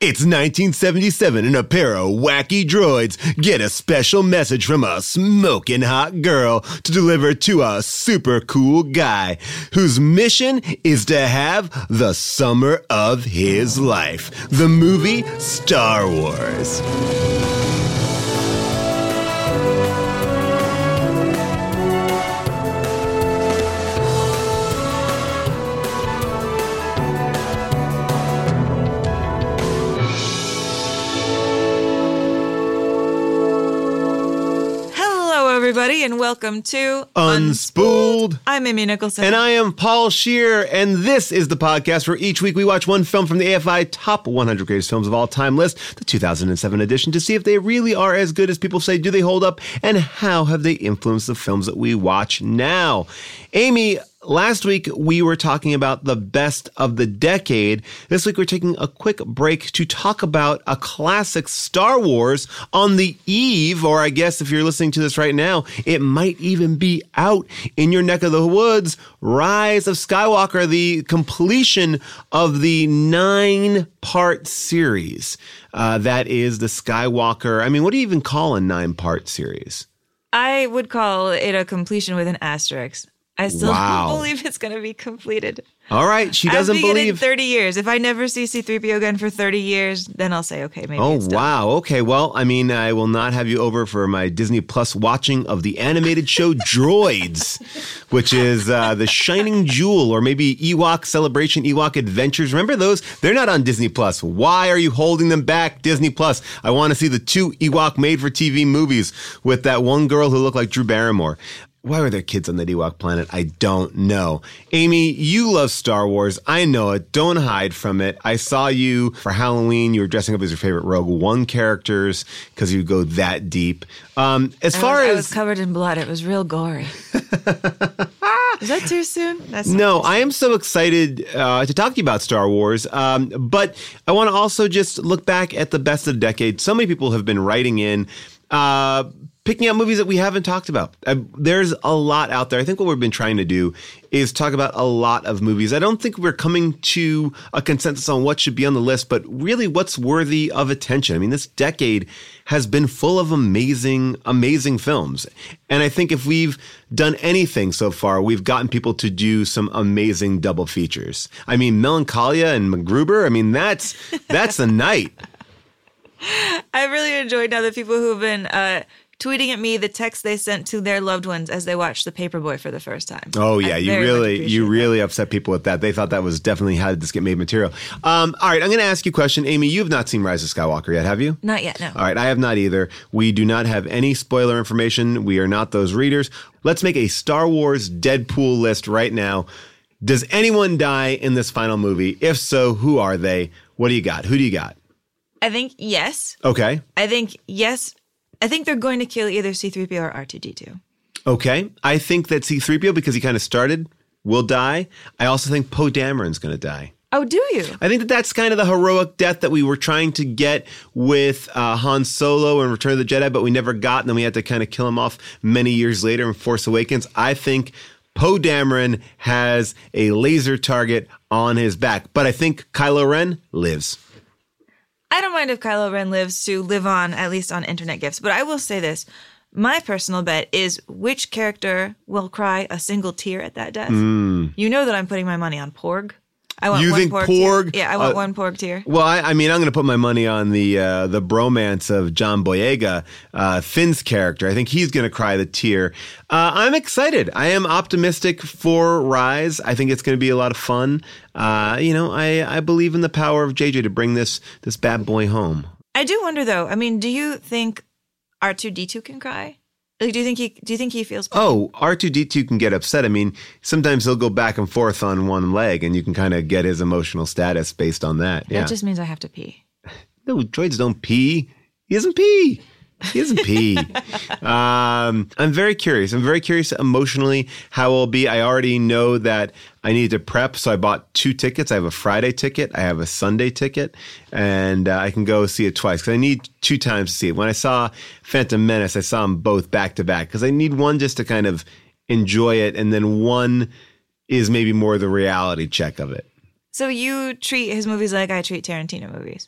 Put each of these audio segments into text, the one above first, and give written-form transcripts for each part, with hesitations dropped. It's 1977 and a pair of wacky droids get a special message from a smoking hot girl to deliver to a super cool guy whose mission is to have the summer of his life. The movie Star Wars. Everybody, and welcome to Unspooled. I'm Amy Nicholson. And I am Paul Scheer, and this is the podcast where each week we watch one film from the AFI Top 100 Greatest Films of All Time list, the 2007 edition, to see if they really are as good as people say. Do they hold up, and how have they influenced the films that we watch now? Amy, last week, we were talking about the best of the decade. This week, we're taking a quick break to talk about a classic, Star Wars, on the eve, or I guess if you're listening to this right now, it might even be out in your neck of the woods, Rise of Skywalker, the completion of the 9-part series. That is the Skywalker. I mean, what do you even call a 9-part series? I would call it a completion with an asterisk. I still don't believe it's going to be completed. All right. She doesn't believe. I'll be in 30 years. If I never see C-3PO again for 30 years, then I'll say, okay, maybe it's done. Wow. Okay. Well, I mean, I will not have you over for my Disney Plus watching of the animated show Droids, which is the Shining Jewel, or maybe Ewok Celebration, Ewok Adventures. Remember those? They're not on Disney Plus. Why are you holding them back, Disney Plus? I want to see the 2 Ewok made-for-TV movies with that one girl who looked like Drew Barrymore. Why were there kids on the Ewok planet? I don't know. Amy, you love Star Wars. I know it. Don't hide from it. I saw you for Halloween. You were dressing up as your favorite Rogue One characters because you go that deep. I was covered in blood. It was real gory. Is that too soon? No, I am so excited to talk to you about Star Wars. But I want to also just look back at the best of the decade. So many people have been writing in, picking out movies that we haven't talked about. There's a lot out there. I think what we've been trying to do is talk about a lot of movies. I don't think we're coming to a consensus on what should be on the list, but really what's worthy of attention. I mean, this decade has been full of amazing, amazing films. And I think if we've done anything so far, we've gotten people to do some amazing double features. I mean, Melancholia and MacGruber, I mean, that's a night. I really enjoyed now the people who've been tweeting at me the text they sent to their loved ones as they watched The Paperboy for the first time. Oh, yeah. You really upset people with that. They thought that was definitely how did this get made material. All right. I'm going to ask you a question. Amy, you have not seen Rise of Skywalker yet, have you? Not yet, no. All right. I have not either. We do not have any spoiler information. We are not those readers. Let's make a Star Wars Deadpool list right now. Does anyone die in this final movie? If so, who are they? What do you got? Who do you got? I think yes. Okay. I think yes. I think they're going to kill either C-3PO or R2-D2. Okay. I think that C-3PO, because he kind of started, will die. I also think Poe Dameron's going to die. Oh, do you? I think that's kind of the heroic death that we were trying to get with Han Solo and Return of the Jedi, but we never got, and then we had to kind of kill him off many years later in Force Awakens. I think Poe Dameron has a laser target on his back, but I think Kylo Ren lives. I don't mind if Kylo Ren lives to live on, at least on internet gifs, but I will say this. My personal bet is which character will cry a single tear at that death. Mm. You know that I'm putting my money on Porg. You think Porg? Yeah, I want one Porg tier. Well, I mean, I'm going to put my money on the bromance of John Boyega, Finn's character. I think he's going to cry the tear. I'm excited. I am optimistic for Rise. I think it's going to be a lot of fun. I believe in the power of JJ to bring this bad boy home. I do wonder though. I mean, do you think R2-D2 can cry? Like, do you think he feels pain? Oh, R2-D2 can get upset. I mean, sometimes he'll go back and forth on one leg, and you can kind of get his emotional status based on that. Yeah. That just means I have to pee. No, droids don't pee. He doesn't pee. He doesn't pee. I'm very curious. I'm very curious emotionally how it will be. I already know that I need to prep, so I bought 2 tickets. I have a Friday ticket. I have a Sunday ticket. And I can go see it twice because I need 2 times to see it. When I saw Phantom Menace, I saw them both back to back because I need one just to kind of enjoy it. And then one is maybe more the reality check of it. So you treat his movies like I treat Tarantino movies.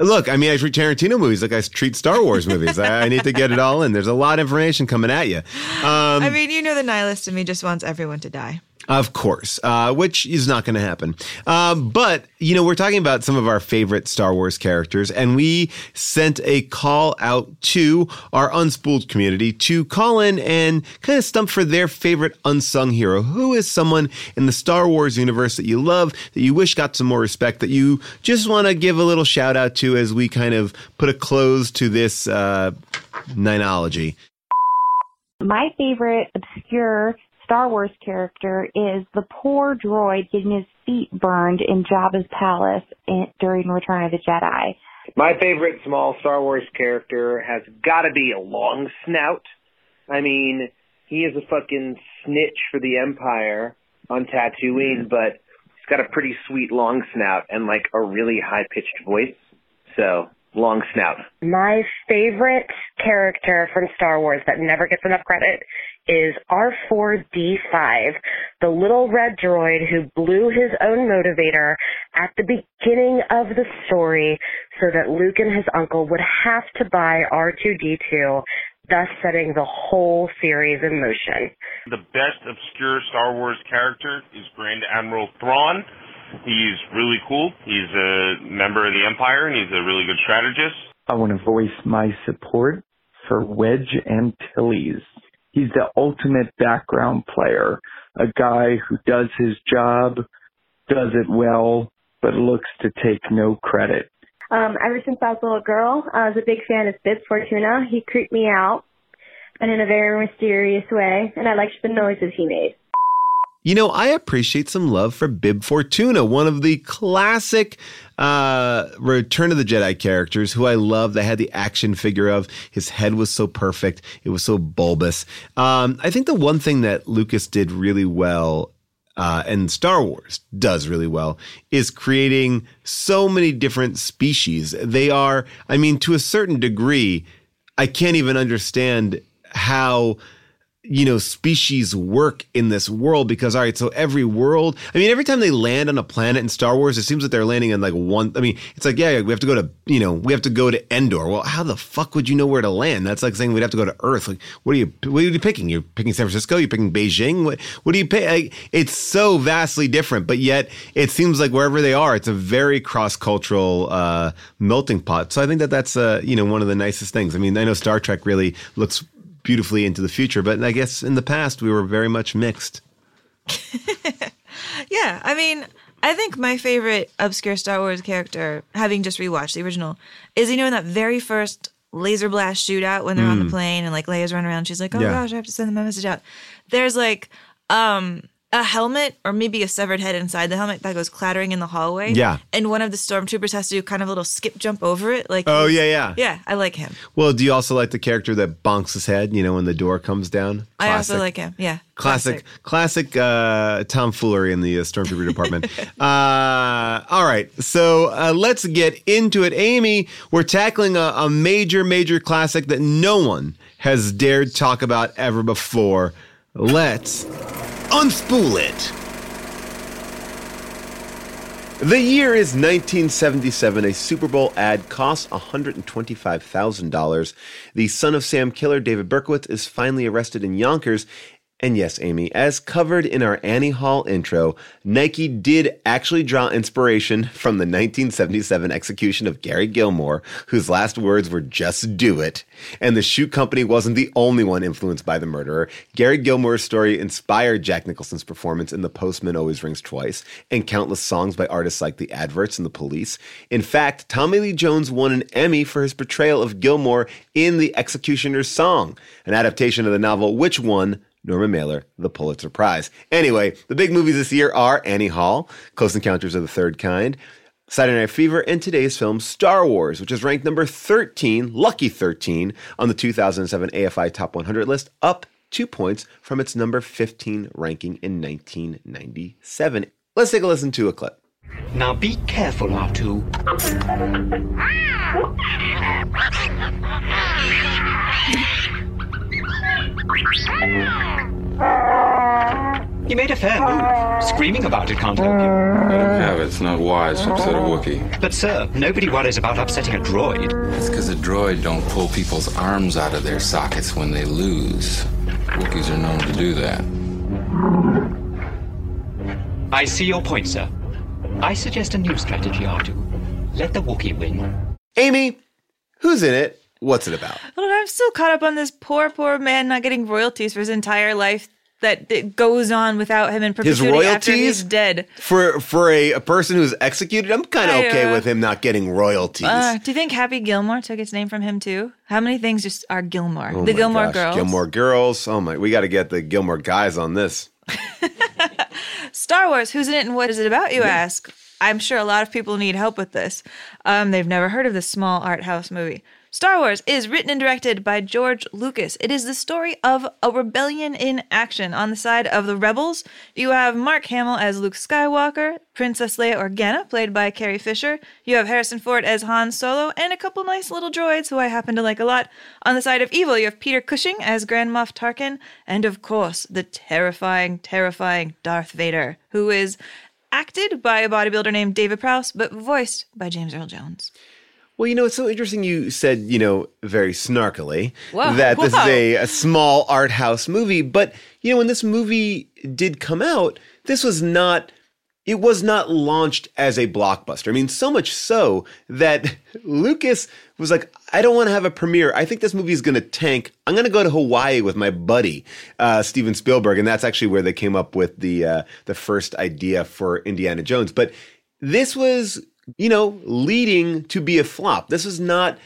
Look, I mean, I treat Tarantino movies like I treat Star Wars movies. I need to get it all in. There's a lot of information coming at you. I mean, you know, the nihilist in me just wants everyone to die. Of course, which is not going to happen. But, you know, we're talking about some of our favorite Star Wars characters, and we sent a call out to our Unspooled community to call in and kind of stump for their favorite unsung hero. Who is someone in the Star Wars universe that you love, that you wish got some more respect, that you just want to give a little shout out to as we kind of put a close to this ninology? My favorite obscure Star Wars character is the poor droid getting his feet burned in Jabba's palace during Return of the Jedi. My favorite small Star Wars character has got to be a long snout. I mean, he is a fucking snitch for the Empire on Tatooine, but he's got a pretty sweet long snout and like a really high-pitched voice. So, long snout. My favorite character from Star Wars that never gets enough credit is R2-D2, the little red droid who blew his own motivator at the beginning of the story so that Luke and his uncle would have to buy R2-D2, thus setting the whole series in motion. The best obscure Star Wars character is Grand Admiral Thrawn. He's really cool. He's a member of the Empire, and he's a really good strategist. I want to voice my support for Wedge Antilles. He's the ultimate background player, a guy who does his job, does it well, but looks to take no credit. Ever since I was a little girl, I was a big fan of Bib Fortuna. He creeped me out, and in a very mysterious way, and I liked the noises he made. You know, I appreciate some love for Bib Fortuna, one of the classic Return of the Jedi characters who I loved. I had the action figure of. His head was so perfect. It was so bulbous. I think the one thing that Lucas did really well and Star Wars does really well is creating so many different species. They are, I mean, to a certain degree, I can't even understand how you know, species work in this world because, all right, so every world, I mean, every time they land on a planet in Star Wars, it seems that they're landing on like one, I mean, it's like, yeah, we have to go to, you know, we have to go to Endor. Well, how the fuck would you know where to land? That's like saying we'd have to go to Earth. Like, what are you picking? You're picking San Francisco? You're picking Beijing? What do you pick? It's so vastly different, but yet it seems like wherever they are, it's a very cross-cultural melting pot. So I think that that's, you know, one of the nicest things. I mean, I know Star Trek really looks beautifully into the future, but I guess in the past we were very much mixed. Yeah, I mean, I think my favorite obscure Star Wars character, having just rewatched the original, is, you know, in that very first laser blast shootout when they're on the plane and like Leia's running around, she's like, oh gosh, I have to send them a message out. There's like a helmet or maybe a severed head inside the helmet that goes clattering in the hallway. Yeah. And one of the stormtroopers has to do kind of a little skip jump over it. Like, oh, yeah. Yeah, I like him. Well, do you also like the character that bonks his head, you know, when the door comes down? Classic. I also like him, yeah. Classic tomfoolery in the stormtrooper department. All right, so let's get into it. Amy, we're tackling a major, major classic that no one has dared talk about ever before. Let's unspool it. The year is 1977. A Super Bowl ad costs $125,000. The son of Sam killer, David Berkowitz, is finally arrested in Yonkers. And yes, Amy, as covered in our Annie Hall intro, Nike did actually draw inspiration from the 1977 execution of Gary Gilmore, whose last words were, just do it. And the shoe company wasn't the only one influenced by the murderer. Gary Gilmore's story inspired Jack Nicholson's performance in The Postman Always Rings Twice and countless songs by artists like The Adverts and The Police. In fact, Tommy Lee Jones won an Emmy for his portrayal of Gilmore in The Executioner's Song, an adaptation of the novel which won Norman Mailer the Pulitzer Prize. Anyway, the big movies this year are Annie Hall, Close Encounters of the Third Kind, Saturday Night Fever, and today's film Star Wars, which is ranked number 13, lucky 13, on the 2007 AFI Top 100 list, up 2 points from its number 15 ranking in 1997. Let's take a listen to a clip. Now be careful, R2. He made a fair move. Screaming about it can't help you. Let him have it. It's not wise to upset a Wookiee. But, sir, nobody worries about upsetting a droid. It's because a droid don't pull people's arms out of their sockets when they lose. Wookiees are known to do that. I see your point, sir. I suggest a new strategy, R2. Let the Wookiee win. Amy, who's in it? What's it about? Well, I'm still caught up on this poor, poor man not getting royalties for his entire life. That it goes on without him in perpetuity. His royalties after he's dead. For a person who's executed, I'm kind of okay with him not getting royalties. Do you think Happy Gilmore took its name from him too? How many things just are Gilmore? Oh the Gilmore Girls. Gilmore Girls. Oh my, we got to get the Gilmore guys on this. Star Wars, who's in it and what is it about, you ask? I'm sure a lot of people need help with this. They've never heard of this small art house movie. Star Wars is written and directed by George Lucas. It is the story of a rebellion in action. On the side of the rebels, you have Mark Hamill as Luke Skywalker, Princess Leia Organa, played by Carrie Fisher. You have Harrison Ford as Han Solo, and a couple nice little droids who I happen to like a lot. On the side of evil, you have Peter Cushing as Grand Moff Tarkin, and of course, the terrifying, terrifying Darth Vader, who is acted by a bodybuilder named David Prowse, but voiced by James Earl Jones. Well, you know, it's so interesting you said, you know, very snarkily that this is a small art house movie. But, you know, when this movie did come out, this was not – it was not launched as a blockbuster. I mean, so much so that Lucas was like, I don't want to have a premiere. I think this movie is going to tank. I'm going to go to Hawaii with my buddy, Steven Spielberg. And that's actually where they came up with the first idea for Indiana Jones. But this was – you know, leading to be a flop. This is not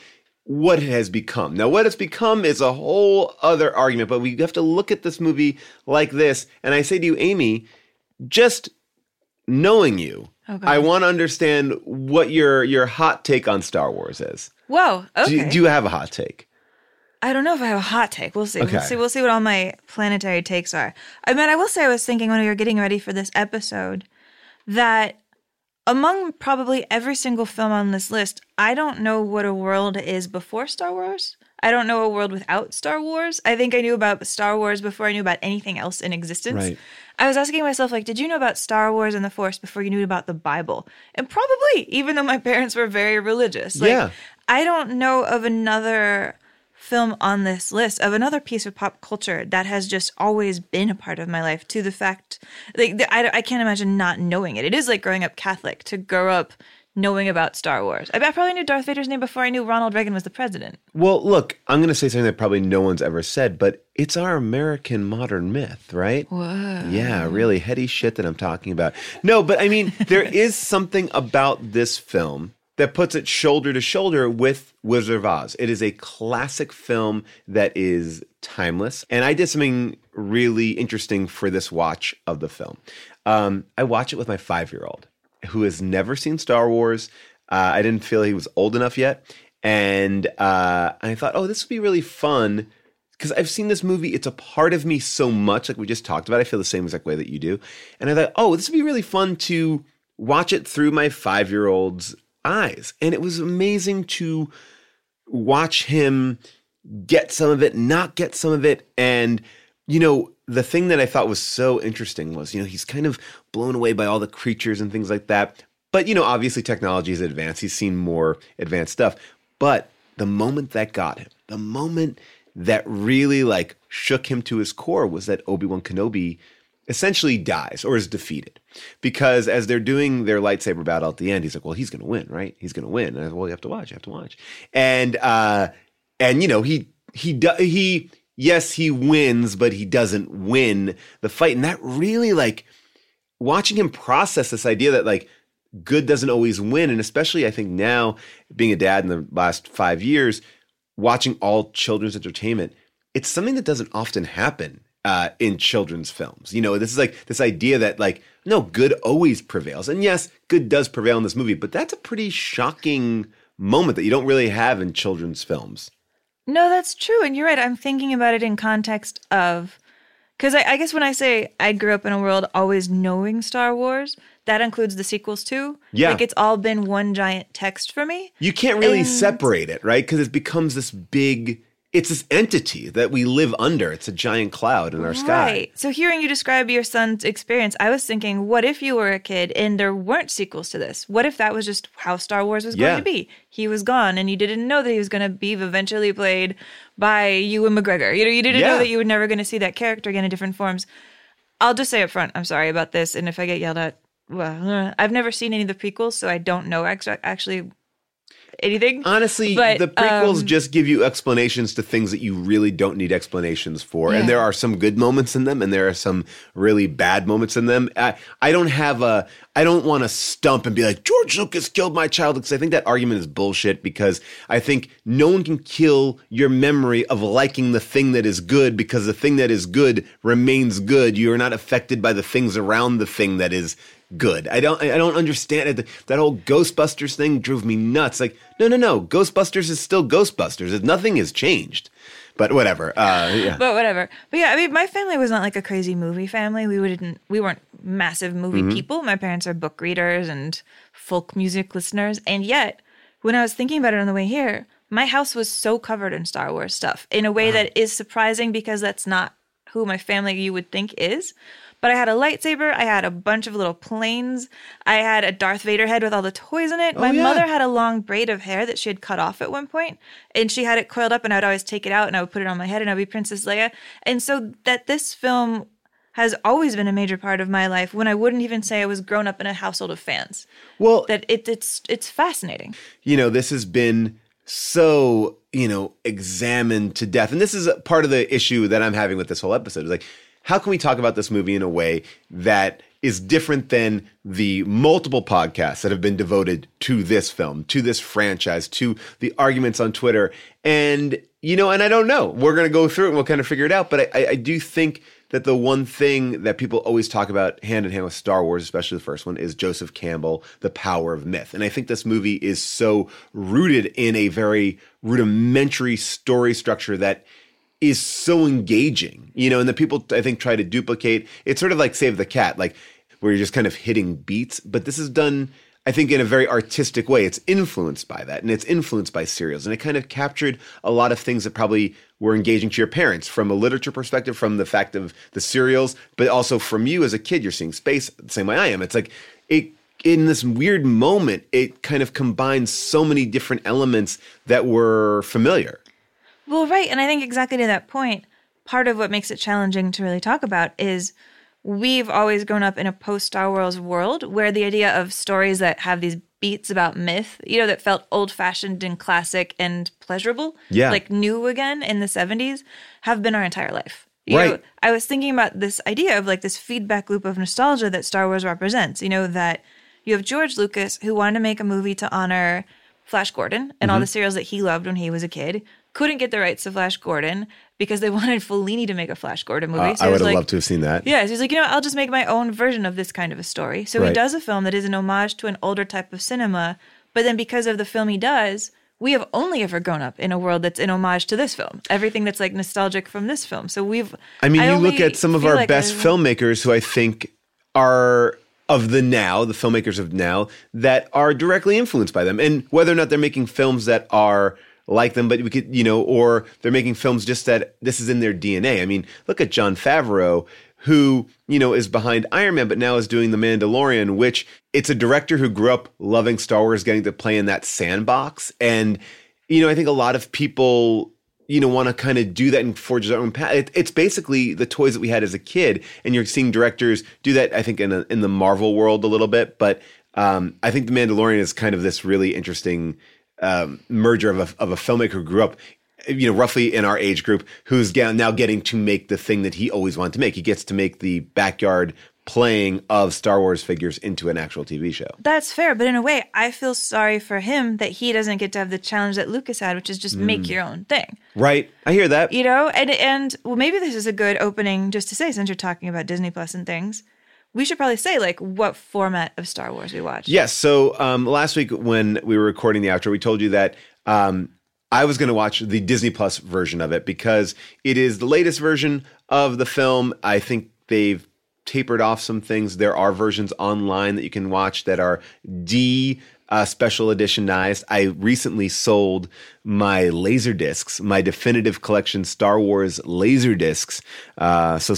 what it has become. Now, what it's become is a whole other argument, but we have to look at this movie like this. And I say to you, Amy, just knowing you, I want to understand what your hot take on Star Wars is. Whoa, okay. Do you have a hot take? I don't know if I have a hot take. We'll see. Okay. We'll see what all my planetary takes are. I mean, I will say I was thinking when we were getting ready for this episode that among probably every single film on this list, I don't know what a world is before Star Wars. I don't know a world without Star Wars. I think I knew about Star Wars before I knew about anything else in existence. Right. I was asking myself, like, did you know about Star Wars and the Force before you knew about the Bible? And probably, even though my parents were very religious. Like, yeah. I don't know of another film on this list, of another piece of pop culture that has just always been a part of my life, to the fact, like, I can't imagine not knowing it. It is like growing up Catholic, to grow up knowing about Star Wars. I probably knew Darth Vader's name before I knew Ronald Reagan was the president. Well, look, I'm going to say something that probably no one's ever said, but it's our American modern myth, right? Whoa. Yeah, really heady shit that I'm talking about. No, but I mean, there is something about this film that puts it shoulder to shoulder with Wizard of Oz. It is a classic film that is timeless. And I did something really interesting for this watch of the film. I watch it with my 5-year-old who has never seen Star Wars. I didn't feel he was old enough yet. And I thought, oh, this would be really fun because I've seen this movie. It's a part of me so much, like we just talked about. I feel the same exact way that you do. And I thought, oh, this would be really fun to watch it through my 5-year-old's eyes. And it was amazing to watch him get some of it, not get some of it. And, you know, the thing that I thought was so interesting was, you know, he's kind of blown away by all the creatures and things like that. But, you know, obviously technology is advanced. He's seen more advanced stuff. But the moment that got him, the moment that really like shook him to his core was that Obi-Wan Kenobi essentially dies or is defeated, because as they're doing their lightsaber battle at the end, he's like, well, he's going to win, right? He's going to win. And I said, well, you have to watch. And you know, he wins, but he doesn't win the fight. And that really, like, watching him process this idea that like good doesn't always win. And especially I think now being a dad in the last 5 years, watching all children's entertainment, it's something that doesn't often happen in children's films. You know, this is like this idea that like, no, good always prevails. And yes, good does prevail in this movie, but that's a pretty shocking moment that you don't really have in children's films. No, that's true. And you're right. I'm thinking about it in context of, because I guess when I say I grew up in a world always knowing Star Wars, that includes the sequels too. Yeah. Like it's all been one giant text for me. You can't really separate it, right? Because it becomes this big it's this entity that we live under. It's a giant cloud in our sky. Right. So hearing you describe your son's experience, I was thinking, what if you were a kid and there weren't sequels to this? What if that was just how Star Wars was going to be? He was gone and you didn't know that he was going to be eventually played by Ewan McGregor. You know, you didn't know that you were never going to see that character again in different forms. I'll just say up front, I'm sorry about this. And if I get yelled at, well, I've never seen any of the prequels, so I don't know actually anything. Honestly, but, the prequels just give you explanations to things that you really don't need explanations for. Yeah. And there are some good moments in them, and there are some really bad moments in them. I don't want to stump and be like, George Lucas killed my child, because I think that argument is bullshit, because I think no one can kill your memory of liking the thing that is good, because the thing that is good remains good. You are not affected by the things around the thing that is good. I don't understand it. That whole Ghostbusters thing drove me nuts. Like, no. Ghostbusters is still Ghostbusters. Nothing has changed. But whatever. But yeah, I mean, my family was not like a crazy movie family. We weren't massive movie people. My parents are book readers and folk music listeners. And yet, when I was thinking about it on the way here, my house was so covered in Star Wars stuff in a way that is surprising, because that's not who my family you would think is. But I had a lightsaber. I had a bunch of little planes. I had a Darth Vader head with all the toys in it. My mother had a long braid of hair that she had cut off at one point, and she had it coiled up, and I would always take it out, and I would put it on my head, and I would be Princess Leia. And so that this film has always been a major part of my life, when I wouldn't even say I was grown up in a household of fans. Well, that it's fascinating. You know, this has been so, examined to death. And this is part of the issue that I'm having with this whole episode. It's like, how can we talk about this movie in a way that is different than the multiple podcasts that have been devoted to this film, to this franchise, to the arguments on Twitter? And, and I don't know. We're going to go through it and we'll kind of figure it out. But I do think that the one thing that people always talk about hand in hand with Star Wars, especially the first one, is Joseph Campbell, the power of myth. And I think this movie is so rooted in a very rudimentary story structure that is so engaging, and the people, I think, try to duplicate. It's sort of like Save the Cat, like where you're just kind of hitting beats, but this is done, I think, in a very artistic way. It's influenced by that, and it's influenced by serials, and it kind of captured a lot of things that probably were engaging to your parents from a literature perspective, from the fact of the serials, but also from you as a kid. You're seeing space the same way I am. It's like, in this weird moment, it kind of combines so many different elements that were familiar. Well, right, and I think exactly to that point, part of what makes it challenging to really talk about is we've always grown up in a post-Star Wars world where the idea of stories that have these beats about myth, that felt old-fashioned and classic and pleasurable, like new again in the 70s, have been our entire life. You know, I was thinking about this idea of like this feedback loop of nostalgia that Star Wars represents, that you have George Lucas, who wanted to make a movie to honor Flash Gordon and all the serials that he loved when he was a kid. Couldn't get the rights to Flash Gordon because they wanted Fellini to make a Flash Gordon movie. So I would have loved to have seen that. Yeah, so he's like, I'll just make my own version of this kind of a story. So he does a film that is an homage to an older type of cinema, but then because of the film he does, we have only ever grown up in a world that's in homage to this film. Everything that's like nostalgic from this film. So you look at some of our best filmmakers who I think are of the now, the filmmakers of now, that are directly influenced by them. And whether or not they're making films that are like them, but we could, or they're making films just that this is in their DNA. I mean, look at Jon Favreau, who, is behind Iron Man, but now is doing The Mandalorian, which it's a director who grew up loving Star Wars, getting to play in that sandbox. And, I think a lot of people, want to kind of do that and forge their own path. It's basically the toys that we had as a kid. And you're seeing directors do that, I think, in the Marvel world a little bit. But I think The Mandalorian is kind of this really interesting merger of a filmmaker who grew up, roughly in our age group, who's now getting to make the thing that he always wanted to make. He gets to make the backyard playing of Star Wars figures into an actual TV show. That's fair, but in a way, I feel sorry for him that he doesn't get to have the challenge that Lucas had, which is just make your own thing. Right, I hear that. And well, maybe this is a good opening just to say, since you're talking about Disney Plus and things, we should probably say, like, what format of Star Wars we watched. Yes. So last week when we were recording the outro, we told you that I was going to watch the Disney Plus version of it because it is the latest version of the film. I think they've tapered off some things. There are versions online that you can watch that are special editionized. I recently sold my LaserDiscs, my definitive collection Star Wars LaserDiscs. So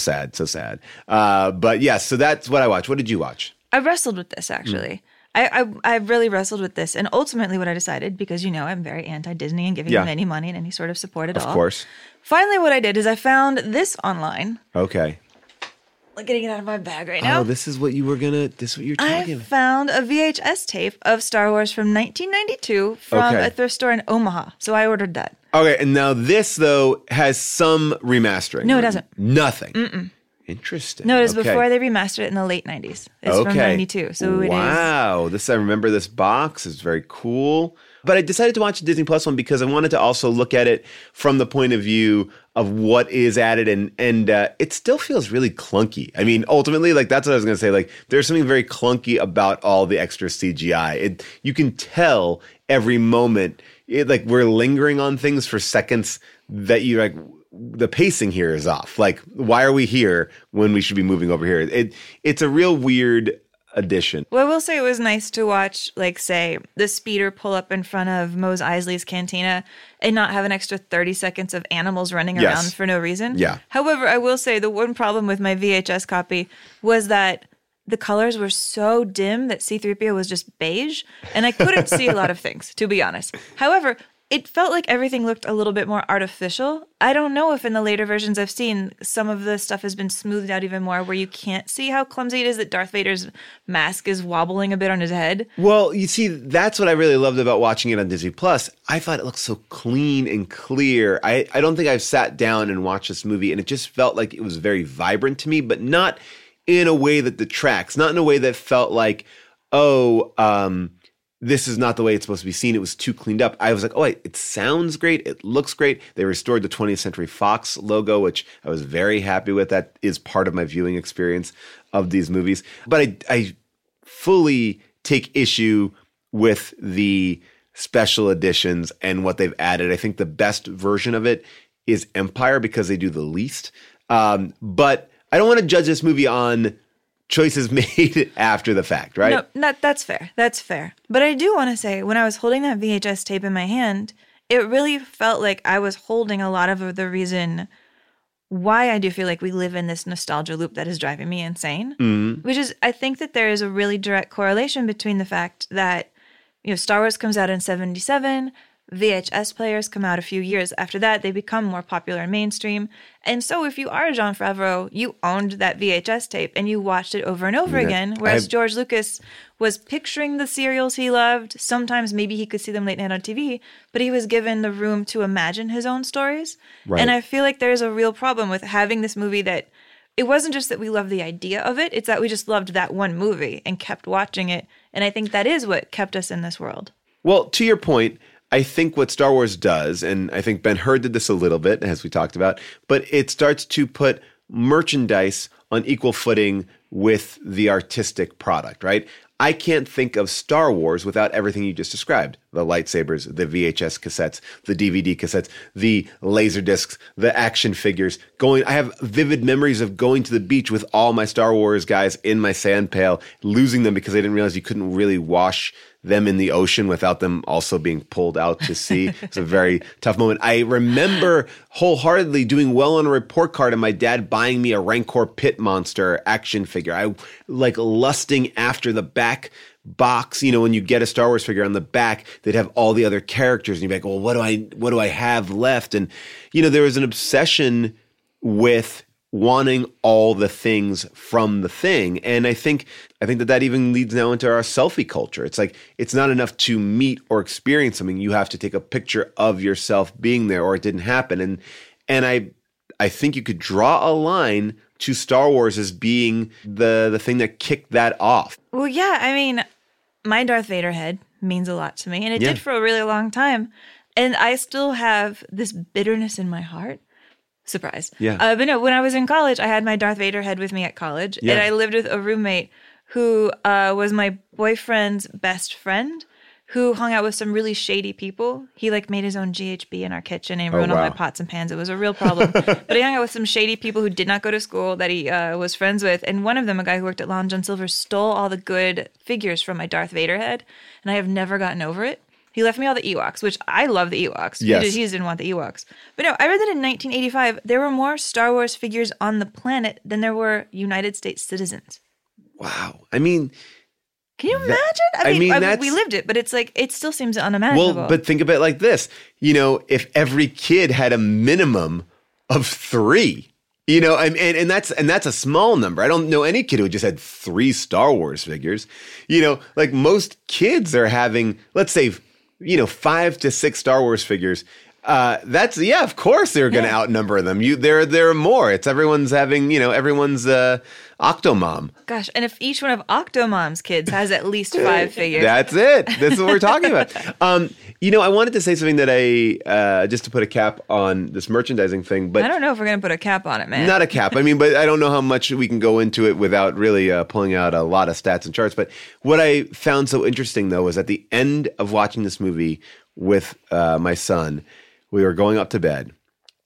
sad. But yeah, so that's what I watched. What did you watch? I wrestled with this, actually. I really wrestled with this. And ultimately what I decided, because, you know, I'm very anti-Disney and giving them any money and any sort of support at all. Of course. Finally, what I did is I found this online. Okay. Like getting it out of my bag right now. Oh, this is what you're talking about. I found a VHS tape of Star Wars from 1992 from a thrift store in Omaha. So I ordered that. Okay. And now this, though, has some remastering. No, it doesn't. Nothing. Mm-mm. Interesting. No, it was before they remastered it in the late 90s. It's from 92. So wow. This, I remember this box. It's very cool. But I decided to watch the Disney Plus one because I wanted to also look at it from the point of view of what is added. And it still feels really clunky. I mean, ultimately, like, that's what I was going to say. Like, there's something very clunky about all the extra CGI. You can tell every moment, like, we're lingering on things for seconds that you, like, the pacing here is off. Like, why are we here when we should be moving over here? It's a real weird addition. Well, I will say it was nice to watch, like, say, the speeder pull up in front of Mos Eisley's cantina and not have an extra 30 seconds of animals running around for no reason. Yeah. However, I will say the one problem with my VHS copy was that the colors were so dim that C-3PO was just beige, and I couldn't see a lot of things, to be honest. However, it felt like everything looked a little bit more artificial. I don't know if in the later versions I've seen, some of the stuff has been smoothed out even more where you can't see how clumsy it is that Darth Vader's mask is wobbling a bit on his head. Well, you see, that's what I really loved about watching it on Disney+. I thought it looked so clean and clear. I don't think I've sat down and watched this movie, and it just felt like it was very vibrant to me, but not in a way that detracts, not in a way that felt like, this is not the way it's supposed to be seen. It was too cleaned up. I was like, it sounds great. It looks great. They restored the 20th Century Fox logo, which I was very happy with. That is part of my viewing experience of these movies. But I fully take issue with the special editions and what they've added. I think the best version of it is Empire because they do the least. But I don't want to judge this movie on choices made after the fact, right? No, that's fair. But I do want to say, when I was holding that VHS tape in my hand, it really felt like I was holding a lot of the reason why I do feel like we live in this nostalgia loop that is driving me insane, which is, I think that there is a really direct correlation between the fact that, you know, Star Wars comes out in 77, VHS players come out a few years after that. They become more popular and mainstream. And so if you are Jon Favreau, you owned that VHS tape and you watched it over and over again, whereas George Lucas was picturing the serials he loved. Sometimes maybe he could see them late night on TV, but he was given the room to imagine his own stories. Right. And I feel like there's a real problem with having this movie that it wasn't just that we loved the idea of it. It's that we just loved that one movie and kept watching it. And I think that is what kept us in this world. Well, to your point, I think what Star Wars does, and I think Ben-Hur did this a little bit, as we talked about, but it starts to put merchandise on equal footing with the artistic product, right? I can't think of Star Wars without everything you just described. The lightsabers, the VHS cassettes, the DVD cassettes, the laser discs, the action figures. I have vivid memories of going to the beach with all my Star Wars guys in my sand pail, losing them because I didn't realize you couldn't really wash them in the ocean without them also being pulled out to sea. It's a very tough moment. I remember wholeheartedly doing well on a report card and my dad buying me a Rancor Pit Monster action figure. I like lusting after the back box, you know, when you get a Star Wars figure on the back, they'd have all the other characters and you'd be like, well, what do I have left? And, you know, there was an obsession with wanting all the things from the thing. And I think that even leads now into our selfie culture. It's like, it's not enough to meet or experience something. You have to take a picture of yourself being there or it didn't happen. And I think you could draw a line to Star Wars as being the thing that kicked that off. Well, yeah, I mean, my Darth Vader head means a lot to me. And it did for a really long time. And I still have this bitterness in my heart. Surprise. Yeah. But no, when I was in college, I had my Darth Vader head with me at college. Yeah. And I lived with a roommate who was my boyfriend's best friend, who hung out with some really shady people. He like made his own GHB in our kitchen and ruined all my pots and pans. It was a real problem. But he hung out with some shady people who did not go to school that he was friends with. And one of them, a guy who worked at Long John Silver, stole all the good figures from my Darth Vader head. And I have never gotten over it. He left me all the Ewoks, which I love the Ewoks. Yes. He didn't want the Ewoks. But no, I read that in 1985, there were more Star Wars figures on the planet than there were United States citizens. Wow. I mean... Can you imagine? I mean, we lived it, but it's like, it still seems unimaginable. Well, but think of it like this. You know, if every kid had a minimum of 3, you know, and that's a small number. I don't know any kid who just had 3 Star Wars figures. You know, like most kids are having, let's say, you know, 5 to 6 Star Wars figures. Of course they're going to outnumber them. There are more. It's everyone's having, you know, everyone's Octomom. Gosh, and if each one of Octomom's kids has at least 5 figures. That's it. That's what we're talking about. You know, I wanted to say something that just to put a cap on this merchandising thing, but I don't know if we're going to put a cap on it, man. Not a cap. I mean, but I don't know how much we can go into it without really pulling out a lot of stats and charts. But what I found so interesting, though, was at the end of watching this movie with my son, we were going up to bed,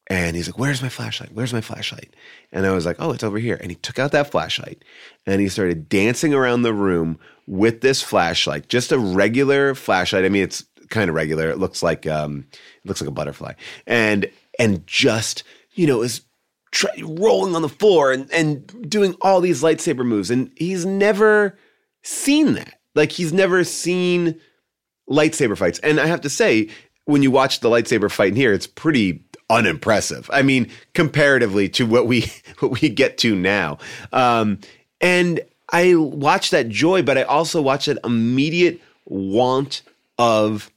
and he's like, "Where's my flashlight? Where's my flashlight?" And I was like, "Oh, it's over here." And he took out that flashlight, and he started dancing around the room with this flashlight, just a regular flashlight. I mean, it's kind of regular. It looks like a butterfly, and just, you know, is rolling on the floor and doing all these lightsaber moves. And he's never seen that. Like, he's never seen lightsaber fights. And I have to say, when you watch the lightsaber fight in here, it's pretty unimpressive. I mean, comparatively to what we get to now. And I watched that joy, but I also watched that immediate want of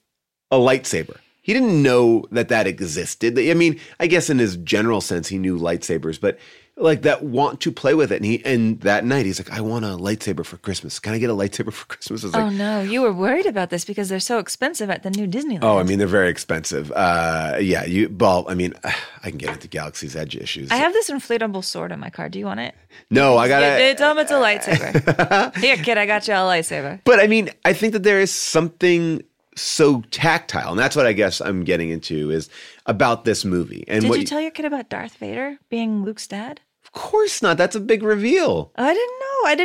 a lightsaber. He didn't know that existed. I mean, I guess in his general sense, he knew lightsabers, but like that want to play with it. And that night he's like, "I want a lightsaber for Christmas. Can I get a lightsaber for Christmas?" I was like, "Oh no, you were worried about this because they're so expensive at the new Disneyland." Oh, I mean, they're very expensive. I can get into Galaxy's Edge issues. I have this inflatable sword in my car. Do you want it? No, I got it. Tell him it's a lightsaber. "Here, kid, I got you a lightsaber." But I mean, I think that there is something so tactile, and that's what I guess I'm getting into is about this movie. And did you tell your kid about Darth Vader being Luke's dad? Of course not. That's a big reveal. I didn't know. I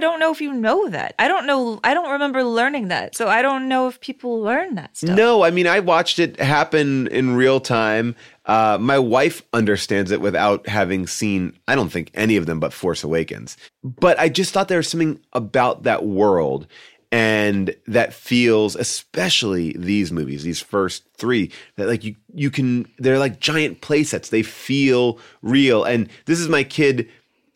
don't know if you know that. I don't know. I don't remember learning that. So I don't know if people learn that stuff. No, I mean, I watched it happen in real time. My wife understands it without having seen, I don't think, any of them but Force Awakens. But I just thought there was something about that world. And that feels, especially these movies, these first 3, that like you can, they're like giant play sets. They feel real. And this is my kid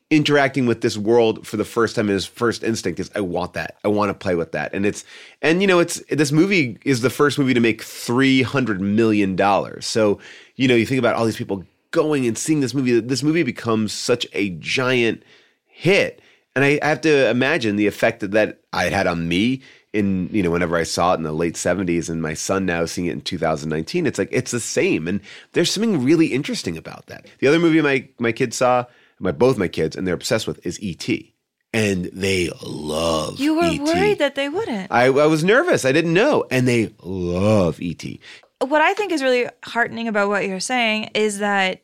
interacting with this world for the first time. And his first instinct is, "I want that. I want to play with that." This movie is the first movie to make $300 million. So, you know, you think about all these people going and seeing this movie. This movie becomes such a giant hit. And I have to imagine the effect that I had on me in, you know, whenever I saw it in the late 70s, and my son now seeing it in 2019, it's like, it's the same. And there's something really interesting about that. The other movie my kids saw, both my kids, and they're obsessed with, is E.T. And they love E.T. You were worried that they wouldn't. I was nervous. I didn't know. And they love E.T. What I think is really heartening about what you're saying is that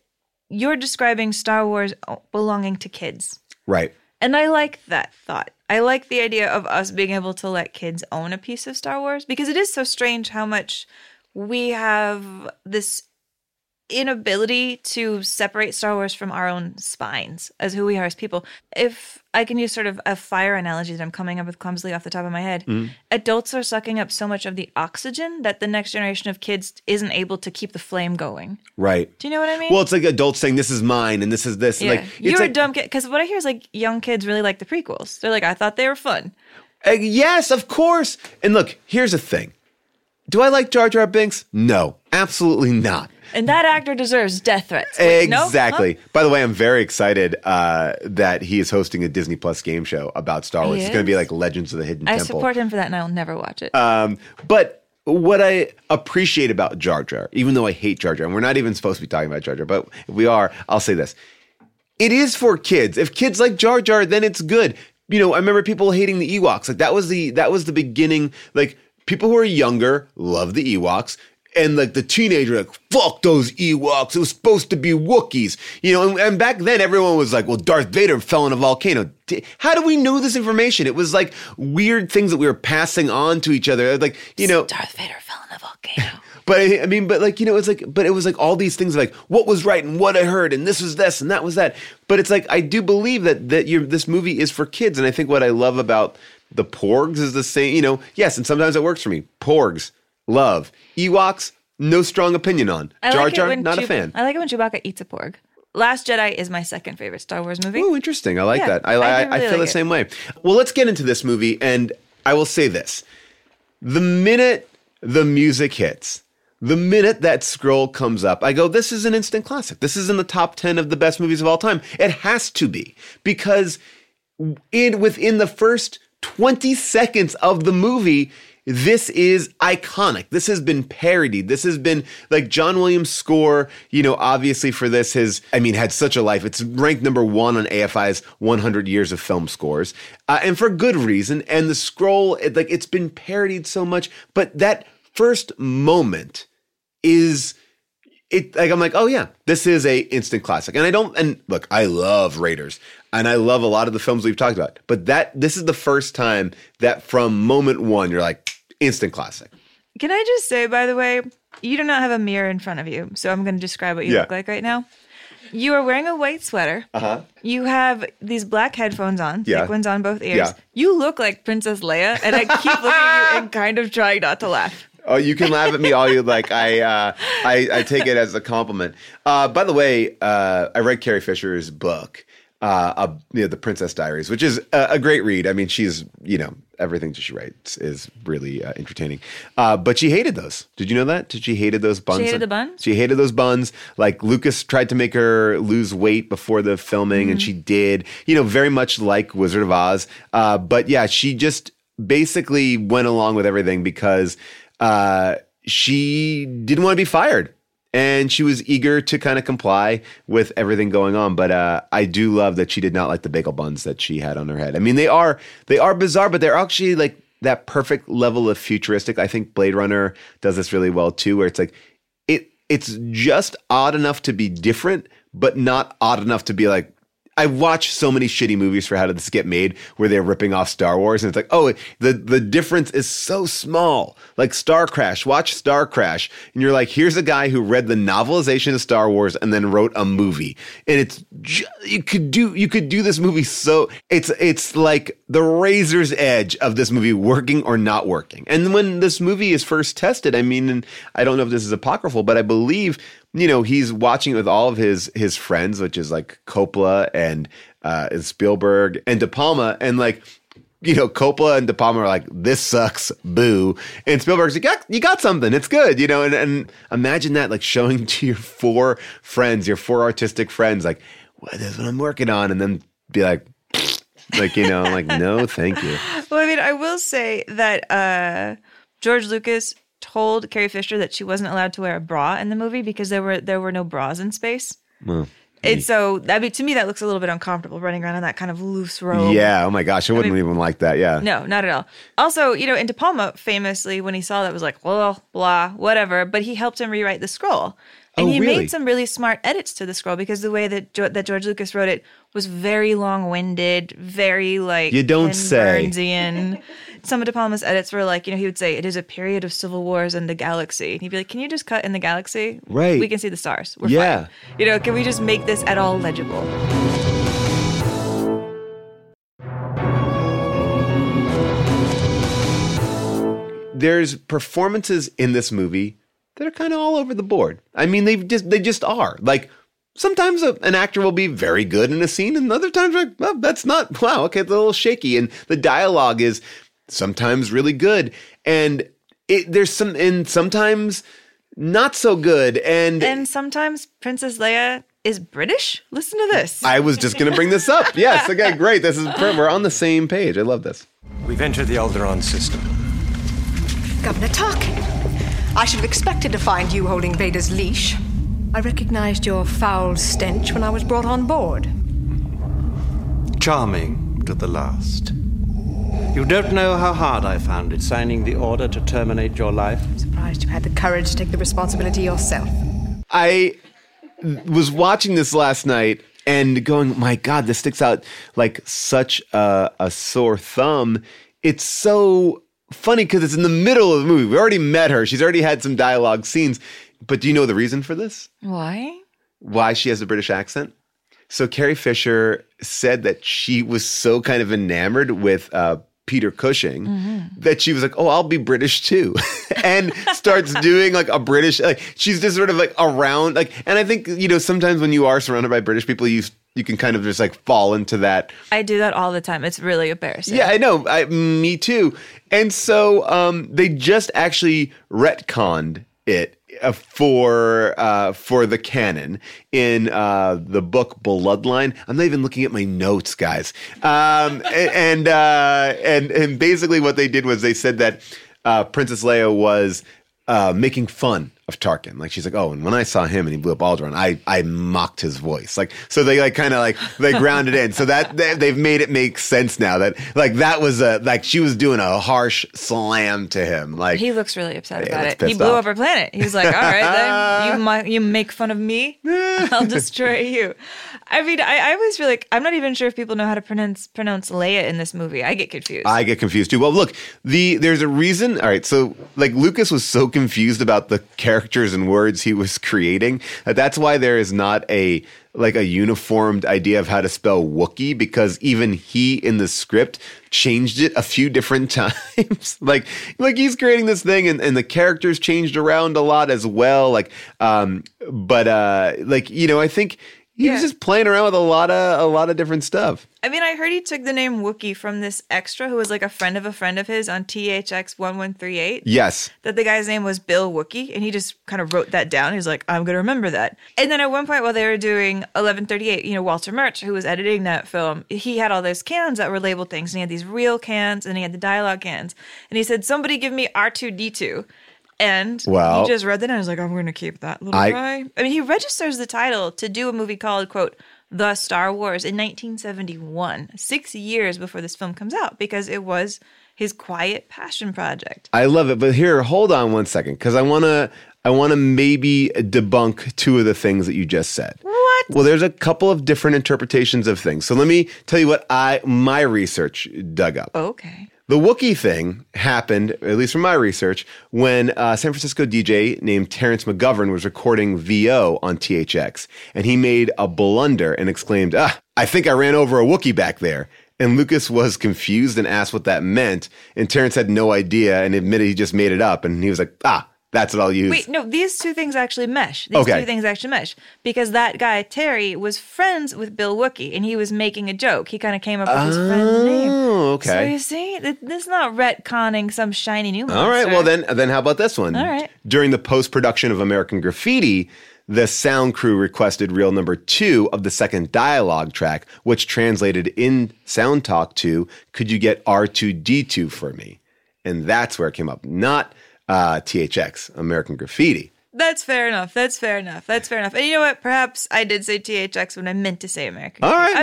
you're describing Star Wars belonging to kids. Right. And I like that thought. I like the idea of us being able to let kids own a piece of Star Wars, because it is so strange how much we have this inability to separate Star Wars from our own spines as who we are as people. If I can use sort of a fire analogy that I'm coming up with clumsily off the top of my head, Adults are sucking up so much of the oxygen that the next generation of kids isn't able to keep the flame going. Right. Do you know what I mean? Well, it's like adults saying, "This is mine," and "This is this." Yeah. Like, you're a dumb kid. Because what I hear is like young kids really like the prequels. They're like, "I thought they were fun." Yes, of course. And look, here's the thing. Do I like Jar Jar Binks? No, absolutely not. And that actor deserves death threats. Wait, exactly. No? Huh? By the way, I'm very excited that he is hosting a Disney Plus game show about Star Wars. It's going to be like Legends of the Hidden Temple. I support him for that, and I'll never watch it. But what I appreciate about Jar Jar, even though I hate Jar Jar, and we're not even supposed to be talking about Jar Jar, but if we are, I'll say this. It is for kids. If kids like Jar Jar, then it's good. you know, I remember people hating the Ewoks. Like that was the beginning. Like people who are younger love the Ewoks. And like the teenager, like, fuck those Ewoks. It was supposed to be Wookiees. You know, and back then everyone was like, well, Darth Vader fell in a volcano. How do we know this information? It was like weird things that we were passing on to each other. Like, you know, Darth Vader fell in a volcano. But I mean, but like, you know, it's like, but it was like all these things like what was right and what I heard and this was this and that was that. But it's like, I do believe that this movie is for kids. And I think what I love about the Porgs is the same, you know, yes. And sometimes it works for me. Porgs. Love. Ewoks, no strong opinion on. Jar Jar, not a fan. I like it when Chewbacca eats a Porg. Last Jedi is my second favorite Star Wars movie. Oh, interesting. I like that. I feel the same way. Well, let's get into this movie, and I will say this. The minute the music hits, the minute that scroll comes up, I go, this is an instant classic. This is in the top 10 of the best movies of all time. It has to be, because within the first 20 seconds of the movie, this is iconic. This has been parodied. This has been like John Williams' score, you know, obviously for this had such a life. It's ranked number one on AFI's 100 years of film scores, and for good reason. And the scroll, it's been parodied so much, but that first moment is it. Like, I'm like, oh yeah, this is a instant classic. And look, I love Raiders. And I love a lot of the films we've talked about, but this is the first time that from moment one, you're like, instant classic. Can I just say, by the way, you do not have a mirror in front of you, so I'm going to describe what you look like right now. You are wearing a white sweater. Uh-huh. You have these black headphones on, thick ones on both ears. Yeah. You look like Princess Leia, and I keep looking at you and kind of trying not to laugh. Oh, you can laugh at me all you like. I take it as a compliment. By the way, I read Carrie Fisher's book. The Princess Diaries, which is a great read. I mean, she's, you know, everything she writes is really entertaining. But she hated those. Did you know that? She hated those buns. She hated the buns? She hated those buns. Like, Lucas tried to make her lose weight before the filming, and she did. You know, very much like Wizard of Oz. But yeah, she just basically went along with everything because she didn't want to be fired. And she was eager to kind of comply with everything going on. But I do love that she did not like the bagel buns that she had on her head. I mean, they are bizarre, but they're actually like that perfect level of futuristic. I think Blade Runner does this really well too, where it's like it's just odd enough to be different, but not odd enough to be like, I watch so many shitty movies for how did this get made where they're ripping off Star Wars. And it's like, oh, the difference is so small. Like Star Crash, watch Star Crash. And you're like, here's a guy who read the novelization of Star Wars and then wrote a movie. And it's, you could do this movie. So it's like the razor's edge of this movie working or not working. And when this movie is first tested, I mean, and I don't know if this is apocryphal, but I believe, you know, he's watching it with all of his friends, which is like Coppola and Spielberg and De Palma. And like, you know, Coppola and De Palma are like, this sucks, boo. And Spielberg's like, yeah, you got something, it's good, you know. And imagine that, like showing to your four friends, your four artistic friends, like, well, this is what I'm working on. And then be like, like, you know, I'm like, no, thank you. Well, I mean, I will say that George Lucas told Carrie Fisher that she wasn't allowed to wear a bra in the movie because there were no bras in space. Well, and so, I mean, to me, that looks a little bit uncomfortable running around in that kind of loose robe. Yeah. Oh my gosh. I wouldn't even like that. Yeah. No, not at all. Also, you know, and De Palma famously, when he saw that, was like, well, blah, whatever. But he helped him rewrite the scroll. And made some really smart edits to the scroll because the way that that George Lucas wrote it was very long-winded, very like you don't say. Some of De Palma's edits were like, you know, he would say it is a period of civil wars in the galaxy. And he'd be like, can you just cut in the galaxy? Right. We can see the stars. We're fine. You know, can we just make this at all legible? There's performances in this movie that are kind of all over the board. I mean, they just are. Like, sometimes an actor will be very good in a scene, and other times, like, well, that's not, wow, okay, it's a little shaky. And the dialogue is sometimes really good. And sometimes not so good. And sometimes Princess Leia is British. Listen to this. I was just going to bring this up. Yes, okay, great. This is, we're on the same page. I love this. We've entered the Alderaan system. Governor Tarkin. I should have expected to find you holding Vader's leash. I recognized your foul stench when I was brought on board. Charming to the last. You don't know how hard I found it, signing the order to terminate your life. I'm surprised you had the courage to take the responsibility yourself. I was watching this last night and going, my God, this sticks out like such a sore thumb. It's so funny because it's in the middle of the movie. We already met her. She's already had some dialogue scenes. But do you know the reason for this? Why? Why she has a British accent? So Carrie Fisher said that she was so kind of enamored with Peter Cushing that she was like, oh, I'll be British too. And starts doing like a British, like she's just sort of like around, like, and I think, you know, sometimes when you are surrounded by British people, you can kind of just like fall into that. I do that all the time. It's really embarrassing. Yeah, I know. Me too. And so they just actually retconned it for the canon in the book Bloodline. I'm not even looking at my notes, guys. And basically what they did was they said that Princess Leia was making fun of Tarkin. Like she's like, oh, and when I saw him and he blew up Alderaan, I mocked his voice. Like, so they like kind of like, they grounded in. So that they've made it make sense now that like, that was like she was doing a harsh slam to him. Like he looks really upset about it. He blew up our planet. He was like, all right, then you make fun of me. I'll destroy you. I mean, I always feel like, I'm not even sure if people know how to pronounce Leia in this movie. I get confused. I get confused too. Well, look, there's a reason. All right. So like Lucas was so confused about the characters and words he was creating. That's why there is not a uniformed idea of how to spell Wookiee, because even he in the script changed it a few different times. like he's creating this thing and the characters changed around a lot as well. Like, I think he was just playing around with a lot of different stuff. I mean, I heard he took the name Wookiee from this extra who was like a friend of his on THX 1138. Yes. That the guy's name was Bill Wookiee, and he just kind of wrote that down. He's like, I'm going to remember that. And then at one point while they were doing 1138, you know, Walter Murch, who was editing that film, he had all those cans that were labeled things, and he had these real cans, and he had the dialogue cans. And he said, somebody give me R2-D2. And he just read that, and I was like, I'm going to keep that little guy. I mean, he registers the title to do a movie called, quote, The Star Wars in 1971, 6 years before this film comes out, because it was his quiet passion project. I love it. But here, hold on one second, because I want to maybe debunk two of the things that you just said. What? Well, there's a couple of different interpretations of things. So let me tell you what my research dug up. Okay. The Wookiee thing happened, at least from my research, when a San Francisco DJ named Terrence McGovern was recording VO on THX. And he made a blunder and exclaimed, I think I ran over a Wookiee back there. And Lucas was confused and asked what that meant. And Terrence had no idea and admitted he just made it up. And he was like, that's what I'll use. Wait, no, these two things actually mesh. Two things actually mesh. Because that guy, Terry, was friends with Bill Wookiee, and he was making a joke. He kind of came up with his friend's name. Oh, okay. So you see, this is not retconning some shiny new monster. All right, well then how about this one? All right. During the post-production of American Graffiti, the sound crew requested reel number 2 of the second dialogue track, which translated in sound talk to, could you get R2-D2 for me? And that's where it came up. Not... THX, American Graffiti. That's fair enough. And you know what? Perhaps I did say THX when I meant to say American Graffiti. All right,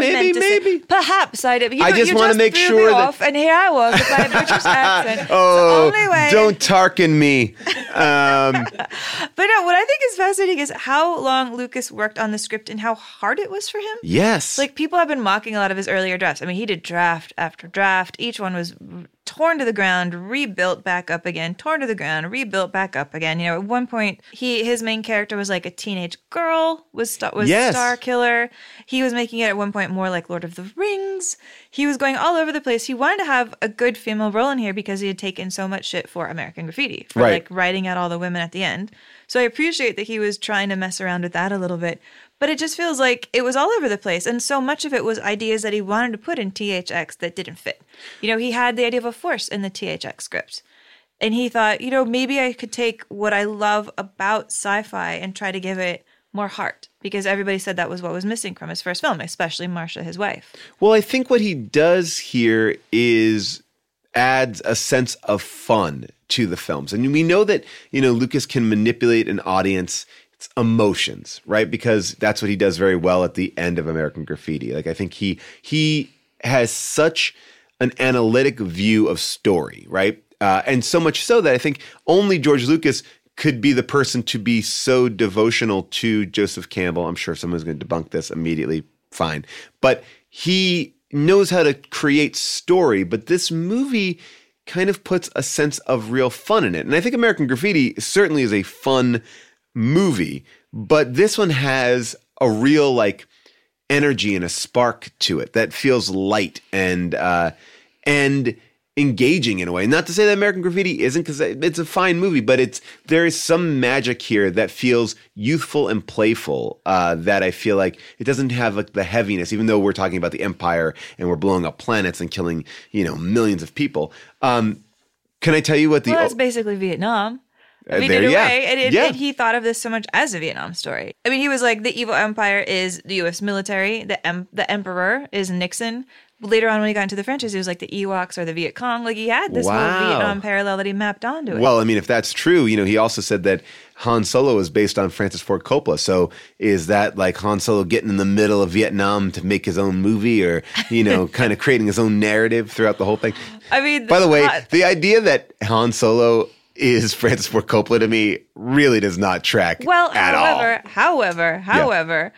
maybe. Perhaps I did. You know, I just want to make sure that... And here I was with my British accent. Oh, it's the only way. Don't Tarkin me. But no, what I think is fascinating is how long Lucas worked on the script and how hard it was for him. Yes. Like, people have been mocking a lot of his earlier drafts. I mean, he did draft after draft. Each one was... torn to the ground, rebuilt back up again, torn to the ground, rebuilt back up again. You know, at one point, his main character was like a teenage girl, was Star Killer. He was making it at one point more like Lord of the Rings. He was going all over the place. He wanted to have a good female role in here because he had taken so much shit for American Graffiti, for like writing out all the women at the end. So I appreciate that he was trying to mess around with that a little bit. But it just feels like it was all over the place. And so much of it was ideas that he wanted to put in THX that didn't fit. You know, he had the idea of a force in the THX script. And he thought, you know, maybe I could take what I love about sci-fi and try to give it more heart. Because everybody said that was what was missing from his first film, especially Marcia, his wife. Well, I think what he does here is adds a sense of fun to the films. And we know that, you know, Lucas can manipulate an audience emotions, right? Because that's what he does very well at the end of American Graffiti. Like, I think he has such an analytic view of story, right? And so much so that I think only George Lucas could be the person to be so devotional to Joseph Campbell. I'm sure someone's going to debunk this immediately. Fine. But he knows how to create story, but this movie kind of puts a sense of real fun in it. And I think American Graffiti certainly is a fun movie, but this one has a real like energy and a spark to it that feels light and engaging in a way. Not to say that American Graffiti isn't, because it's a fine movie, but there is some magic here that feels youthful and playful, that I feel like it doesn't have like the heaviness, even though we're talking about the Empire and we're blowing up planets and killing, you know, millions of people. Can I tell you what that's basically Vietnam. And he thought of this so much as a Vietnam story. I mean, he was like, the evil empire is the U.S. military. The emperor is Nixon. Later on when he got into the franchise, he was like, the Ewoks or the Viet Cong. Like, he had this whole Vietnam parallel that he mapped onto it. Well, I mean, if that's true, you know, he also said that Han Solo is based on Francis Ford Coppola. So is that like Han Solo getting in the middle of Vietnam to make his own movie, or, you know, kind of creating his own narrative throughout the whole thing? I mean, by the way, the idea that Han Solo is Francis Ford Coppola to me really does not track at all. However,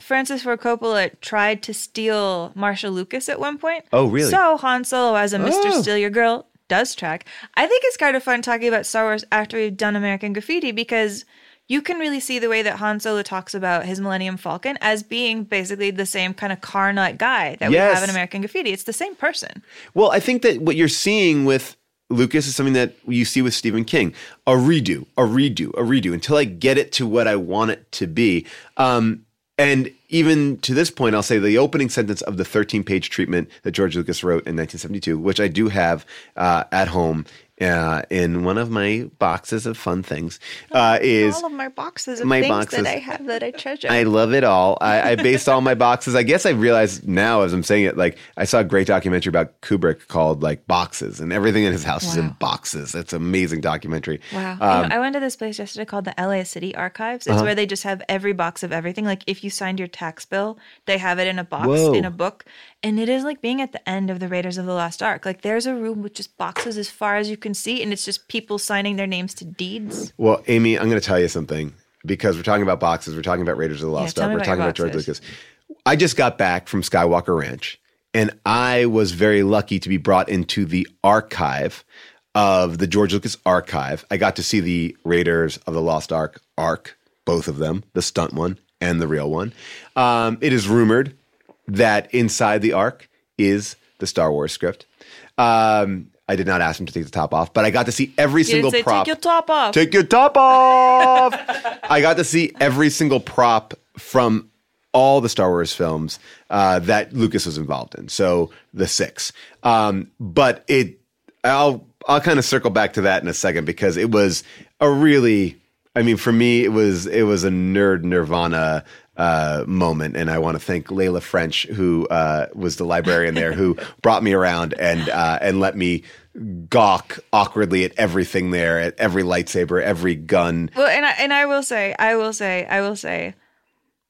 Francis Ford Coppola tried to steal Marcia Lucas at one point. Oh, really? So Han Solo as a Mr. Steal Your Girl does track. I think it's kind of fun talking about Star Wars after we've done American Graffiti, because you can really see the way that Han Solo talks about his Millennium Falcon as being basically the same kind of car nut guy that we have in American Graffiti. It's the same person. Well, I think that what you're seeing with Lucas is something that you see with Stephen King. A redo until I get it to what I want it to be. And even to this point, I'll say the opening sentence of the 13-page treatment that George Lucas wrote in 1972, which I do have at home in one of my boxes of fun things, is all of my boxes of my things boxes. That I have that I treasure. I love it all. I based all my boxes. I guess I realized now as I'm saying it, like I saw a great documentary about Kubrick called like Boxes, and everything in his house is in boxes. It's an amazing documentary. Wow. I went to this place yesterday called the LA City Archives. It's where they just have every box of everything. Like if you signed your tax bill, they have it in a box, in a book. And it is like being at the end of the Raiders of the Lost Ark. Like there's a room with just boxes as far as you can see, and it's just people signing their names to deeds. Well, Amy, I'm going to tell you something, because we're talking about boxes, we're talking about Raiders of the Lost Ark, we're talking about George Lucas. I just got back from Skywalker Ranch, and I was very lucky to be brought into the archive of the George Lucas archive. I got to see the Raiders of the Lost Ark, both of them, the stunt one and the real one. It is rumored that inside the Ark is the Star Wars script. I did not ask him to take the top off, but I got to see every single prop. Take your top off. Take your top off. I got to see every single prop from all the Star Wars films that Lucas was involved in. So the six. But I'll kind of circle back to that in a second, because it was a really, I mean, for me, it was a nerd nirvana moment, and I want to thank Layla French, who was the librarian there, who brought me around and let me gawk awkwardly at everything there, at every lightsaber, every gun. Well, I will say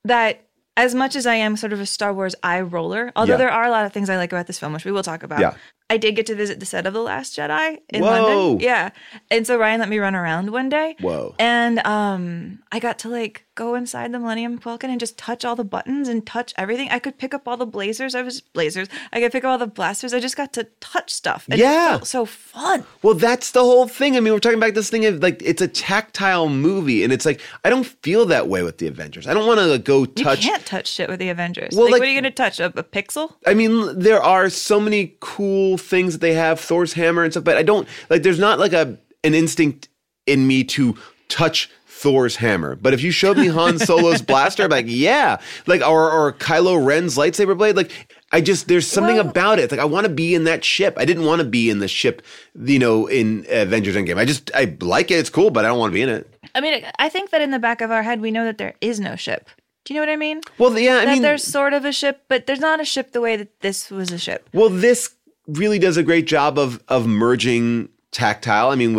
that as much as I am sort of a Star Wars eye roller, although there are a lot of things I like about this film, which we will talk about. Yeah. I did get to visit the set of The Last Jedi in London. Yeah. And so Ryan let me run around one day. Whoa. And I got to like go inside the Millennium Falcon and just touch all the buttons and touch everything. I could pick up all the blazers. I could pick up all the blasters. I just got to touch stuff. And it felt so fun. Well, that's the whole thing. I mean, we're talking about this thing of like, it's a tactile movie, and it's like, I don't feel that way with the Avengers. I don't want to go touch. You can't touch shit with the Avengers. Well, like what are you going to touch? A pixel? I mean, there are so many cool things that they have, Thor's hammer and stuff, but I don't like, there's not like an instinct in me to touch Thor's hammer. But if you showed me Han Solo's blaster, I'm like, or Kylo Ren's lightsaber blade, like I just, there's something about it. Like I want to be in that ship. I didn't want to be in the ship, you know, in Avengers Endgame. I like it. It's cool, but I don't want to be in it. I mean, I think that in the back of our head, we know that there is no ship. Do you know what I mean? Well, yeah, I mean, there's sort of a ship, but there's not a ship the way that this was a ship. Well, this really does a great job of merging tactile. I mean,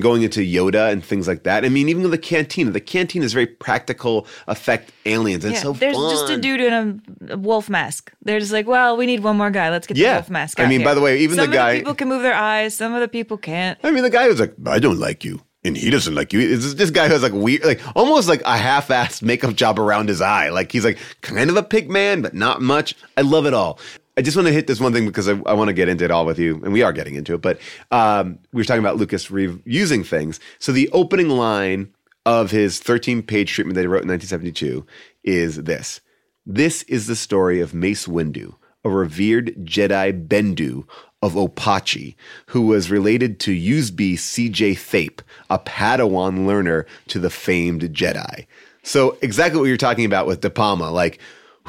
going into Yoda and things like that. I mean, even with the cantina is very practical effect aliens. It's so there's fun. There's just a dude in a wolf mask. They're just like, well, we need one more guy. Let's get the wolf mask out. I mean, by the way, even some of the people can move their eyes. Some of the people can't. I mean, the guy was like, I don't like you. And he doesn't like you. It's this guy who has like weird, like almost like a half-assed makeup job around his eye. Like he's like kind of a pig man, but not much. I love it all. I just want to hit this one thing because I want to get into it all with you. And we are getting into it. But we were talking about Lucas reusing things. So the opening line of his 13-page treatment that he wrote in 1972 is this. This is the story of Mace Windu, a revered Jedi Bendu of Opachi, who was related to Usby C.J. Thape, a Padawan learner to the famed Jedi. So exactly what you're talking about with De Palma, like,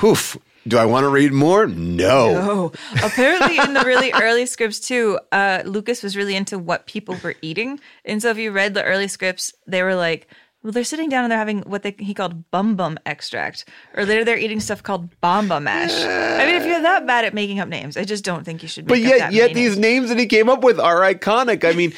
oof, do I want to read more? No. Apparently in the really early scripts too, Lucas was really into what people were eating. And so if you read the early scripts, they were like, well, they're sitting down and they're having what he called bum-bum extract. Or later they're eating stuff called bomba mash. I mean, if you're that bad at making up names, I just don't think you should make up that many names. These names that he came up with are iconic. I mean,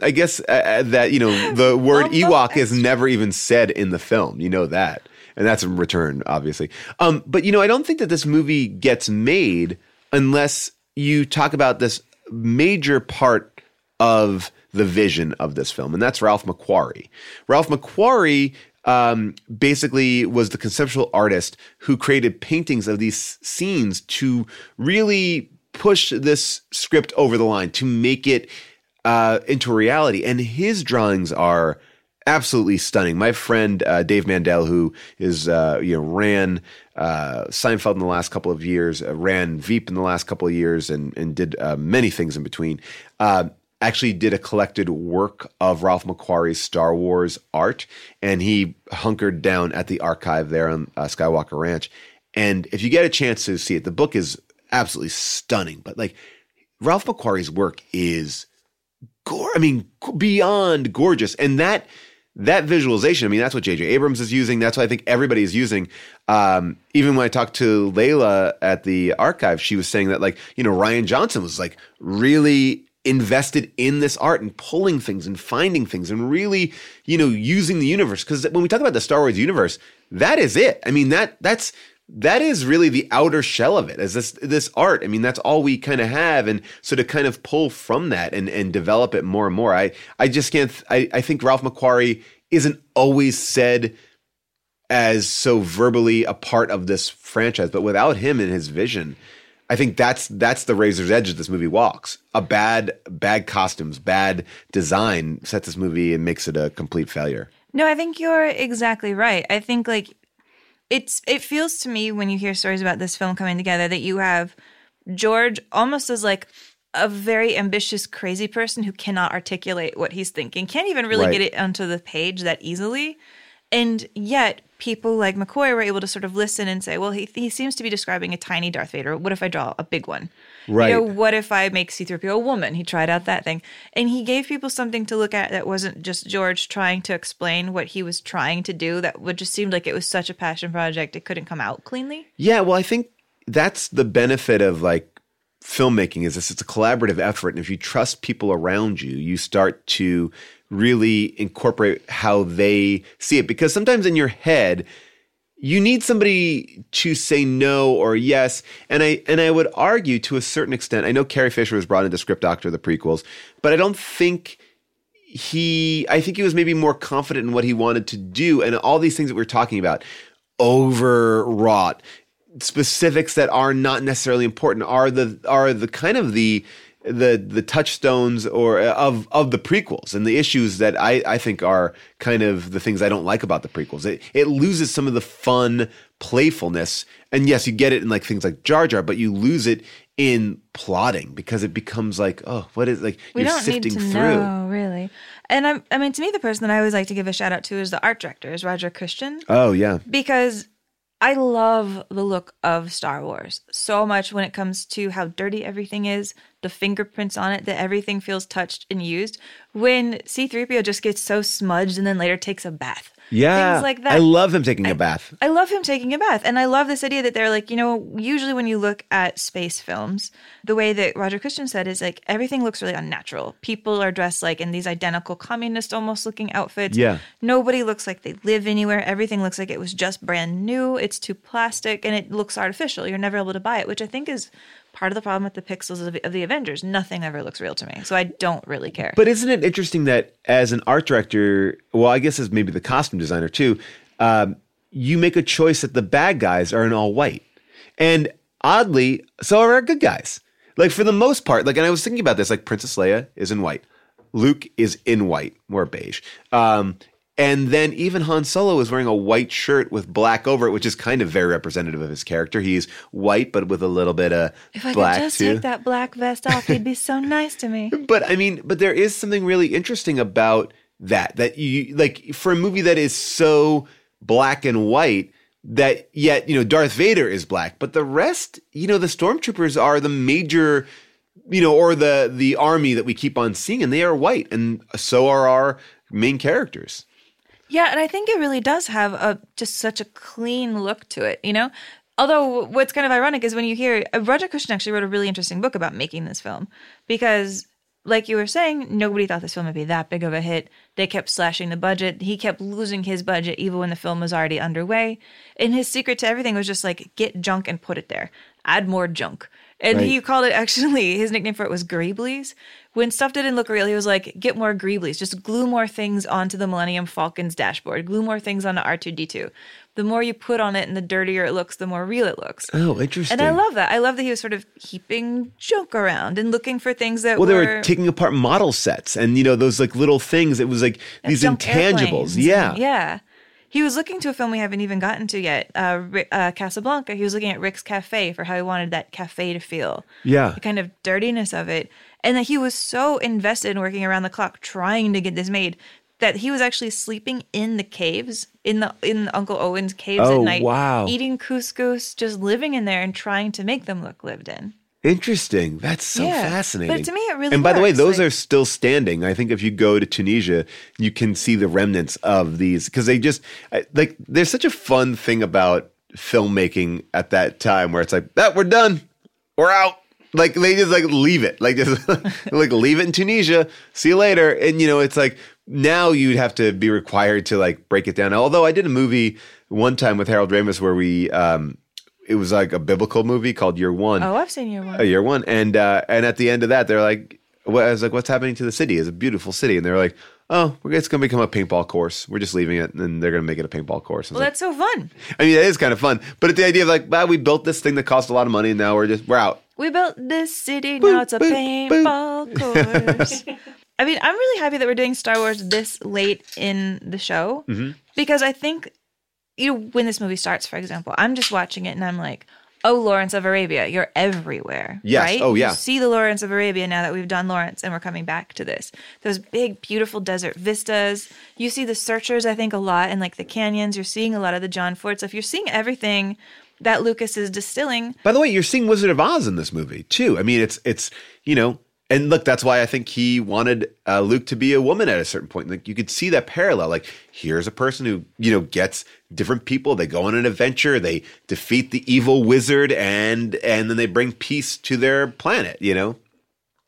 I guess that, the word Ewok is never even said in the film. You know that. And that's in return, obviously. But, I don't think that this movie gets made unless you talk about this major part of the vision of this film, and that's Ralph McQuarrie. Ralph McQuarrie basically was the conceptual artist who created paintings of these scenes to really push this script over the line, to make it into reality. And his drawings are absolutely stunning. My friend Dave Mandel, who is ran Seinfeld in the last couple of years, ran Veep in the last couple of years, and did many things in between. Actually did a collected work of Ralph McQuarrie's Star Wars art, and he hunkered down at the archive there on Skywalker Ranch. And if you get a chance to see it, the book is absolutely stunning. But like Ralph McQuarrie's work is, beyond gorgeous. And that visualization, that's what J.J. Abrams is using. That's what I think everybody is using. Even when I talked to Layla at the archive, she was saying that Rian Johnson was like really invested in this art and pulling things and finding things and really, using the universe. Because when we talk about the Star Wars universe, that is it. I mean, that is really the outer shell of it, as this art. I mean, that's all we kind of have. And so to kind of pull from that and develop it more and more, I just can't, I think Ralph McQuarrie isn't always said as so verbally a part of this franchise, but without him and his vision, I think that's the razor's edge that this movie walks. A bad costumes, bad design sets this movie and makes it a complete failure. No, I think you're exactly right. I think it feels to me when you hear stories about this film coming together that you have George almost as like a very ambitious, crazy person who cannot articulate what he's thinking, can't even really get it onto the page that easily. And yet people like McCoy were able to sort of listen and say, well, he seems to be describing a tiny Darth Vader. What if I draw a big one? Right. What if I make C-3PO a woman? He tried out that thing. And he gave people something to look at that wasn't just George trying to explain what he was trying to do. That would just seemed like it was such a passion project. It couldn't come out cleanly. Yeah, well, I think that's the benefit of filmmaking is this. It's a collaborative effort. And if you trust people around you, you start to really incorporate how they see it. Because sometimes in your head, you need somebody to say no or yes. And I would argue to a certain extent, I know Carrie Fisher was brought into Script Doctor, the prequels, but I don't think I think he was maybe more confident in what he wanted to do. And all these things that we're talking about, overwrought, specifics that are not necessarily important are the kind of the touchstones or of the prequels, and the issues that I think are kind of the things I don't like about the prequels. It loses some of the fun playfulness. And yes, you get it in things like Jar Jar, but you lose it in plotting because it becomes what is we you're don't sifting need to through. Know, really. And to me, the person that I always like to give a shout out to is the art director, is Roger Christian. Oh yeah. Because I love the look of Star Wars so much when it comes to how dirty everything is, the fingerprints on it, that everything feels touched and used. When C-3PO just gets so smudged and then later takes a bath. Yeah, things like that. I love him taking a bath. I love him taking a bath. And I love this idea that they're like, you know, usually when you look at space films, the way that Roger Christian said is like everything looks really unnatural. People are dressed like in these identical communist almost looking outfits. Yeah. Nobody looks like they live anywhere. Everything looks like it was just brand new. It's too plastic and it looks artificial. You're never able to buy it, which I think is part of the problem with the pixels of the Avengers. Nothing ever looks real to me, so I don't really care. But isn't it interesting that as an art director, well, I guess as maybe the costume designer too, you make a choice that the bad guys are in all white. And oddly, so are our good guys. Like for the most part, like, and I was thinking about this, like Princess Leia is in white. Luke is in white, more beige. And then even Han Solo is wearing a white shirt with black over it, which is kind of very representative of his character. He's white, but with a little bit of black, too. If I could just take that black vest off, he'd be so nice to me. But, I mean, but there is something really interesting about that. That you, like, for a movie that is so black and white, that yet, you know, Darth Vader is black. But the rest, you know, the stormtroopers are the major, you know, or the army that we keep on seeing, and they are white. And so are our main characters. Yeah, and I think it really does have a just such a clean look to it, you know? Although what's kind of ironic is when you hear – Roger Cushing actually wrote a really interesting book about making this film because, like you were saying, nobody thought this film would be that big of a hit. They kept slashing the budget. He kept losing his budget even when the film was already underway. And his secret to everything was just like get junk and put it there. Add more junk. And right. He called it actually, his nickname for it was Greeblies. When stuff didn't look real, he was like, get more Greeblies. Just glue more things onto the Millennium Falcon's dashboard. Glue more things onto R2-D2. The more you put on it and the dirtier it looks, the more real it looks. Oh, interesting. And I love that. I love that he was sort of heaping junk around and looking for things that were... Well, they were taking apart model sets and, you know, those like little things. It was like these intangibles. Yeah. Yeah. He was looking to a film we haven't even gotten to yet, Casablanca. He was looking at Rick's Cafe for how he wanted that cafe to feel. Yeah. The kind of dirtiness of it. And that he was so invested in working around the clock trying to get this made that he was actually sleeping in the caves, in Uncle Owen's caves at night. Wow. Eating couscous, just living in there and trying to make them look lived in. Interesting. That's so fascinating. But to me, it really And by the way, those are still standing. I think if you go to Tunisia, you can see the remnants of these because they just like there's such a fun thing about filmmaking at that time where it's like that we're done, we're out. Like they just like leave it, like just like leave it in Tunisia. See you later. And you know, it's like now you'd have to be required to like break it down. Although I did a movie one time with Harold Ramis where we it was like a biblical movie called Year One. Oh, I've seen Year One. Year One. And at the end of that, they're like, I was like, what's happening to the city? It's a beautiful city. And they're like, oh, it's going to become a paintball course. We're just leaving it, and they're going to make it a paintball course. Well, like, that's so fun. I mean, it is kind of fun. But it's the idea of like, we built this thing that cost a lot of money, and now we're out. We built this city, now it's a paintball course. I mean, I'm really happy that we're doing Star Wars this late in the show, because I think... You know, when this movie starts, for example, I'm just watching it and I'm like, oh, Lawrence of Arabia, you're everywhere. Yes. Right? Oh, yeah. You see the Lawrence of Arabia now that we've done Lawrence and we're coming back to this. Those big, beautiful desert vistas. You see the Searchers, I think, a lot and like the canyons. You're seeing a lot of the John Ford stuff. You're seeing everything that Lucas is distilling. By the way, you're seeing Wizard of Oz in this movie, too. I mean, it's you know, and look, that's why I think he wanted Luke to be a woman at a certain point. Like you could see that parallel. Like here's a person who, you know, gets different people. They go on an adventure. They defeat the evil wizard and then they bring peace to their planet, you know?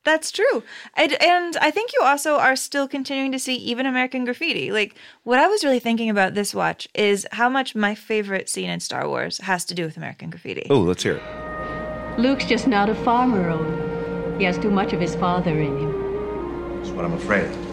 That's true. And I think you also are still continuing to see even American Graffiti. Like what I was really thinking about this watch is how much my favorite scene in Star Wars has to do with American Graffiti. Oh, let's hear it. Luke's just not a farmer, Owen. He has too much of his father in him. That's what I'm afraid of.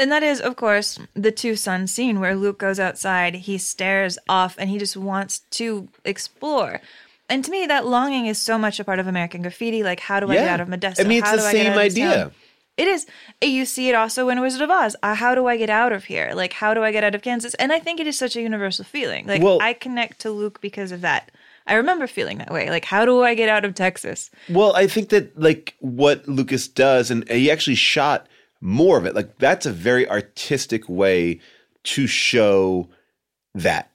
And that is, of course, the two suns scene where Luke goes outside, he stares off, and he just wants to explore. And to me, that longing is so much a part of American Graffiti. Like, how do I get out of Modesto? I mean, it's the same idea. It is. You see it also in Wizard of Oz. How do I get out of here? Like, how do I get out of Kansas? And I think it is such a universal feeling. Like, well, I connect to Luke because of that. I remember feeling that way. Like, how do I get out of Texas? Well, I think that, like, what Lucas does, and he actually shot more of it. Like, that's a very artistic way to show that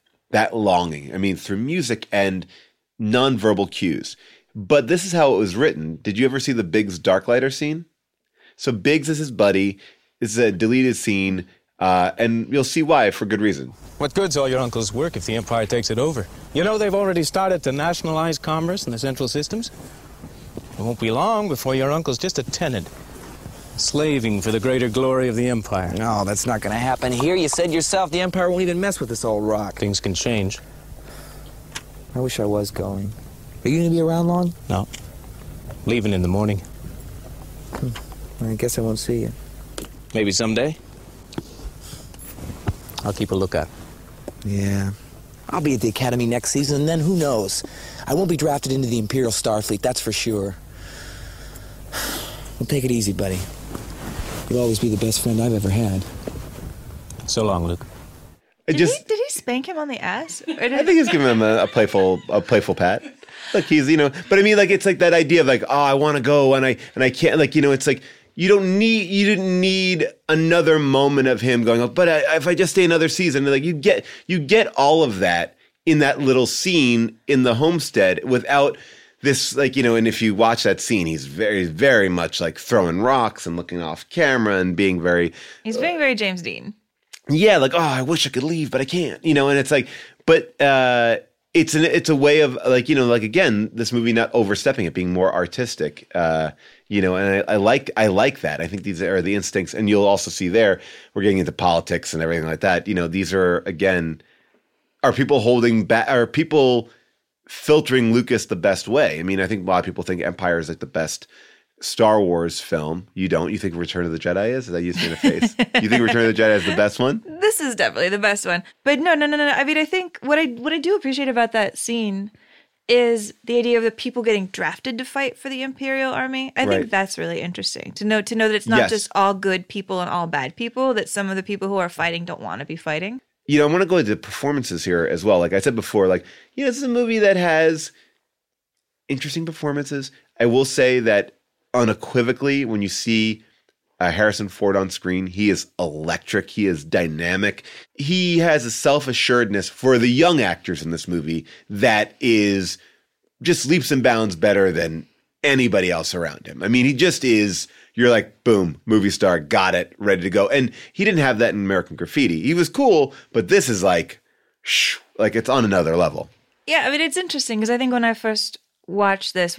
longing. I mean, through music and nonverbal cues. But this is how it was written. Did you ever see the Biggs Darklighter scene? So Biggs is his buddy. It's a deleted scene, and you'll see why for good reason. What good's all your uncle's work if the Empire takes it over? You know they've already started to nationalize commerce in the central systems. It won't be long before your uncle's just a tenant, slaving for the greater glory of the Empire. No, that's not going to happen here. You said yourself the Empire won't even mess with this old rock. Things can change. I wish I was going. Are you going to be around long? No. Leaving in the morning. I guess I won't see you. Maybe someday. I'll keep a lookout. Yeah. I'll be at the Academy next season, and then who knows? I won't be drafted into the Imperial Starfleet, that's for sure. Well, take it easy, buddy. You'll always be the best friend I've ever had. So long, Luke. Did he spank him on the ass? I think he's giving him a playful pat. Like, he's, you know, but I mean, like, it's like that idea of like, oh, I want to go and I can't, like, you know, it's like, you didn't need another moment of him going, oh, but if I just stay another season, like, you get all of that in that little scene in the homestead without this, like, you know, and if you watch that scene, he's very, very much like throwing rocks and looking off camera and being very. He's being very James Dean. Yeah, like, oh, I wish I could leave, but I can't, you know, and it's like, but it's a way of, like, you know, like, again, this movie not overstepping it, being more artistic, you know, and I like that. I think these are the instincts, and you'll also see there, we're getting into politics and everything like that. You know, these are, again, are people holding back, are people filtering Lucas the best way? I mean, I think a lot of people think Empire is like the best Star Wars film. You don't? You think Return of the Jedi is? That used to be in a face. You think Return of the Jedi is the best one? This is definitely the best one. But no. I mean, I think what I do appreciate about that scene is the idea of the people getting drafted to fight for the Imperial Army. I think that's really interesting to know that it's not just all good people and all bad people, that some of the people who are fighting don't want to be fighting. You know, I want to go into performances here as well. Like I said before, like, you know, this is a movie that has interesting performances. I will say that unequivocally, when you see Harrison Ford on screen, he is electric. He is dynamic. He has a self-assuredness for the young actors in this movie that is just leaps and bounds better than anybody else around him. I mean, he just is. You're like, boom, movie star, got it, ready to go. And he didn't have that in American Graffiti. He was cool, but this is like, shh, like it's on another level. Yeah, I mean, it's interesting because I think whenever I first watched this,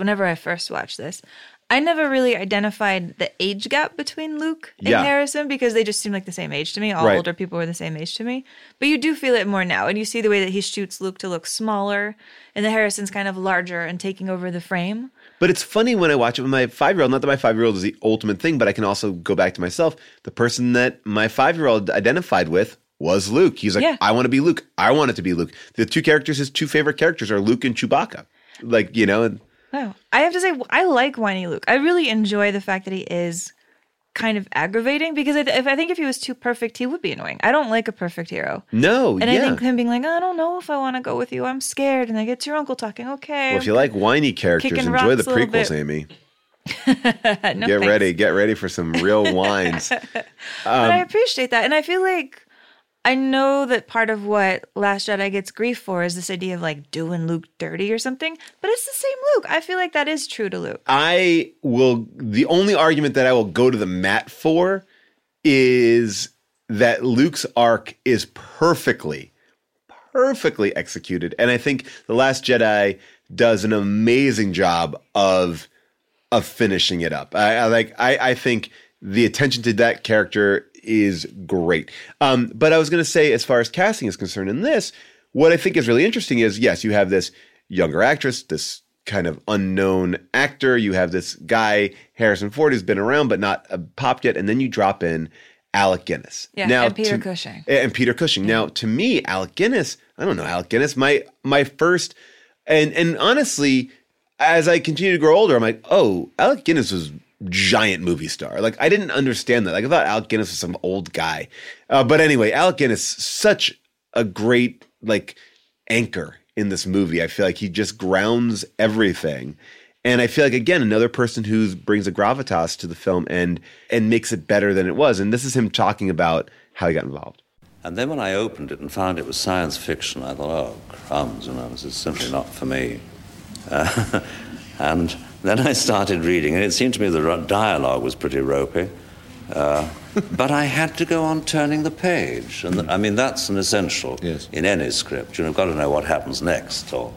I never really identified the age gap between Luke and Harrison because they just seemed like the same age to me. All older people were the same age to me. But you do feel it more now. And you see the way that he shoots Luke to look smaller and the Harrison's kind of larger and taking over the frame. But it's funny when I watch it with my 5-year-old. Not that my 5-year-old is the ultimate thing, but I can also go back to myself. The person that my 5-year-old identified with was Luke. He's like, I want to be Luke. I want it to be Luke. The two characters, his two favorite characters are Luke and Chewbacca. Like, you know, and wow. I have to say, I like whiny Luke. I really enjoy the fact that he is kind of aggravating because I think if he was too perfect, he would be annoying. I don't like a perfect hero. No, and I think him being like, I don't know if I want to go with you. I'm scared. And I get your uncle talking, okay. Well, if you like whiny characters, enjoy the prequels, Amy. Get ready for some real whines. But I appreciate that. And I feel like I know that part of what Last Jedi gets grief for is this idea of like doing Luke dirty or something, but it's the same Luke. I feel like that is true to Luke. The only argument that I will go to the mat for is that Luke's arc is perfectly executed. And I think The Last Jedi does an amazing job of finishing it up. I think the attention to that character is great. But I was going to say, as far as casting is concerned in this, what I think is really interesting is, yes, you have this younger actress, this kind of unknown actor. You have this guy, Harrison Ford, who's been around but not popped yet. And then you drop in Alec Guinness. Yeah, now, and Peter Cushing. And Peter Cushing. Yeah. Now, to me, Alec Guinness, I don't know Alec Guinness. My first, and honestly, as I continue to grow older, I'm like, oh, Alec Guinness was giant movie star. Like, I didn't understand that. Like, I thought Alec Guinness was some old guy. But anyway, Alec Guinness, such a great, like, anchor in this movie. I feel like he just grounds everything. And I feel like, again, another person who brings a gravitas to the film and makes it better than it was. And this is him talking about how he got involved. And then when I opened it and found it was science fiction, I thought, oh, crumbs, and this is simply not for me. And then I started reading, and it seemed to me the dialogue was pretty ropey. But I had to go on turning the page. And I mean, that's an essential in any script. You've got to know what happens next, or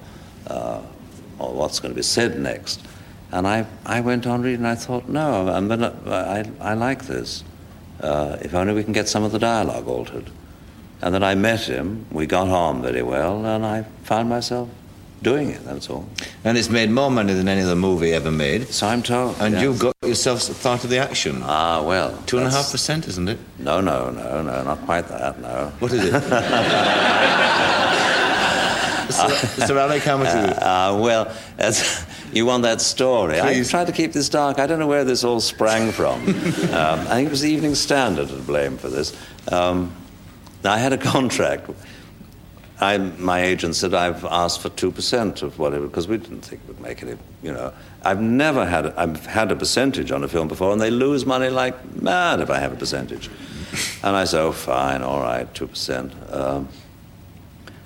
what's going to be said next. And I went on reading, and I thought, no, I like this. If only we can get some of the dialogue altered. And then I met him, we got on very well, and I found myself doing it, that's all. And it's made more money than any other movie ever made. So I'm told. And you've got yourself thought of the action. Ah, well. 2.5%, isn't it? No, not quite that, no. What is it? Sir Alec, how much is it? Well, you want that story. Please. I tried to keep this dark. I don't know where this all sprang from. I think it was the Evening Standard to blame for this. I had a contract. My agent said, I've asked for 2% of whatever, because we didn't think it would make any, I've never had, I've had a percentage on a film before, and they lose money like mad if I have a percentage. And I said, oh, fine, all right, 2%.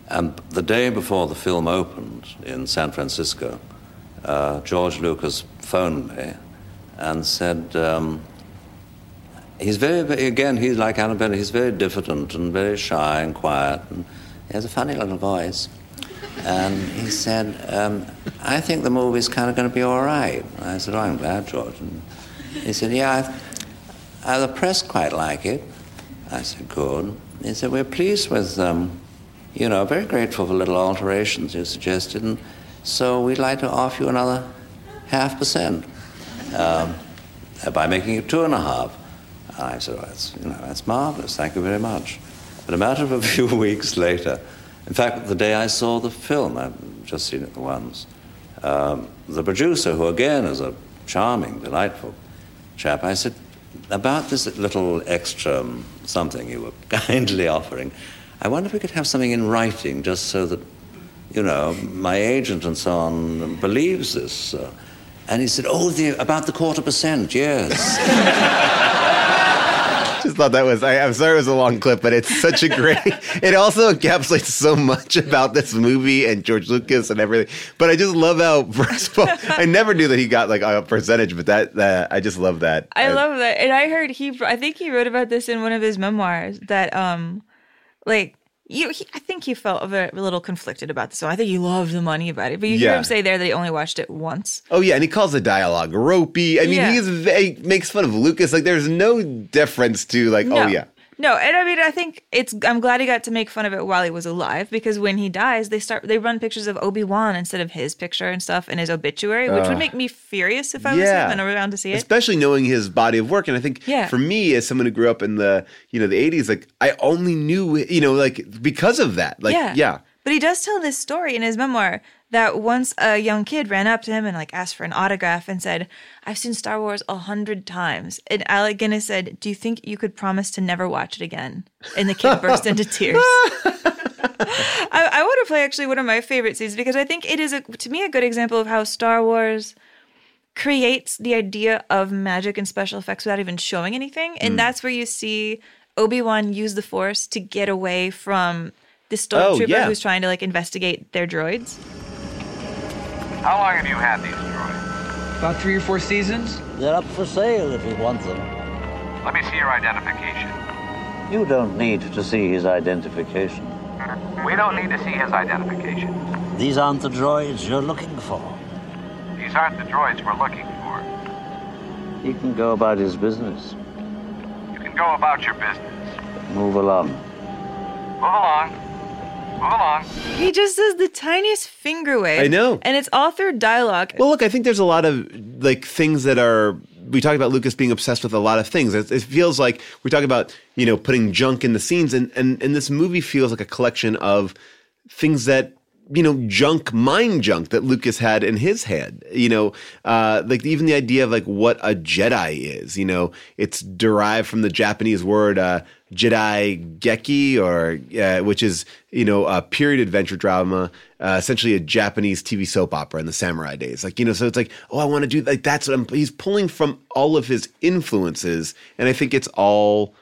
And the day before the film opened in San Francisco, George Lucas phoned me and said, he's very, again, he's like Annabelle, he's very diffident and very shy and quiet, and he has a funny little voice. And he said, I think the movie's kind of going to be all right. And I said, oh, I'm glad, George. And he said, yeah, the press quite like it. I said, good. He said, we're pleased with very grateful for little alterations you suggested, and so we'd like to offer you another 0.5% by making it 2.5. And I said, well, that's marvelous. Thank you very much. But a matter of a few weeks later, in fact, the day I saw the film, I've just seen it once, the producer, who again is a charming, delightful chap, I said, about this little extra something you were kindly offering, I wonder if we could have something in writing just so that, my agent and so on believes this. And he said, oh, about the 0.25%, yes. Just thought that was, I'm sorry it was a long clip, but it's such a great, it also encapsulates so much about this movie and George Lucas and everything. But I just love how, first of all, I never knew that he got like a percentage, but that I just love that. I love that. And I heard I think he wrote about this in one of his memoirs that, I think he felt a little conflicted about this one. I think he loved the money about it. But you hear him say there that he only watched it once. Oh, yeah, and he calls the dialogue ropey. I mean, he makes fun of Lucas. Like, there's no difference to, No, and I mean, I think I'm glad he got to make fun of it while he was alive, because when he dies, they run pictures of Obi-Wan instead of his picture and stuff in his obituary, which would make me furious if I was him and around to see it. Especially knowing his body of work. And I think for me, as someone who grew up in the, the 80s, like, I only knew, because of that. But he does tell this story in his memoir that once a young kid ran up to him and asked for an autograph and said, I've seen Star Wars 100 times. And Alec Guinness said, do you think you could promise to never watch it again? And the kid burst into tears. I want to play actually one of my favorite scenes because I think it is, to me, a good example of how Star Wars creates the idea of magic and special effects without even showing anything. And that's where you see Obi-Wan use the Force to get away from the stormtrooper who's trying to investigate their droids. How long have you had these droids? About 3 or 4 seasons. They're up for sale if you want them. Let me see your identification. You don't need to see his identification. We don't need to see his identification. These aren't the droids you're looking for. These aren't the droids we're looking for. He can go about his business. You can go about your business. Move along. Move along. He just does the tiniest finger wave. I know. And it's all through dialogue. Well, look, I think there's a lot of things that are we talked about Lucas being obsessed with a lot of things. It feels like we talk about, you know, putting junk in the scenes, and this movie feels like a collection of things that, you know, mind junk that Lucas had in his head, you know, like even the idea of like what a Jedi is, you know, it's derived from the Japanese word Jedi Geki, or which is, you know, a period adventure drama, essentially a Japanese TV soap opera in the samurai days. Like, you know, so it's like, oh, I want to do like, that's what he's pulling from all of his influences. And I think it's all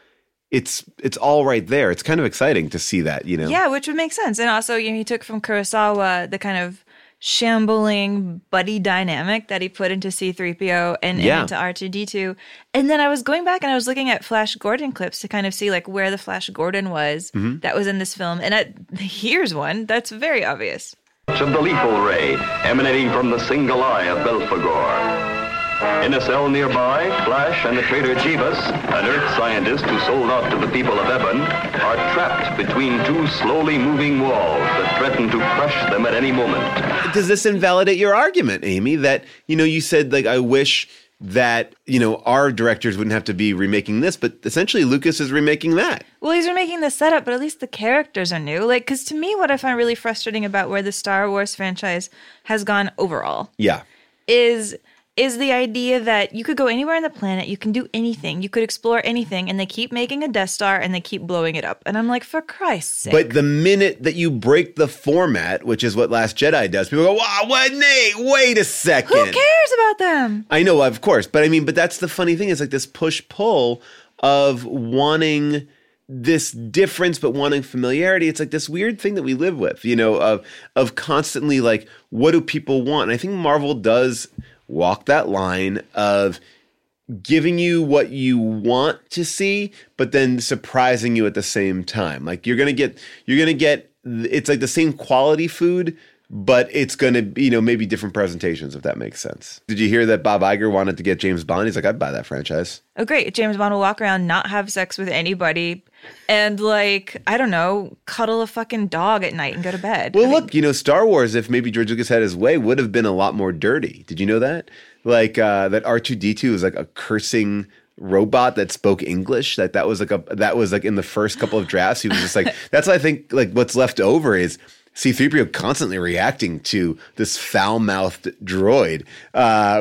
right there. It's kind of exciting to see that, you know? Yeah, which would make sense. And also, you know, he took from Kurosawa the kind of shambling buddy dynamic that he put into C-3PO and into R2-D2. And then I was going back and I was looking at Flash Gordon clips to kind of see like where the Flash Gordon was that was in this film. And here's one that's very obvious. Of the lethal ray emanating from the single eye of Belphegor. In a cell nearby, Flash and the traitor Jeebus, an Earth scientist who sold out to the people of Ebon, are trapped between two slowly moving walls that threaten to crush them at any moment. Does this invalidate your argument, Amy, that, you know, you said, like, I wish that, you know, our directors wouldn't have to be remaking this, but essentially Lucas is remaking that. Well, he's remaking the setup, but at least the characters are new. Like, because to me, what I find really frustrating about where the Star Wars franchise has gone overall is the idea that you could go anywhere on the planet, you can do anything, you could explore anything, and they keep making a Death Star and they keep blowing it up. And I'm like, for Christ's sake. But the minute that you break the format, which is what Last Jedi does, people go, wow, wait a second. Who cares about them? I know, of course. But I mean, but that's the funny thing is like this push-pull of wanting this difference but wanting familiarity. It's like this weird thing that we live with, you know, of constantly like, what do people want? And I think Marvel does walk that line of giving you what you want to see, but then surprising you at the same time. Like you're going to get, it's like the same quality food, but it's going to be, you know, maybe different presentations, if that makes sense. Did you hear that Bob Iger wanted to get James Bond? He's like, I'd buy that franchise. Oh, great. James Bond will walk around, not have sex with anybody, and like, I don't know, cuddle a fucking dog at night and go to bed. Well, look, you know, Star Wars, if maybe George Lucas had his way, would have been a lot more dirty. Did you know that? Like that R2-D2 is like a cursing robot that spoke English. That was like in the first couple of drafts, he was just like, that's what I think like what's left over is C-3PO constantly reacting to this foul-mouthed droid,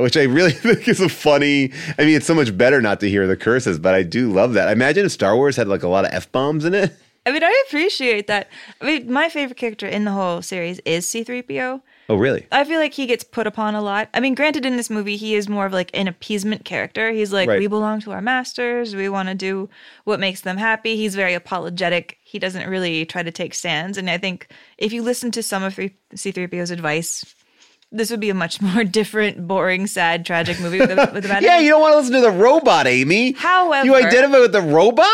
which I really think is a funny. I mean, it's so much better not to hear the curses, but I do love that. I imagine if Star Wars had like a lot of F-bombs in it. I mean, I appreciate that. I mean, my favorite character in the whole series is C-3PO. Oh, really? I feel like he gets put upon a lot. I mean, granted, in this movie, he is more of like an appeasement character. He's like, right. We belong to our masters. We want to do what makes them happy. He's very apologetic. He doesn't really try to take stands. And I think if you listen to some of C-3PO's advice, this would be a much more different, boring, sad, tragic movie with a bad Yeah, you don't want to listen to the robot, Amy. However, you identify with the robot?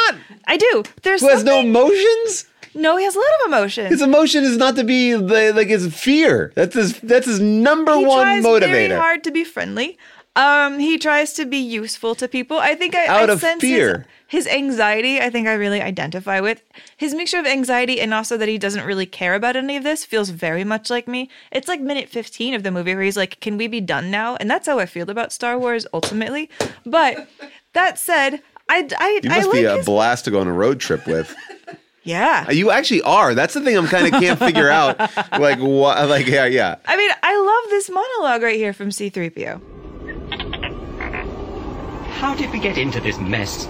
I do. Who has no emotions? No, he has a lot of emotion. His emotion is not to be like his fear. That's his number one motivator. He tries very hard to be friendly. He tries to be useful to people. I think I sense fear. His anxiety, I think I really identify with. His mixture of anxiety and also that he doesn't really care about any of this feels very much like me. It's like minute 15 of the movie where he's like, can we be done now? And that's how I feel about Star Wars ultimately. But that said, you must be a blast to go on a road trip with. Yeah. You actually are. That's the thing I'm kind of can't figure out. Like, what? Like, yeah. I mean, I love this monologue right here from C-3PO. How did we get into this mess?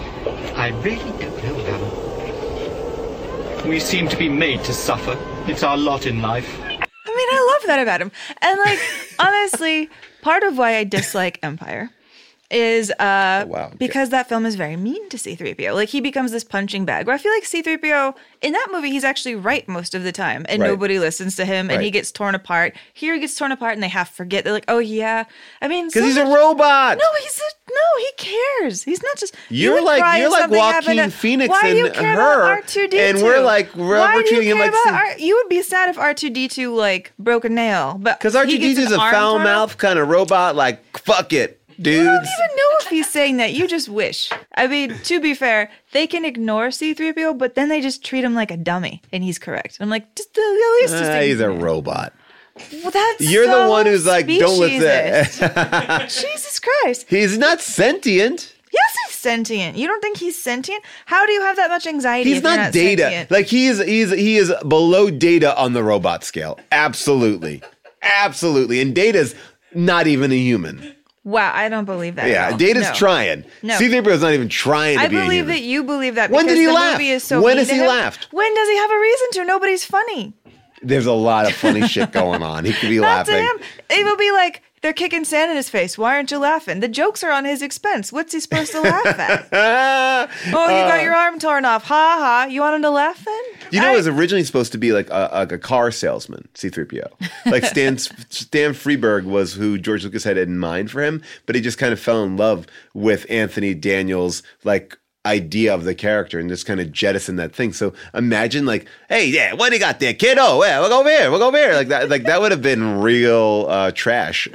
I really don't know, Val. We seem to be made to suffer. It's our lot in life. I mean, I love that about him. And, like, honestly, part of why I dislike Empire is because that film is very mean to C-3PO. Like, he becomes this punching bag, where I feel like C-3PO, in that movie, he's actually right most of the time, and nobody listens to him, and he gets torn apart. Here he gets torn apart, and they half forget. They're like, oh, yeah. I mean, because he's a robot! No, he cares. He's not just... You're like Joaquin Phoenix and her, and we're treating him like... You would be sad if R2-D2, like, broke a nail, but... Because R2-D2 is a foul-mouthed kind of robot, like, fuck it. Dudes. You don't even know if he's saying that. You just wish. I mean, to be fair, they can ignore C-3PO, but then they just treat him like a dummy, and he's correct. I'm like, just at least. He's a robot. Well, that's you're so the one who's like, don't let that. Jesus Christ. He's not sentient. Yes, he's sentient. You don't think he's sentient? How do you have that much anxiety? He's not Data. Sentient? Like he is below Data on the robot scale. Absolutely. Absolutely. And Data's not even a human. Wow, I don't believe that. Yeah, no. Data's trying. No. C-3PO's not even trying to be a human. I believe that you believe that because the movie is so mean to him. When did he laugh? When does he have a reason to? Nobody's funny. There's a lot of funny shit going on. He could be laughing. To him. It would be like, they're kicking sand in his face. Why aren't you laughing? The jokes are on his expense. What's he supposed to laugh at? Oh, you got your arm torn off. Ha ha. You want him to laugh then? You know, it was originally supposed to be like a car salesman, C-3PO. Like Stan Freberg was who George Lucas had in mind for him, but he just kind of fell in love with Anthony Daniels' like idea of the character and just kind of jettisoned that thing. So imagine like, hey, yeah, what do you got there, kid? Oh, yeah, we'll go over here. We'll go over here. Like that would have been real trash.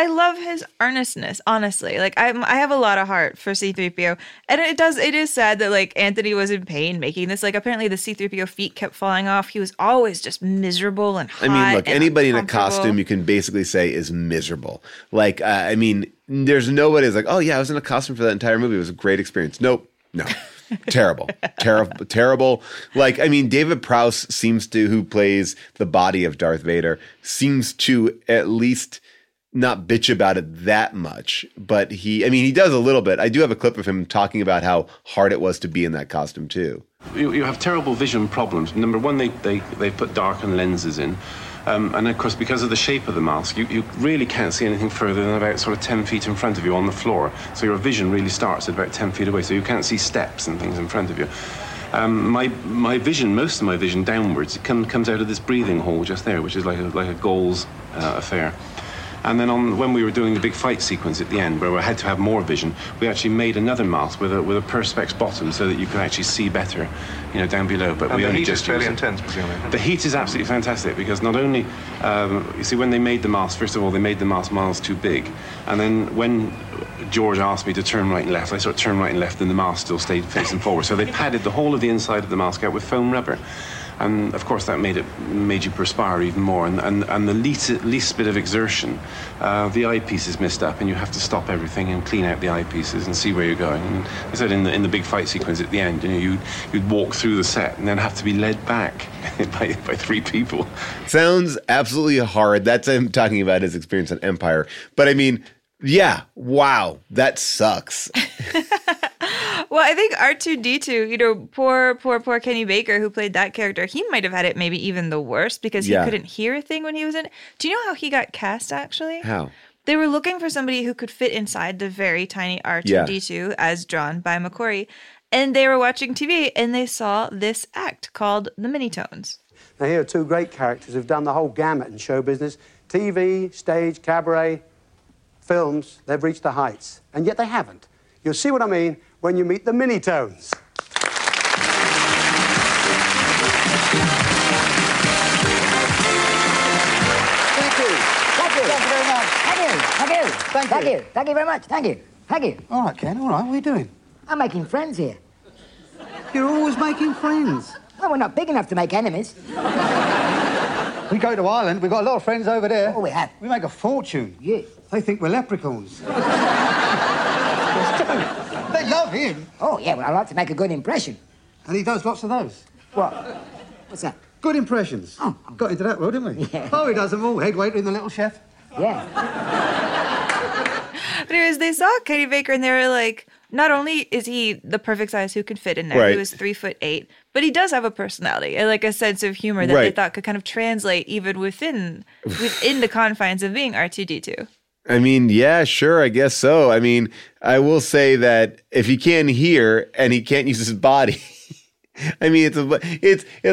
I love his earnestness, honestly. Like, I have a lot of heart for C-3PO. And it is sad that, like, Anthony was in pain making this. Like, apparently the C-3PO feet kept falling off. He was always just miserable and hot. I mean, look, anybody in a costume you can basically say is miserable. Like, I mean, there's nobody who's like, oh, yeah, I was in a costume for that entire movie. It was a great experience. Nope. No. Terrible. Terrible. Like, I mean, David Prowse who plays the body of Darth Vader, seems to at least not bitch about it that much, but he does a little bit. I do have a clip of him talking about how hard it was to be in that costume too. You have terrible vision problems. Number one, they put darkened lenses in. And of course, because of the shape of the mask, you really can't see anything further than about sort of 10 feet in front of you on the floor. So your vision really starts at about 10 feet away. So you can't see steps and things in front of you. My vision, most of my vision downwards, it comes out of this breathing hole just there, which is like a Gauls affair. And then when we were doing the big fight sequence at the end, where we had to have more vision, we actually made another mask with a perspex bottom so that you could actually see better, you know, down below. But and we the only heat just is fairly intense, presumably. The heat is absolutely fantastic because not only, you see, when they made the mask, first of all, they made the mask miles too big, and then when George asked me to turn right and left, I sort of turned right and left, and the mask still stayed facing forward. So they padded the whole of the inside of the mask out with foam rubber. And, of course, that made you perspire even more. And the least bit of exertion, the eyepiece is messed up, and you have to stop everything and clean out the eyepieces and see where you're going. And I said in the big fight sequence at the end, you know, you'd walk through the set and then have to be led back by three people. Sounds absolutely horrid. That's him talking about his experience on Empire. But, I mean, yeah, wow, that sucks. Well, I think R2-D2, you know, poor Kenny Baker, who played that character, he might have had it maybe even the worst because he couldn't hear a thing when he was in it. Do you know how he got cast, actually? How? They were looking for somebody who could fit inside the very tiny R2-D2 as drawn by McQuarrie, and they were watching TV, and they saw this act called The Minitones. Now, here are two great characters who've done the whole gamut in show business. TV, stage, cabaret, films, they've reached the heights, and yet they haven't. You'll see what I mean when you meet the Minitones. Thank you. Thank you. Thank you very much. Thank you. Thank you. Thank you. Thank you very much. Thank you. Thank you. All right, Ken. All right. What are you doing? I'm making friends here. You're always making friends. Well, we're not big enough to make enemies. We go to Ireland. We've got a lot of friends over there. Oh, we have. We make a fortune. Yeah. They think we're leprechauns. They love him. Oh, yeah, well, I like to make a good impression. And he does lots of those. What? What's that? Good impressions. Oh. Got into that world, didn't we? Yeah. Oh, he does them all. Head waiter in The Little Chef. Yeah. But anyways, they saw Kenny Baker and they were like, not only is he the perfect size who can fit in there, right. He was 3'8", but he does have a personality and like a sense of humor that they thought could kind of translate even within the confines of being R2-D2. I mean, yeah, sure, I guess so. I mean, I will say that if he can't hear and he can't use his body, I mean, it's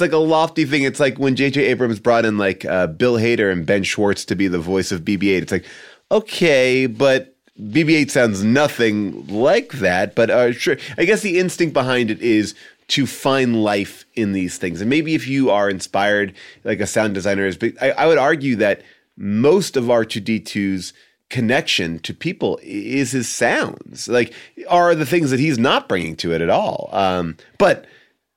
like a lofty thing. It's like when J.J. Abrams brought in like Bill Hader and Ben Schwartz to be the voice of BB-8. It's like, okay, but BB-8 sounds nothing like that. But sure, I guess the instinct behind it is to find life in these things. And maybe if you are inspired, like a sound designer is, but I would argue that most of R2-D2's connection to people is his sounds, like are the things that he's not bringing to it at all. But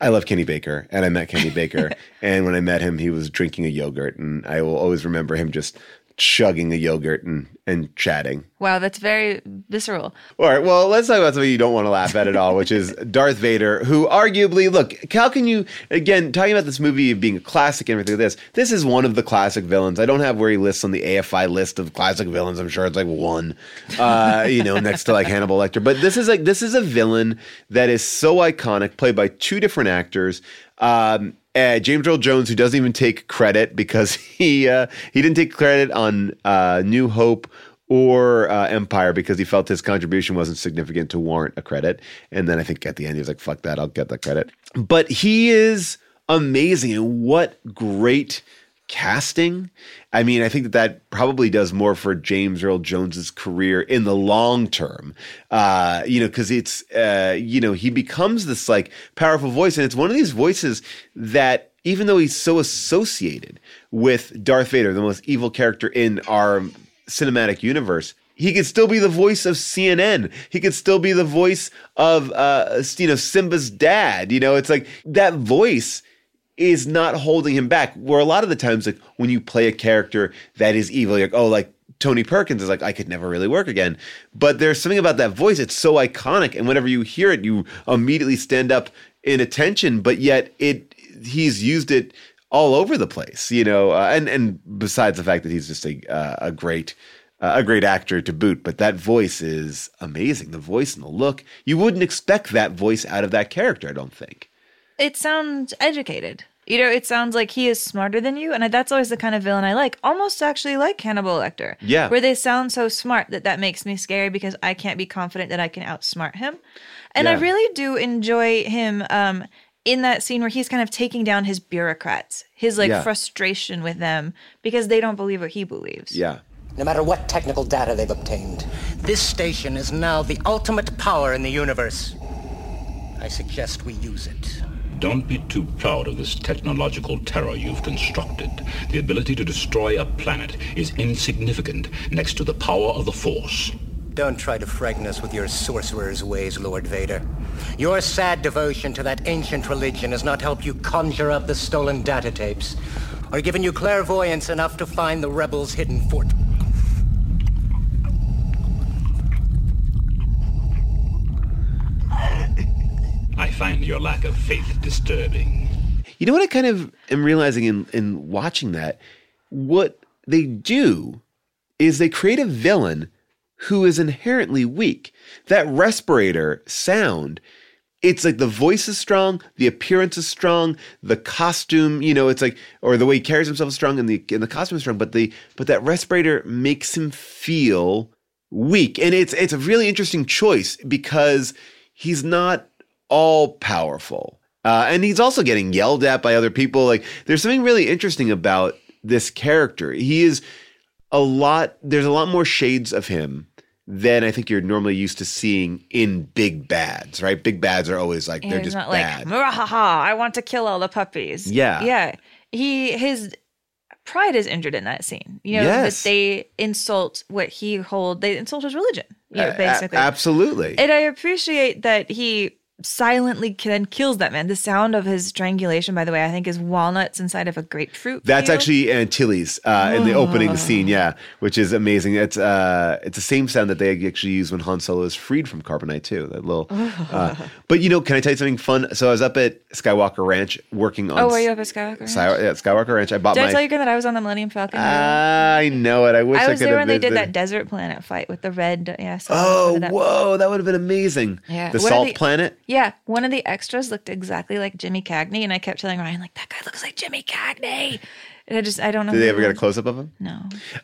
I love Kenny Baker, and I met Kenny Baker. And when I met him, he was drinking a yogurt, and I will always remember him just chugging a yogurt and chatting. Wow, that's very visceral. All right, well, let's talk about something you don't want to laugh at all, which is Darth Vader, who arguably, look, how can you, again, talking about this movie being a classic and everything like this, this is one of the classic villains. I don't have where he lists on the AFI list of classic villains. I'm sure it's like one, next to like Hannibal Lecter. But this is a villain that is so iconic, played by two different actors. James Earl Jones, who doesn't even take credit because he didn't take credit on New Hope or Empire because he felt his contribution wasn't significant to warrant a credit. And then I think at the end he was like, fuck that, I'll get the credit. But he is amazing, and what great casting. I mean, I think that probably does more for James Earl Jones's career in the long term, because it's, he becomes this like powerful voice. And it's one of these voices that, even though he's so associated with Darth Vader, the most evil character in our cinematic universe, he could still be the voice of CNN. He could still be the voice of, Simba's dad. It's like that voice is not holding him back, where a lot of the times, like when you play a character that is evil, you're like, oh, like Tony Perkins is like, I could never really work again. But there's something about that voice. It's so iconic. And whenever you hear it, you immediately stand up in attention, but yet he's used it all over the place, and besides the fact that he's just a great actor to boot, but that voice is amazing. The voice and the look, you wouldn't expect that voice out of that character, I don't think. It sounds educated. It sounds like he is smarter than you. And that's always the kind of villain I like. Almost actually like Hannibal Lecter. Yeah. Where they sound so smart that makes me scary because I can't be confident that I can outsmart him. And yeah. I really do enjoy him in that scene where he's kind of taking down his bureaucrats. His frustration with them because they don't believe what he believes. Yeah. No matter what technical data they've obtained, this station is now the ultimate power in the universe. I suggest we use it. Don't be too proud of this technological terror you've constructed. The ability to destroy a planet is insignificant next to the power of the Force. Don't try to frighten us with your sorcerer's ways, Lord Vader. Your sad devotion to that ancient religion has not helped you conjure up the stolen data tapes, or given you clairvoyance enough to find the rebels' hidden fort. I find your lack of faith disturbing. You know what I kind of am realizing in watching that? What they do is they create a villain who is inherently weak. That respirator sound, it's like the voice is strong, the appearance is strong, the costume, it's like, or the way he carries himself is strong, and the costume is strong, but that respirator makes him feel weak. And it's a really interesting choice because he's not all powerful. And he's also getting yelled at by other people. Like, there's something really interesting about this character. There's a lot more shades of him than I think you're normally used to seeing in big bads, right? Big bads are always like, they're just bad. I want to kill all the puppies. Yeah. Yeah. His pride is injured in that scene. Yes. That they insult they insult his religion, basically. Absolutely. And I appreciate that he silently then kills that man. The sound of his strangulation, by the way, I think is walnuts inside of a grapefruit. That's actually Antilles in the opening scene, yeah, which is amazing. It's the same sound that they actually use when Han Solo is freed from carbonite too. That little. But can I tell you something fun? So I was up at Skywalker Ranch working on. Oh, were you up at Skywalker Ranch? Yeah, Skywalker Ranch. I bought. Did I tell you that I was on the Millennium Falcon? I know it. I wish I could. I was there when they did that desert planet fight with the red. Yeah. Oh, whoa! That would have been amazing. Yeah. The salt planet. Yeah, one of the extras looked exactly like Jimmy Cagney, and I kept telling Ryan, like, that guy looks like Jimmy Cagney. And I don't know. Did they ever get a close-up of him? No.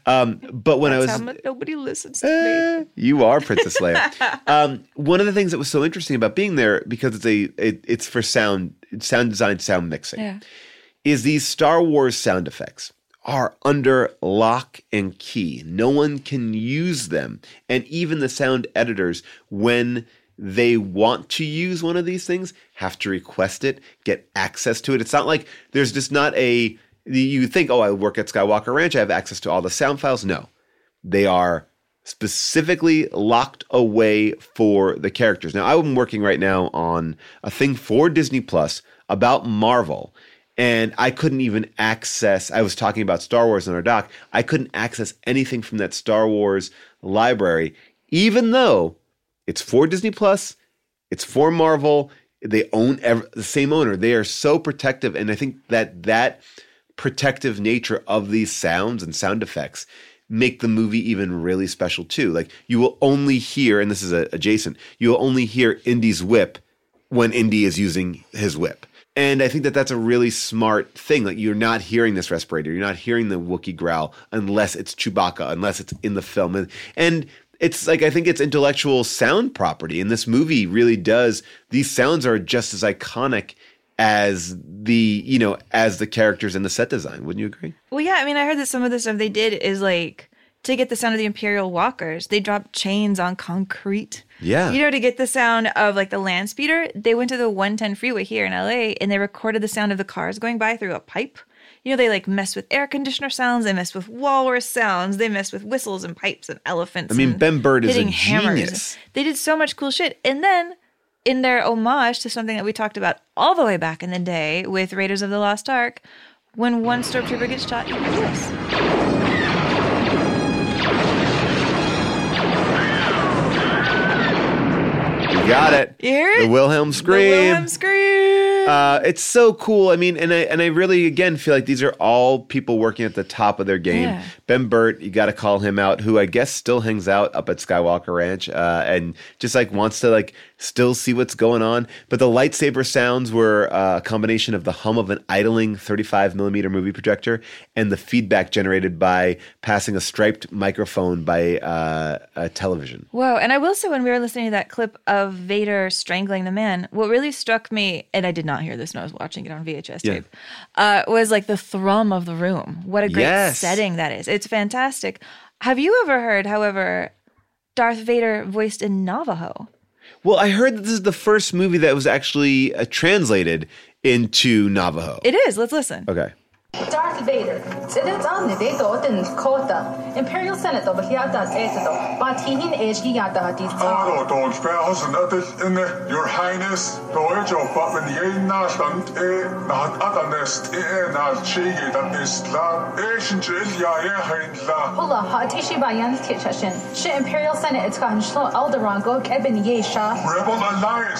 But when that's I was... nobody listens to me. You are Princess Leia. One of the things that was so interesting about being there, because it's for sound design, sound mixing, is these Star Wars sound effects are under lock and key. No one can use them. And even the sound editors, when they want to use one of these things, have to request it, get access to it. It's not like there's just not you think, oh, I work at Skywalker Ranch, I have access to all the sound files. No, they are specifically locked away for the characters. Now, I'm working right now on a thing for Disney Plus about Marvel, and I couldn't even access, I was talking about Star Wars on our doc, I couldn't access anything from that Star Wars library, even though it's for Disney Plus, it's for Marvel, they own the same owner. They are so protective, and I think that protective nature of these sounds and sound effects make the movie even really special too. Like, you will only hear, and this is adjacent, you will only hear Indy's whip when Indy is using his whip. And I think that that's a really smart thing. Like, you're not hearing this respirator. You're not hearing the Wookiee growl unless it's Chewbacca, unless it's in the film. And it's like, I think it's intellectual sound property. And this movie really does, these sounds are just as iconic as the, you know, as the characters and the set design. Wouldn't you agree? Well, yeah. I mean, I heard that some of the stuff they did is like to get the sound of the Imperial walkers. They dropped chains on concrete. Yeah. You know, to get the sound of like the land speeder, they went to the 110 freeway here in LA and they recorded the sound of the cars going by through a pipe. You know, they like mess with air conditioner sounds. They mess with walrus sounds. They mess with whistles and pipes and elephants. I mean, Ben Burtt is a genius. They did so much cool shit. And then, in their homage to something that we talked about all the way back in the day with Raiders of the Lost Ark, when one stormtrooper gets shot, he does this. You got it. You hear it? The Wilhelm scream. The Wilhelm scream. It's so cool. I mean, and I really, again, feel like these are all people working at the top of their game. Yeah. Ben Burtt, you got to call him out, who I guess still hangs out up at Skywalker Ranch and just like wants to like still see what's going on. But the lightsaber sounds were a combination of the hum of an idling 35 millimeter movie projector and the feedback generated by passing a striped microphone by a television. Whoa. And I will say, when we were listening to that clip of Vader strangling the man, what really struck me, and I did not hear this when I was watching it on VHS tape, was like the thrum of the room. What a great setting that is. It's fantastic. Have you ever heard, however, Darth Vader voiced in Navajo? Well, I heard that this is the first movie that was actually translated into Navajo. It is. Let's listen. Okay. Darth Vader, Imperial Senate of Your Highness, Imperial Senate Rebel Alliance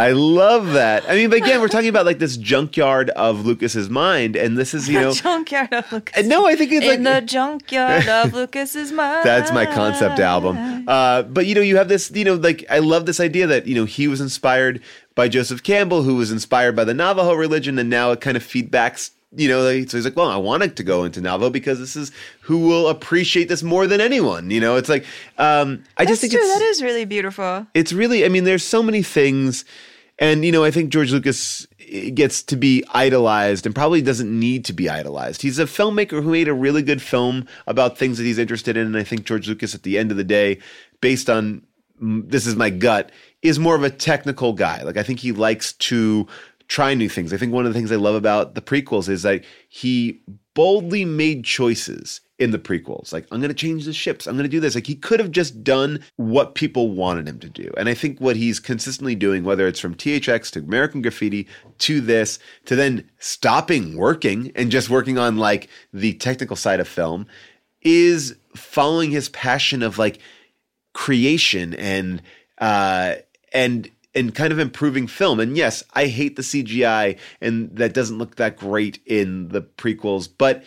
I love that. I mean, but again, we're talking about like this junkyard of Lucas's mind, and this is, you know, junkyard of Lucas. No, I think it's in like the junkyard of Lucas's mind. That's my concept album. But you know, you have this, you know, like I love this idea that, you know, he was inspired by Joseph Campbell, who was inspired by the Navajo religion, and now it kind of feedbacks. You know, so he's like, well, I wanted to go into Navajo because this is who will appreciate this more than anyone. You know, it's like, I just think that is really beautiful. It's really, I mean, there's so many things. And, you know, I think George Lucas gets to be idolized and probably doesn't need to be idolized. He's a filmmaker who made a really good film about things that he's interested in. And I think George Lucas, at the end of the day, based on this is my gut, is more of a technical guy. Like, I think he likes to try new things. I think one of the things I love about the prequels is that he boldly made choices in the prequels. Like, I'm going to change the ships. I'm going to do this. Like, he could have just done what people wanted him to do. And I think what he's consistently doing, whether it's from THX to American Graffiti to this, to then stopping working and just working on like the technical side of film, is following his passion of like creation and kind of improving film. And yes, I hate the CGI, and that doesn't look that great in the prequels. But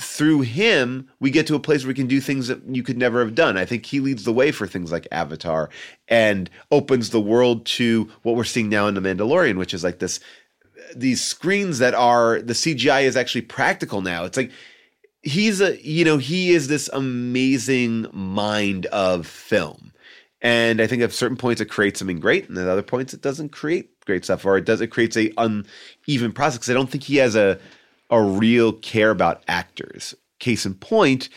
through him, we get to a place where we can do things that you could never have done. I think he leads the way for things like Avatar and opens the world to what we're seeing now in The Mandalorian, which is like these screens that are, the CGI is actually practical now. It's like, he is this amazing mind of film. And I think at certain points it creates something great, and at other points it doesn't create great stuff, or it creates a uneven process, because I don't think he has a real care about actors. Case in point,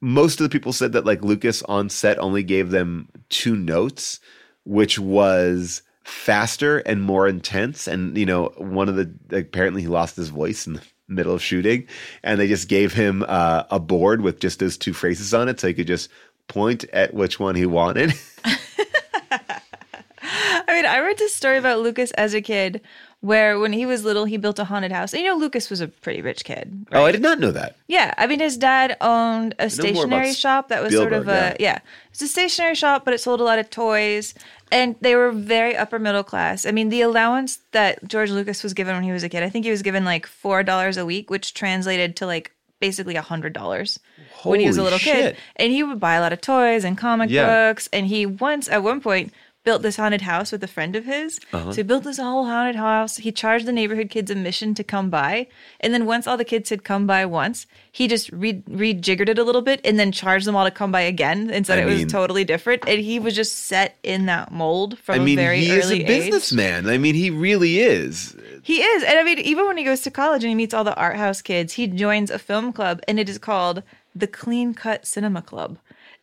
most of the people said that like Lucas on set only gave them two notes, which was faster and more intense. And you know, one of the apparently he lost his voice in the middle of shooting, and they just gave him a board with just those two phrases on it, so he could just point at which one he wanted. I mean, I read this story about Lucas as a kid where when he was little, he built a haunted house. And, you know, Lucas was a pretty rich kid. Right? Oh, I did not know that. Yeah. I mean, his dad owned a stationery shop that was sort of a, yeah. It's a stationery shop, but it sold a lot of toys. And they were very upper middle class. I mean, the allowance that George Lucas was given when he was a kid, I think he was given like $4 a week, which translated to like basically $100 when he was a little kid. And he would buy a lot of toys and comic books. And he once, at one point, built this haunted house with a friend of his. So he built this whole haunted house. He charged the neighborhood kids admission to come by. And then once all the kids had come by once, he just rejiggered it a little bit and then charged them all to come by again and said it was totally different. And he was just set in that mold from a very early age. I mean, he is a businessman. I mean, he really is. He is. And I mean, even when he goes to college and he meets all the art house kids, he joins a film club, and it is called the Clean Cut Cinema Club.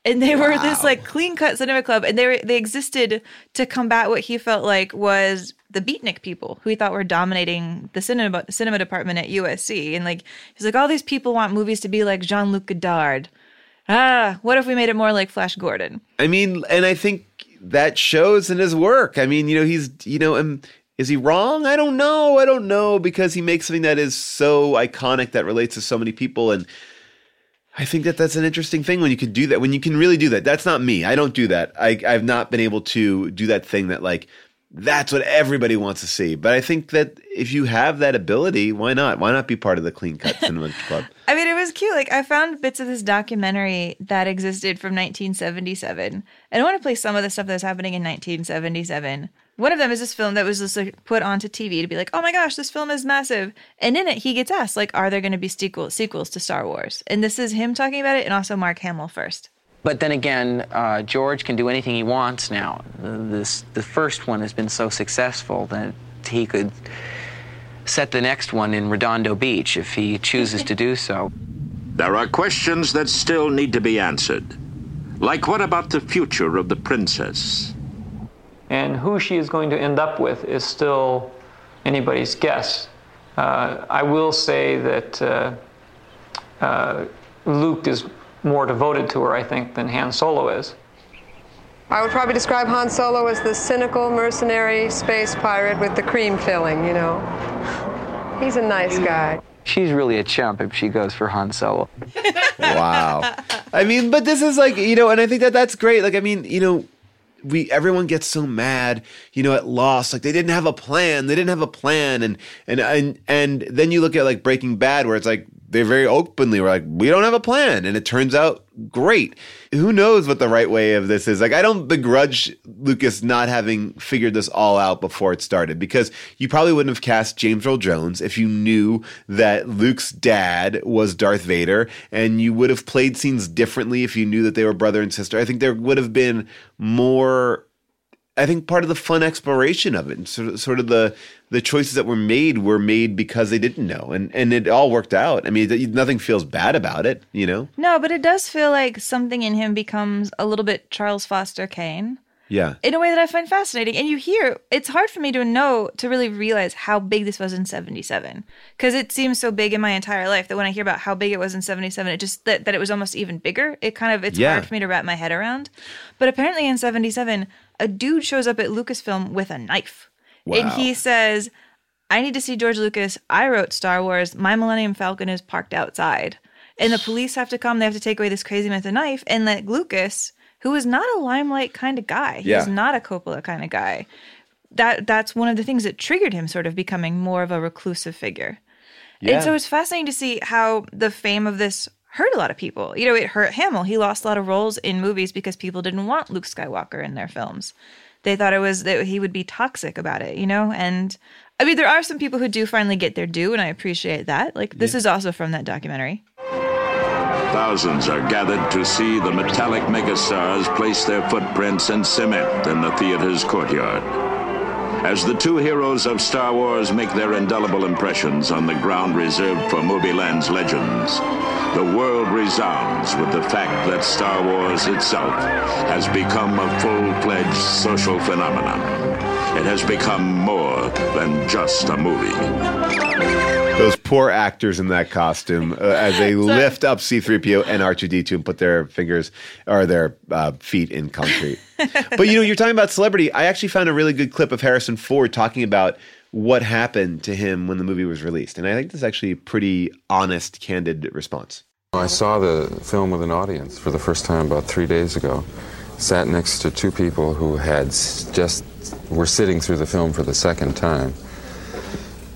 And they were this like clean-cut cinema club, and they existed to combat what he felt like was the beatnik people who he thought were dominating the cinema department at USC. And like he's like, all these people want movies to be like Jean-Luc Godard. What if we made it more like Flash Gordon? I mean, and I think that shows in his work. I mean, you know, he's, you know, is he wrong? I don't know, because he makes something that is so iconic that relates to so many people, and I think that that's an interesting thing when you can do that, when you can really do that. That's not me. I don't do that. I've not been able to do that thing that like, that's what everybody wants to see. But I think that if you have that ability, why not? Why not be part of the Clean Cut Cinema Club? I mean, it was cute. Like I found bits of this documentary that existed from 1977. And I want to play some of the stuff that was happening in 1977. One of them is this film that was just like put onto TV to be like, oh my gosh, this film is massive. And in it, he gets asked, like, are there going to be sequels to Star Wars? And this is him talking about it, and also Mark Hamill first. But then again, George can do anything he wants now. The first one has been so successful that he could set the next one in Redondo Beach if he chooses to do so. There are questions that still need to be answered. Like, what about the future of the princess? And who she is going to end up with is still anybody's guess. I will say that Luke is more devoted to her, I think, than Han Solo is. I would probably describe Han Solo as the cynical mercenary space pirate with the cream filling, you know. He's a nice guy. She's really a chump if she goes for Han Solo. Wow. I mean, but this is like, you know, and I think that that's great. Like, I mean, you know, everyone gets so mad, you know, at Lost. Like, they didn't have a plan. And then you look at like Breaking Bad, where it's like they very openly were like, we don't have a plan, and it turns out great. Who knows what the right way of this is? Like, I don't begrudge Lucas not having figured this all out before it started, because you probably wouldn't have cast James Earl Jones if you knew that Luke's dad was Darth Vader, and you would have played scenes differently if you knew that they were brother and sister. I think there would have been more. I think part of the fun exploration of it, and sort of the choices that were made because they didn't know, and it all worked out. I mean, nothing feels bad about it, you know? No, but it does feel like something in him becomes a little bit Charles Foster Kane. Yeah. In a way that I find fascinating. And you hear, it's hard for me to really realize how big this was in 77. Because it seems so big in my entire life that when I hear about how big it was in 77, it just, that it was almost even bigger. It's hard for me to wrap my head around. But apparently in 77, a dude shows up at Lucasfilm with a knife. Wow. And he says, I need to see George Lucas. I wrote Star Wars. My Millennium Falcon is parked outside. And the police have to come. They have to take away this crazy man with a knife. And that Lucas, who is not a limelight kind of guy. He was not a Coppola kind of guy. That's one of the things that triggered him sort of becoming more of a reclusive figure. Yeah. And so it's fascinating to see how the fame of this hurt a lot of people. You know, it hurt Hamill. He lost a lot of roles in movies because people didn't want Luke Skywalker in their films. They thought it was that he would be toxic about it, you know? And I mean, there are some people who do finally get their due, and I appreciate that. Like, this is also from that documentary. Thousands are gathered to see the metallic megastars place their footprints and cement in the theater's courtyard. As the two heroes of Star Wars make their indelible impressions on the ground reserved for Movieland's legends, the world resounds with the fact that Star Wars itself has become a full-fledged social phenomenon. It has become more than just a movie. Those poor actors in that costume as they lift up C-3PO and R2-D2 and put their fingers or their feet in concrete. But, you know, you're talking about celebrity. I actually found a really good clip of Harrison Ford talking about what happened to him when the movie was released. And I think this is actually a pretty honest, candid response. I saw the film with an audience for the first time about 3 days ago. Sat next to two people who had just were sitting through the film for the second time.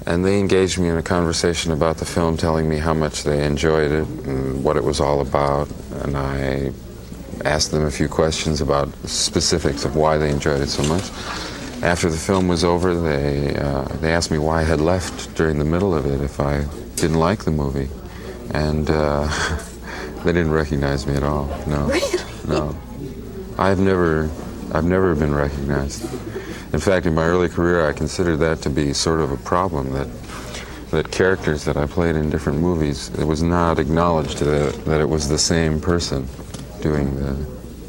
And they engaged me in a conversation about the film, telling me how much they enjoyed it and what it was all about. And I asked them a few questions about specifics of why they enjoyed it so much. After the film was over, they asked me why I had left during the middle of it, if I didn't like the movie. And they didn't recognize me at all. No. Really? No. I've never been recognized. In fact, in my early career, I considered that to be sort of a problem, that characters that I played in different movies, it was not acknowledged that it was the same person doing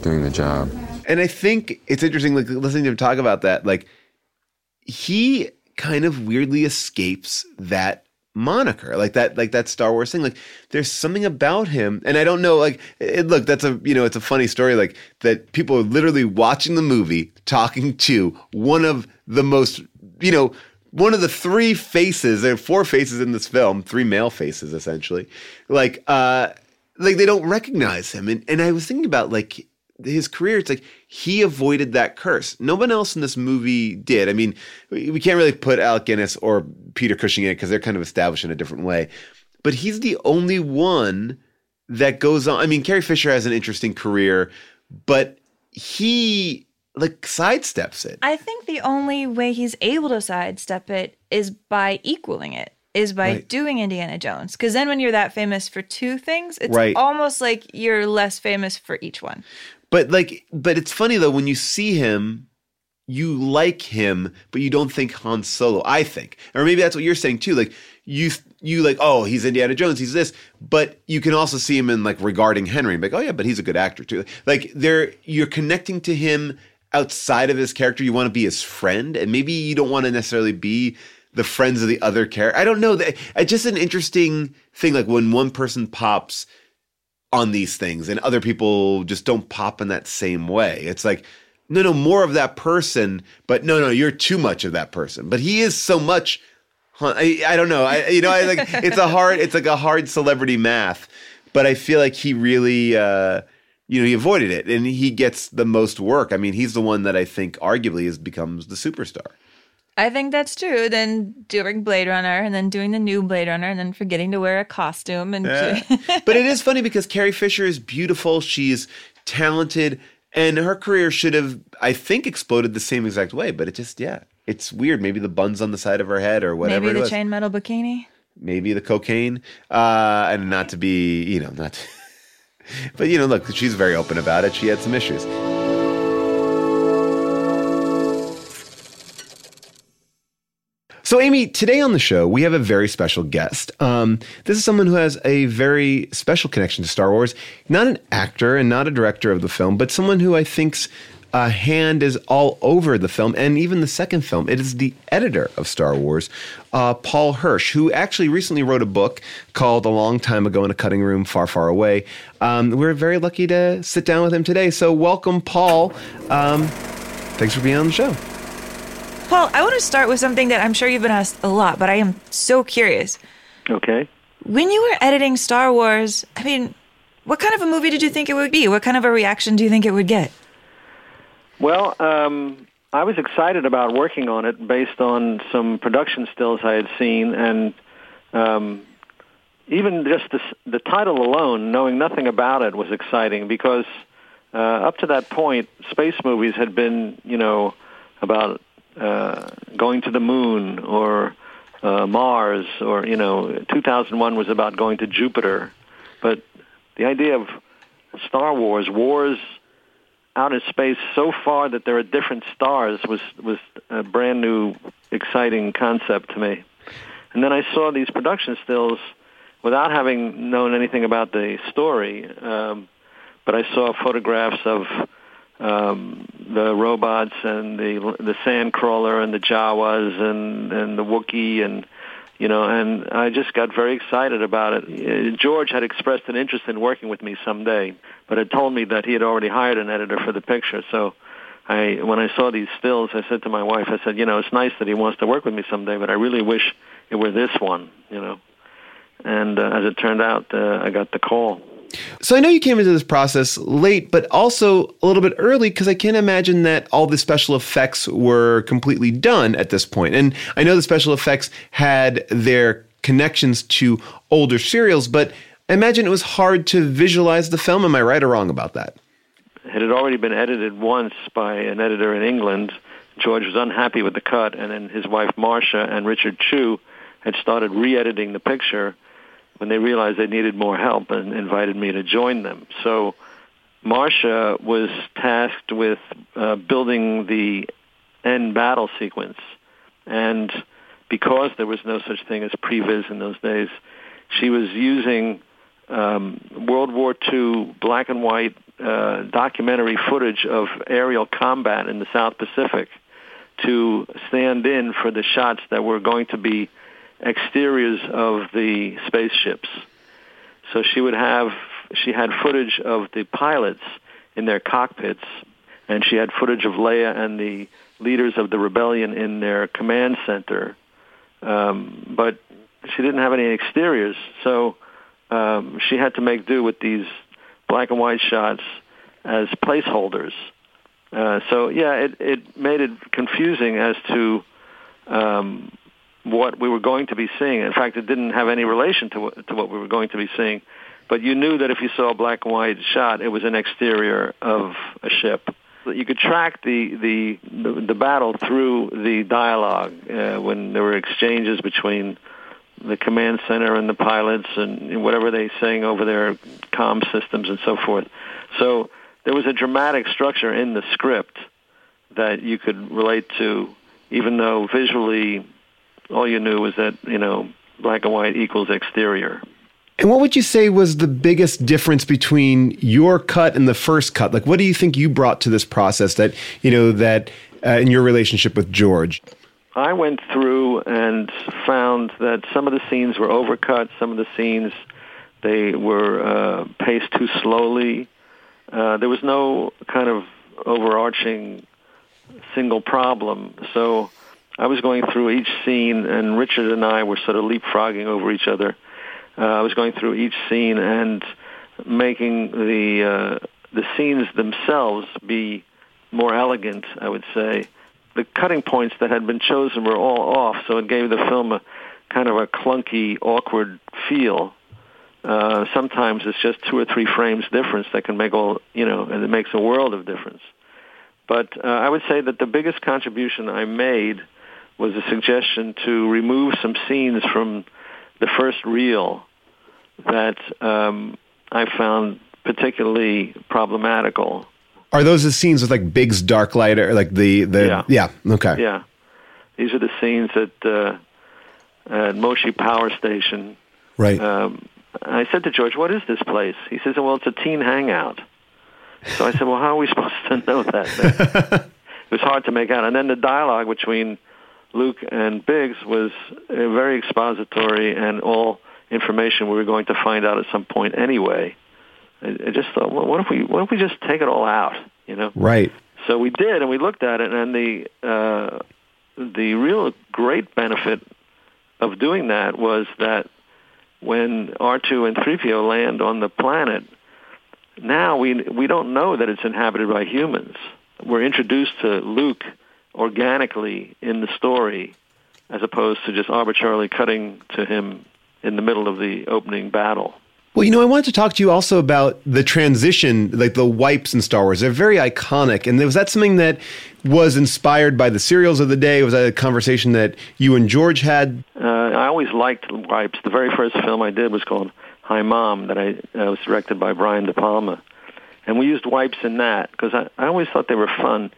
the job. And I think it's interesting, like, listening to him talk about that, like, he kind of weirdly escapes that moniker, like that Star Wars thing. Like, there's something about him, and I don't know. Like, look, that's a, you know, it's a funny story. Like, that people are literally watching the movie, talking to one of the most, you know, one of the three faces. There are four faces in this film, three male faces essentially. Like they don't recognize him. And I was thinking about, like, his career, it's like he avoided that curse. No one else in this movie did. I mean, we can't really put Alec Guinness or Peter Cushing in it because they're kind of established in a different way. But he's the only one that goes on. I mean, Carrie Fisher has an interesting career, but he, like, sidesteps it. I think the only way he's able to sidestep it is by equaling it. Is by doing Indiana Jones. Because then when you're that famous for two things, it's almost like you're less famous for each one. But it's funny, though, when you see him, you like him, but you don't think Han Solo, I think. Or maybe that's what you're saying, too. Like, you like, oh, he's Indiana Jones, he's this. But you can also see him in, like, Regarding Henry. Like, oh, yeah, but he's a good actor, too. Like, you're connecting to him outside of his character. You want to be his friend. And maybe you don't want to necessarily be the friends of the other character. I don't know. It's just an interesting thing, like, when one person pops on these things and other people just don't pop in that same way. It's like, no, more of that person, but no, you're too much of that person. But he is so much. I don't know. I like, it's like a hard celebrity math, but I feel like he really, he avoided it and he gets the most work. I mean, he's the one that I think arguably becomes the superstar. I think that's true. Then doing Blade Runner and then doing the new Blade Runner and then forgetting to wear a costume. And But it is funny because Carrie Fisher is beautiful. She's talented. And her career should have, I think, exploded the same exact way. But it just, it's weird. Maybe the buns on the side of her head or whatever. Maybe the chain metal bikini. Maybe the cocaine. And not to be, But, look, she's very open about it. She had some issues. So, Amy, today on the show, we have a very special guest. This is someone who has a very special connection to Star Wars. Not an actor and not a director of the film, but someone who I think's hand is all over the film and even the second film. It is the editor of Star Wars, Paul Hirsch, who actually recently wrote a book called A Long Time Ago in a Cutting Room Far, Far Away. We're very lucky to sit down with him today. So welcome, Paul. Thanks for being on the show. Paul, I want to start with something that I'm sure you've been asked a lot, but I am so curious. Okay. When you were editing Star Wars, I mean, what kind of a movie did you think it would be? What kind of a reaction do you think it would get? Well, I was excited about working on it based on some production stills I had seen, and even just the title alone, knowing nothing about it, was exciting because up to that point, space movies had been, about going to the moon or Mars, or 2001 was about going to Jupiter, but the idea of Star Wars, wars out in space so far that there are different stars, was a brand new, exciting concept to me. And then I saw these production stills without having known anything about the story, but I saw photographs of the robots and the sand crawler and the Jawas and the Wookiee and you know, and I just got very excited about it. George had expressed an interest in working with me someday, but had told me that he had already hired an editor for the picture. So when I saw these stills, I said to my wife, I said, you know, it's nice that he wants to work with me someday, but I really wish it were this one, you know. And as it turned out, I got the call. So I know you came into this process late, but also a little bit early, because I can't imagine that all the special effects were completely done at this point. And I know the special effects had their connections to older serials, but I imagine it was hard to visualize the film. Am I right or wrong about that? It had already been edited once by an editor in England. George was unhappy with the cut, and then his wife Marcia and Richard Chu had started re-editing the picture when they realized they needed more help and invited me to join them. So Marcia was tasked with building the end battle sequence. And because there was no such thing as previs in those days, she was using World War II black and white documentary footage of aerial combat in the South Pacific to stand in for the shots that were going to be exteriors of the spaceships. So she had footage of the pilots in their cockpits, and she had footage of Leia and the leaders of the rebellion in their command center. But she didn't have any exteriors, so she had to make do with these black and white shots as placeholders. So it made it confusing as to what we were going to be seeing. In fact, it didn't have any relation to what we were going to be seeing. But you knew that if you saw a black and white shot, it was an exterior of a ship. You could track the battle through the dialogue when there were exchanges between the command center and the pilots and whatever they sang over their comm systems and so forth. So there was a dramatic structure in the script that you could relate to, even though visually all you knew was that, you know, black and white equals exterior. And what would you say was the biggest difference between your cut and the first cut? Like, what do you think you brought to this process that, you know, that in your relationship with George? I went through and found that some of the scenes were overcut. Some of the scenes, they were paced too slowly. There was no kind of overarching single problem. So I was going through each scene, and Richard and I were sort of leapfrogging over each other. I was going through each scene and making the scenes themselves be more elegant, I would say. The cutting points that had been chosen were all off, so it gave the film a kind of a clunky, awkward feel. Sometimes it's just 2 or 3 frames difference that can make all, you know, and it makes a world of difference. But I would say that the biggest contribution I made was a suggestion to remove some scenes from the first reel that I found particularly problematical. Are those the scenes with, like, Biggs Darklighter? Like the yeah, okay. Yeah. These are the scenes at Moshi Power Station. Right. I said to George, what is this place? He says, well, it's a teen hangout. So I said, well, how are we supposed to know that? It was hard to make out. And then the dialogue between Luke and Biggs was very expository, and all information we were going to find out at some point anyway. I just thought, well, what if we just take it all out, you know? Right. So we did, and we looked at it, and the real great benefit of doing that was that when R2 and 3PO land on the planet, now we don't know that it's inhabited by humans. We're introduced to Luke organically in the story, as opposed to just arbitrarily cutting to him in the middle of the opening battle. Well, you know, I wanted to talk to you also about the transition, like the wipes in Star Wars. They're very iconic. And was that something that was inspired by the serials of the day? Was that a conversation that you and George had? I always liked wipes. The very first film I did was called Hi Mom, that was directed by Brian De Palma. And we used wipes in that because I always thought they were fun.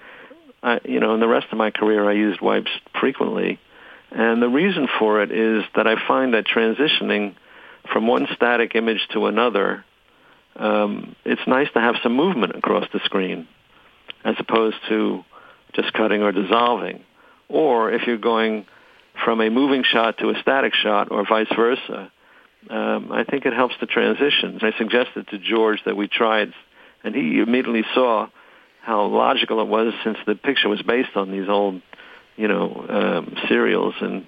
In the rest of my career, I used wipes frequently. And the reason for it is that I find that transitioning from one static image to another, it's nice to have some movement across the screen as opposed to just cutting or dissolving. Or if you're going from a moving shot to a static shot or vice versa, I think it helps the transitions. I suggested to George that we tried, and he immediately saw how logical it was since the picture was based on these old, serials. And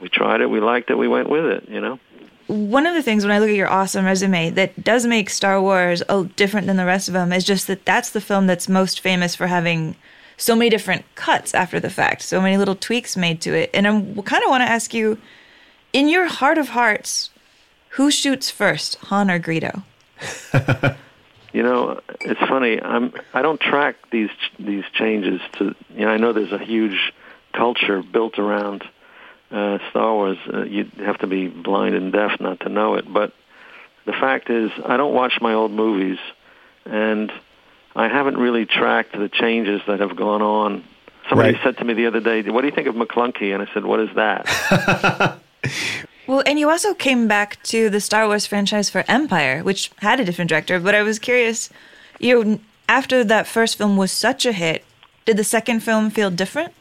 we tried it, we liked it, we went with it, One of the things when I look at your awesome resume that does make Star Wars different than the rest of them is just that that's the film that's most famous for having so many different cuts after the fact, so many little tweaks made to it. And I kind of want to ask you, in your heart of hearts, who shoots first, Han or Greedo? It's funny. I don't track these changes. I know there's a huge culture built around Star Wars. You'd have to be blind and deaf not to know it. But the fact is, I don't watch my old movies, and I haven't really tracked the changes that have gone on. Somebody said to me the other day, "What do you think of McClunky?" And I said, "What is that?" Well, and you also came back to the Star Wars franchise for Empire, which had a different director. But I was curious, after that first film was such a hit, did the second film feel different?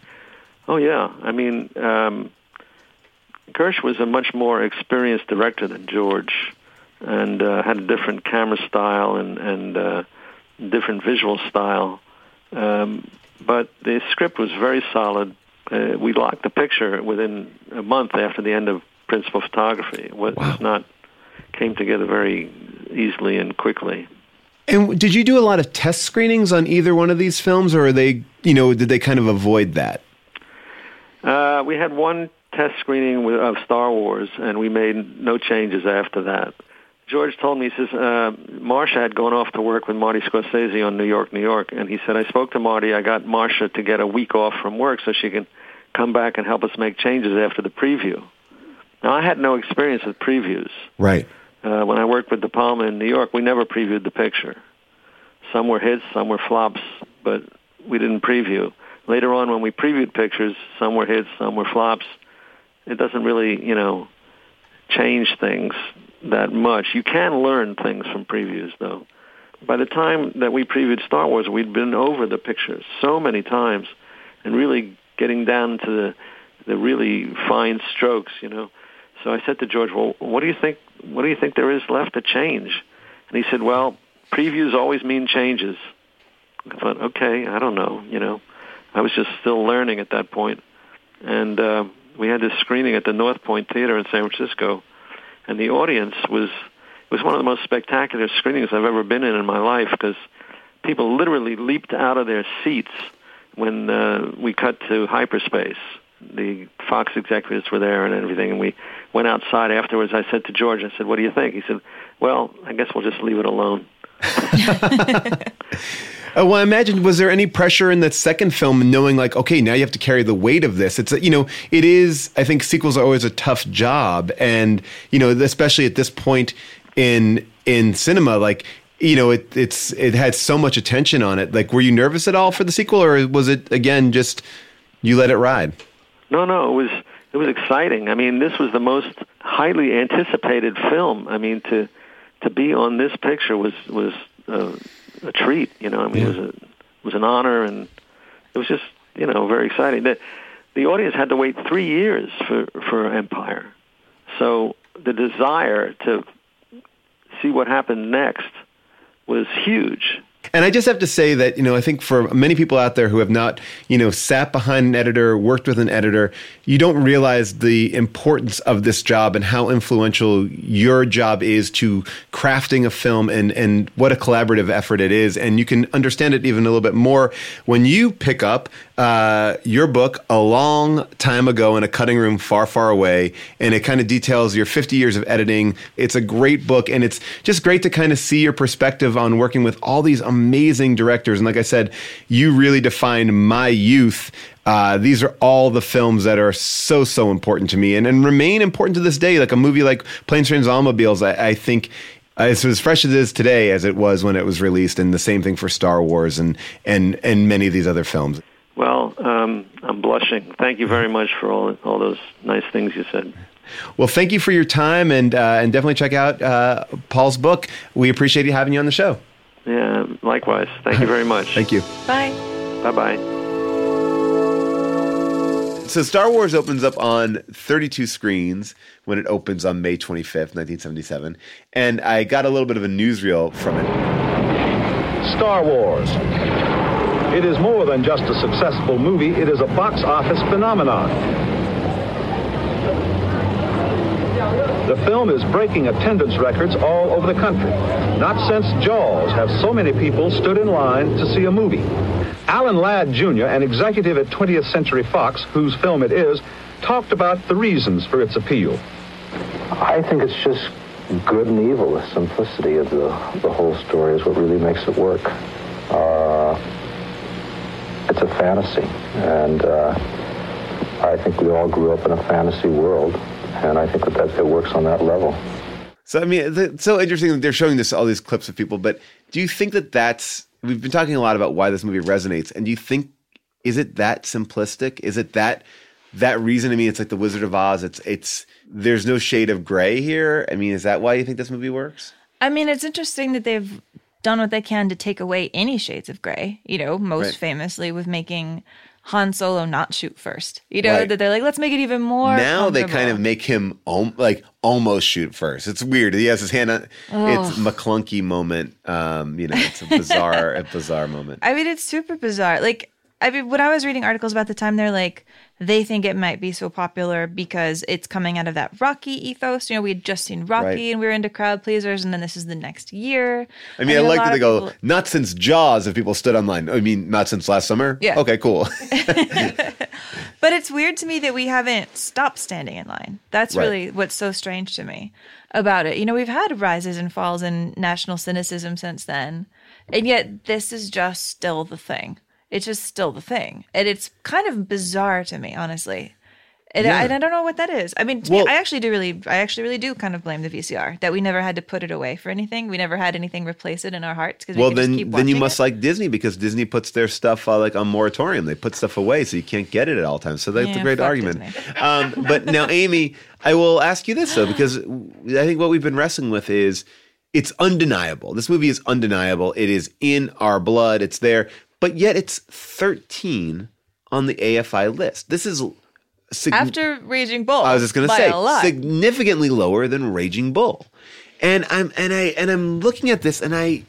Oh, yeah. I mean, Kirsch was a much more experienced director than George, and had a different camera style and different visual style. But the script was very solid. We locked the picture within a month after the end of principal photography. It was came together very easily and quickly. And did you do a lot of test screenings on either one of these films, or are they, did they kind of avoid that? We had one test screening of Star Wars, and we made no changes after that. George told me, he says, Marcia had gone off to work with Marty Scorsese on New York, New York, and he said, I spoke to Marty, I got Marcia to get a week off from work so she can come back and help us make changes after the preview. Now, I had no experience with previews. Right. When I worked with De Palma in New York, we never previewed the picture. Some were hits, some were flops, but we didn't preview. Later on, when we previewed pictures, some were hits, some were flops. It doesn't really, change things that much. You can learn things from previews, though. By the time that we previewed Star Wars, we'd been over the picture so many times and really getting down to the really fine strokes, So I said to George, well, what do you think there is left to change? And he said, well, previews always mean changes. I thought, okay, I don't know, I was just still learning at that point. And we had this screening at the North Point Theater in San Francisco, and the audience was one of the most spectacular screenings I've ever been in my life, because people literally leaped out of their seats when we cut to hyperspace. The Fox executives were there and everything, and we went outside afterwards. I said to George, I said, what do you think? He said, well, I guess we'll just leave it alone. Well, I imagine, was there any pressure in that second film knowing, like, okay, now you have to carry the weight of this? It's, it is, I think sequels are always a tough job. And, especially at this point in cinema, like, it had so much attention on it. Like, were you nervous at all for the sequel, or was it, again, just you let it ride? No, it was exciting. I mean, this was the most highly anticipated film. I mean, to be on this picture was a treat, It was an honor, and it was just, very exciting. The audience had to wait 3 years for Empire. So the desire to see what happened next was huge. And I just have to say that, I think for many people out there who have not, sat behind an editor, worked with an editor, you don't realize the importance of this job and how influential your job is to crafting a film, and what a collaborative effort it is. And you can understand it even a little bit more when you pick up your book a long time ago in a cutting room far, far away. And it kind of details your 50 years of editing. It's a great book, and it's just great to kind of see your perspective on working with all these amazing directors. And like I said, you really defined my youth. These are all the films that are so, so important to me and remain important to this day. Like a movie like Planes, Trains, and Automobiles, I think it's as fresh as it is today as it was when it was released. And the same thing for Star Wars and many of these other films. Well, I'm blushing. Thank you very much for all those nice things you said. Well, thank you for your time, and definitely check out Paul's book. We appreciate having you on the show. Yeah, likewise. Thank you very much. Thank you. Bye. Bye-bye. So Star Wars opens up on 32 screens when it opens on May 25th, 1977. And I got a little bit of a newsreel from it. Star Wars. It is more than just a successful movie. It is a box office phenomenon. The film is breaking attendance records all over the country. Not since Jaws have so many people stood in line to see a movie. Alan Ladd, Jr., an executive at 20th Century Fox, whose film it is, talked about the reasons for its appeal. I think it's just good and evil. The simplicity of the whole story is what really makes it work. It's a fantasy, and I think we all grew up in a fantasy world, and I think that it works on that level. So, I mean, it's so interesting that they're showing this, all these clips of people, but do you think that that's... We've been talking a lot about why this movie resonates, and do you think, is it that simplistic? Is it that reason? I mean, it's like the Wizard of Oz. It's there's no shade of gray here. I mean, is that why you think this movie works? I mean, it's interesting that they've done what they can to take away any shades of gray, you know, most right. famously with making Han Solo not shoot first, you know, right. that they're like, let's make it even more. Now they kind of make him almost shoot first. It's weird. He has his hand on. Oh. It's McClunky moment. You know, it's a bizarre moment. I mean, it's super bizarre. Like, I mean, when I was reading articles about the time, they're like, they think it might be so popular because it's coming out of that Rocky ethos. You know, we had just seen Rocky right. and we were into crowd pleasers, and then this is the next year. I mean, I like that they go, not since Jaws have people stood online. I mean, not since last summer? Yeah. Okay, cool. But it's weird to me that we haven't stopped standing in line. That's right. really what's so strange to me about it. You know, we've had rises and falls in national cynicism since then, and yet this is just still the thing. It's just still the thing. And it's kind of bizarre to me, honestly. And, yeah. I don't know what that is. I mean, to me, I actually really do kind of blame the VCR that we never had to put it away for anything. We never had anything replace it in our hearts. Well, then you must like Disney, because Disney puts their stuff like on moratorium. They put stuff away so you can't get it at all times. So that's a great argument. But now, Amy, I will ask you this, though, because I think what we've been wrestling with is it's undeniable. This movie is undeniable. It is in our blood. It's there. But yet it's 13 on the AFI list. This is after Raging Bull. I was just going to say significantly lower than Raging Bull. And I'm looking at this, and I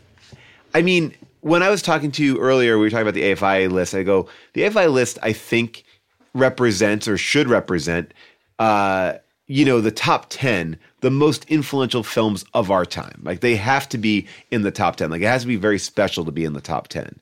mean, when I was talking to you earlier, we were talking about the AFI list. I go, the AFI list, I think, represents or should represent, you know, the top 10, the most influential films of our time. Like, they have to be in the top 10. Like, it has to be very special to be in the top 10.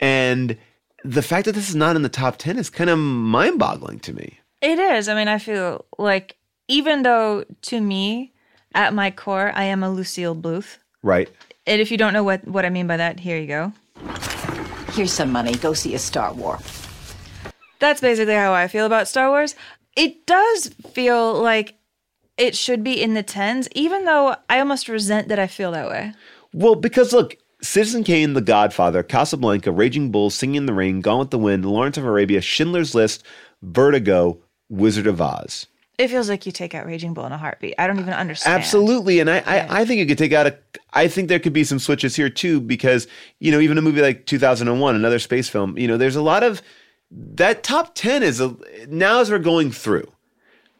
And the fact that this is not in the top 10 is kind of mind-boggling to me. It is. I mean, I feel like, even though to me, at my core, I am a Lucille Bluth. Right. And if you don't know what I mean by that, here you go. Here's some money. Go see a Star Wars. That's basically how I feel about Star Wars. It does feel like it should be in the tens, even though I almost resent that I feel that way. Well, because look... Citizen Kane, The Godfather, Casablanca, Raging Bull, Singing in the Rain, Gone with the Wind, Lawrence of Arabia, Schindler's List, Vertigo, Wizard of Oz. It feels like you take out Raging Bull in a heartbeat. I don't even understand. Absolutely. And I think you could take out I think there could be some switches here too, because, you know, even a movie like 2001, another space film, you know, there's a lot of that top 10 now as we're going through.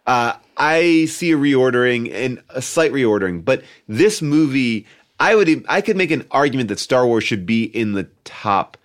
I see a reordering and a slight reordering, but this movie... I could make an argument that Star Wars should be in the top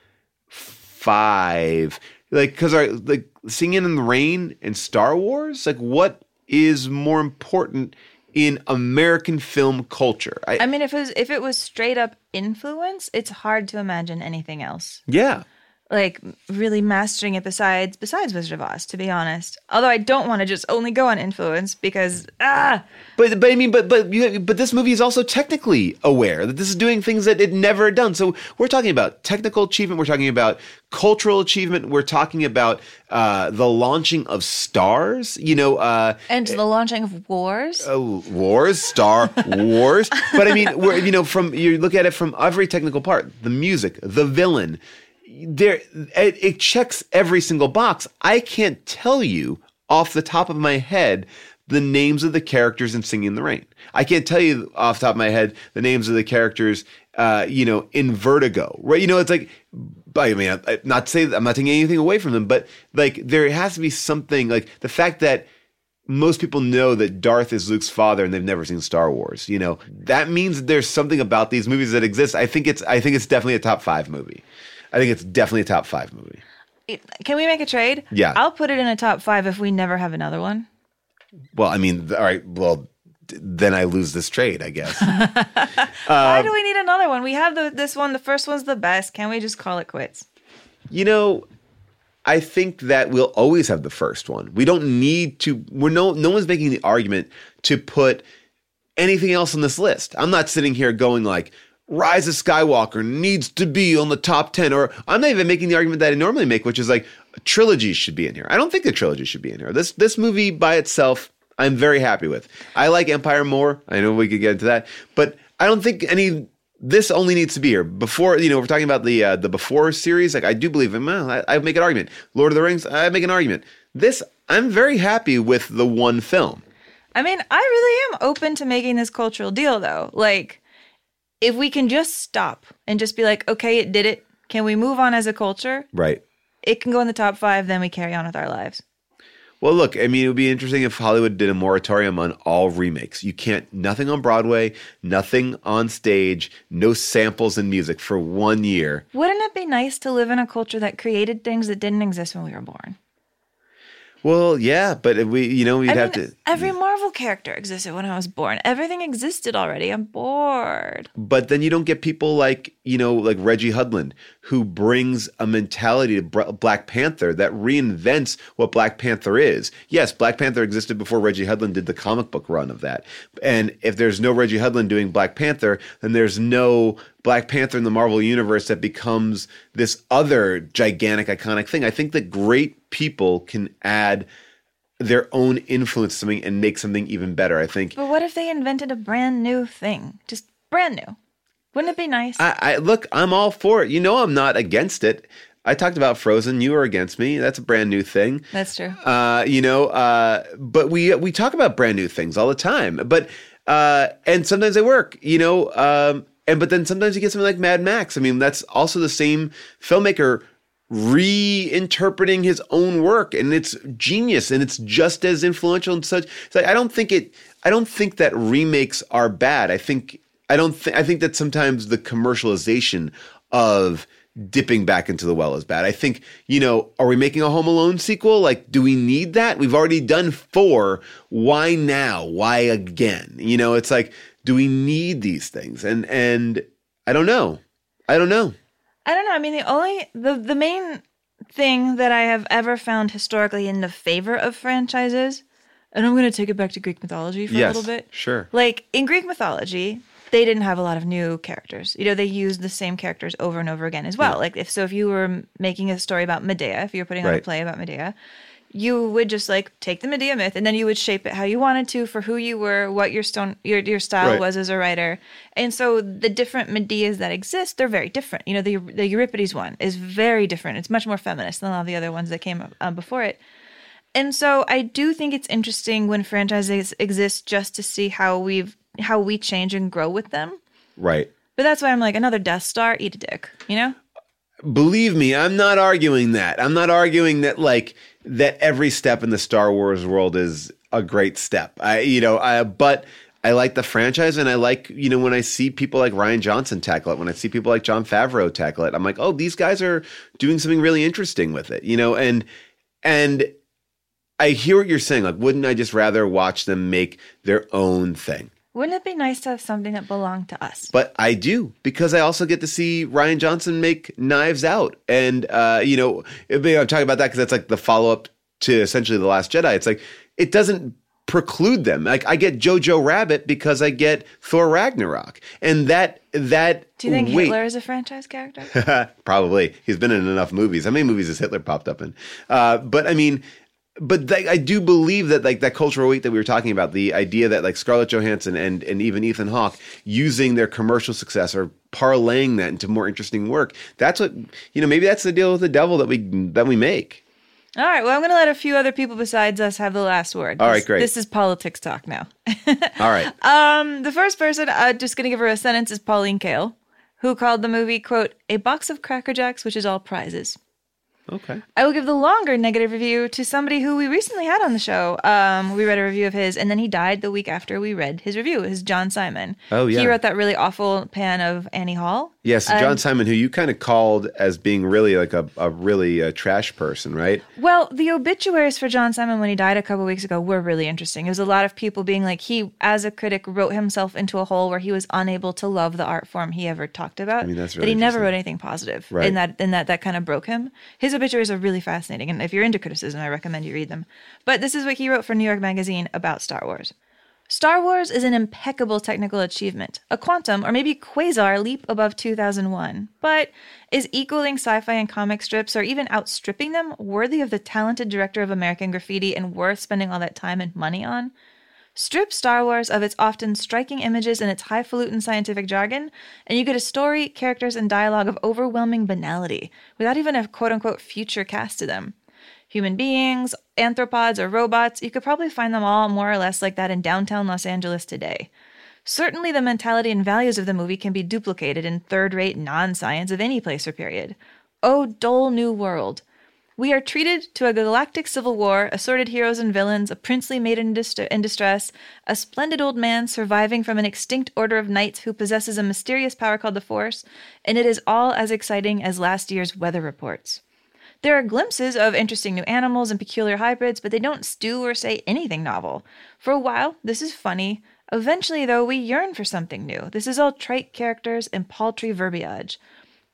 5, like, because like Singing in the Rain and Star Wars, like, what is more important in American film culture? I mean, if it was straight up influence, it's hard to imagine anything else. Yeah. Like, really mastering it besides Wizard of Oz, to be honest. Although I don't want to just only go on influence because But this movie is also technically aware that this is doing things that it never done. So we're talking about technical achievement. We're talking about cultural achievement. We're talking about the launching of stars. You know, and the launching of wars. Star Wars. But I mean, we're, you know, you look at it from every technical part: the music, the villain. It checks every single box. I can't tell you off the top of my head the names of the characters in Singing in the Rain. I can't tell you off the top of my head the names of the characters, you know, in Vertigo, right? You know, it's like, I mean, I'm not taking anything away from them, but like there has to be something like the fact that most people know that Darth is Luke's father and they've never seen Star Wars. You know, that means that there's something about these movies that exist. I think it's definitely a top five movie. I think it's definitely a top five movie. Can we make a trade? Yeah. I'll put it in a top five if we never have another one. Well, I mean, all right. Well, then I lose this trade, I guess. Why do we need another one? We have this one. The first one's the best. Can we just call it quits? You know, I think that we'll always have the first one. We don't need to. No one's making the argument to put anything else on this list. I'm not sitting here going like, Rise of Skywalker needs to be on the top 10, or I'm not even making the argument that I normally make, which is like trilogies should be in here. I don't think the trilogy should be in here. This movie by itself, I'm very happy with. I like Empire more. I know we could get into that, but I don't think this only needs to be here. Before, you know, we're talking about the before series. Like I do believe in, I make an argument. Lord of the Rings, I make an argument. This, I'm very happy with the one film. I mean, I really am open to making this cultural deal though. Like, if we can just stop and just be like, okay, it did it. Can we move on as a culture? Right. It can go in the top five, then we carry on with our lives. Well, look, I mean, it would be interesting if Hollywood did a moratorium on all remakes. You can't, nothing on Broadway, nothing on stage, no samples in music for 1 year. Wouldn't it be nice to live in a culture that created things that didn't exist when we were born? Well, yeah, but we'd have to. Every Marvel character existed when I was born. Everything existed already. I'm bored. But then you don't get people like Reggie Hudlin, who brings a mentality to Black Panther that reinvents what Black Panther is. Yes, Black Panther existed before Reggie Hudlin did the comic book run of that. And if there's no Reggie Hudlin doing Black Panther, then there's no Black Panther in the Marvel Universe that becomes this other gigantic, iconic thing. I think that great people can add their own influence to something and make something even better, I think. But what if they invented a brand new thing? Just brand new. Wouldn't it be nice? Look, I'm all for it. You know I'm not against it. I talked about Frozen. You were against me. That's a brand new thing. That's true. But we talk about brand new things all the time. But and sometimes they work, you know. But then sometimes you get something like Mad Max. I mean, that's also the same filmmaker reinterpreting his own work, and it's genius, and it's just as influential and such. It's like, I don't think that remakes are bad. I think that sometimes the commercialization of dipping back into the well is bad. I think, you know, are we making a Home Alone sequel? Like, do we need that? We've already done 4. Why now? Why again? You know, it's like, do we need these things? And I don't know. I mean, the main thing that I have ever found historically in the favor of franchises, and I'm going to take it back to Greek mythology for a little bit. Sure. Like, in Greek mythology, they didn't have a lot of new characters. You know, they used the same characters over and over again as well. Yeah. Like, if you were making a story about Medea, if you were putting on a play about Medea, you would just, like, take the Medea myth, and then you would shape it how you wanted to for who you were, what your style was as a writer. And so the different Medeas that exist, they're very different. You know, the Euripides one is very different. It's much more feminist than all the other ones that came before it. And so I do think it's interesting when franchises exist just to see how we change and grow with them. Right. But that's why I'm like, another Death Star, eat a dick, you know? Believe me, I'm not arguing that. I'm not arguing that, like, that every step in the Star Wars world is a great step. But I like the franchise, and I like, you know, when I see people like Rian Johnson tackle it, when I see people like Jon Favreau tackle it, I'm like, oh, these guys are doing something really interesting with it, you know? And I hear what you're saying. Like, wouldn't I just rather watch them make their own thing? Wouldn't it be nice to have something that belonged to us? But I do, because I also get to see Rian Johnson make Knives Out. And, you know, I'm talking about that because that's like the follow-up to essentially The Last Jedi. It's like, it doesn't preclude them. Like, I get Jojo Rabbit because I get Thor Ragnarok. And that do you think Hitler is a franchise character? Probably. He's been in enough movies. How many movies has Hitler popped up in? But I do believe that, like, that cultural weight that we were talking about, the idea that, like, Scarlett Johansson and even Ethan Hawke using their commercial success or parlaying that into more interesting work, that's what, you know, maybe that's the deal with the devil that we make. All right. Well, I'm going to let a few other people besides us have the last word. All right, great. This is politics talk now. All right. The first person, just going to give her a sentence, is Pauline Kael, who called the movie, quote, a box of Cracker Jacks, which is all prizes. Okay. I will give the longer negative review to somebody who we recently had on the show. We read a review of his, and then he died the week after we read his review. It was John Simon. Oh, yeah. He wrote that really awful pan of Annie Hall. Yes, John Simon, who you kind of called as being really like a trash person, right? Well, the obituaries for John Simon when he died a couple weeks ago were really interesting. It was a lot of people being like, he, as a critic, wrote himself into a hole where he was unable to love the art form he ever talked about. I mean, that's really interesting. That he never wrote anything positive. Right. And that kind of broke him. His obituaries are really fascinating, and if you're into criticism, I recommend you read them. But this is what he wrote for New York Magazine about Star Wars. Star Wars is an impeccable technical achievement, a quantum or maybe quasar leap above 2001, but is equaling sci-fi and comic strips, or even outstripping them, worthy of the talented director of American Graffiti and worth spending all that time and money on? Strip Star Wars of its often striking images and its highfalutin scientific jargon, and you get a story, characters, and dialogue of overwhelming banality, without even a quote-unquote future cast to them. Human beings, anthropods, or robots, you could probably find them all more or less like that in downtown Los Angeles today. Certainly the mentality and values of the movie can be duplicated in third-rate non-science of any place or period. Oh, dull new world. We are treated to a galactic civil war, assorted heroes and villains, a princely maiden in distress, a splendid old man surviving from an extinct order of knights who possesses a mysterious power called the Force, and it is all as exciting as last year's weather reports. There are glimpses of interesting new animals and peculiar hybrids, but they don't stew or say anything novel. For a while, this is funny. Eventually, though, we yearn for something new. This is all trite characters and paltry verbiage.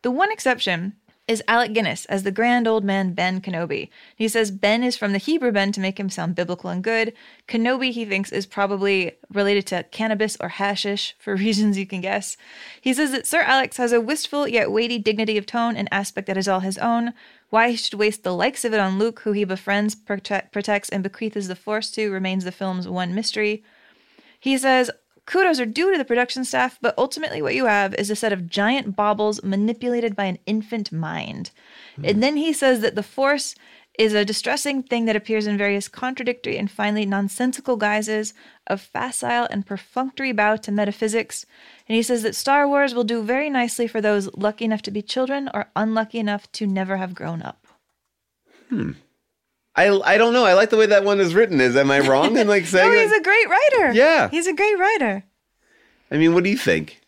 The one exception is Alec Guinness as the grand old man Ben Kenobi. He says Ben is from the Hebrew Ben to make him sound biblical and good. Kenobi, he thinks, is probably related to cannabis or hashish for reasons you can guess. He says that Sir Alex has a wistful yet weighty dignity of tone and aspect that is all his own. Why he should waste the likes of it on Luke, who he befriends, protects, and bequeaths the Force to, remains the film's one mystery. He says, kudos are due to the production staff, but ultimately what you have is a set of giant baubles manipulated by an infant mind. Mm. And then he says that the Force is a distressing thing that appears in various contradictory and finally nonsensical guises of facile and perfunctory bow to metaphysics. And he says that Star Wars will do very nicely for those lucky enough to be children or unlucky enough to never have grown up. Hmm. I don't know. I like the way that one is written. Am I wrong in like saying? No, he's a great writer. Yeah, he's a great writer. I mean, what do you think?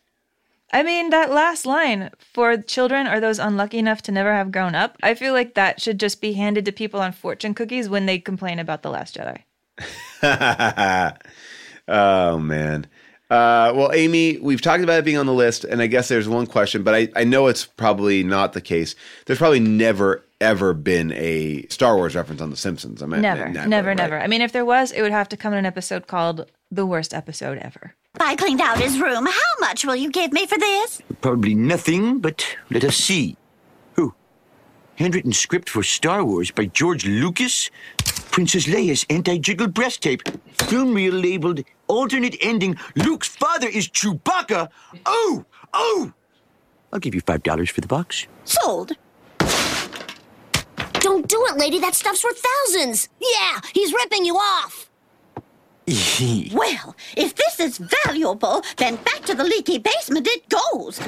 I mean, that last line, for children are those unlucky enough to never have grown up, I feel like that should just be handed to people on fortune cookies when they complain about The Last Jedi. Oh, man. Well, Amy, we've talked about it being on the list, and I guess there's one question, but I know it's probably not the case. There's probably never ever been a Star Wars reference on The Simpsons. I mean, never. I mean, if there was, it would have to come in an episode called The Worst Episode Ever. I cleaned out his room. How much will you give me for this? Probably nothing, but let us see. Who? Handwritten script for Star Wars by George Lucas? Princess Leia's anti-jiggle breast tape. Film reel labeled alternate ending. Luke's father is Chewbacca. Oh! I'll give you $5 for the box. Sold. Don't do it, lady. That stuff's worth thousands. Yeah, he's ripping you off. Well, if this is valuable, then back to the leaky basement it goes.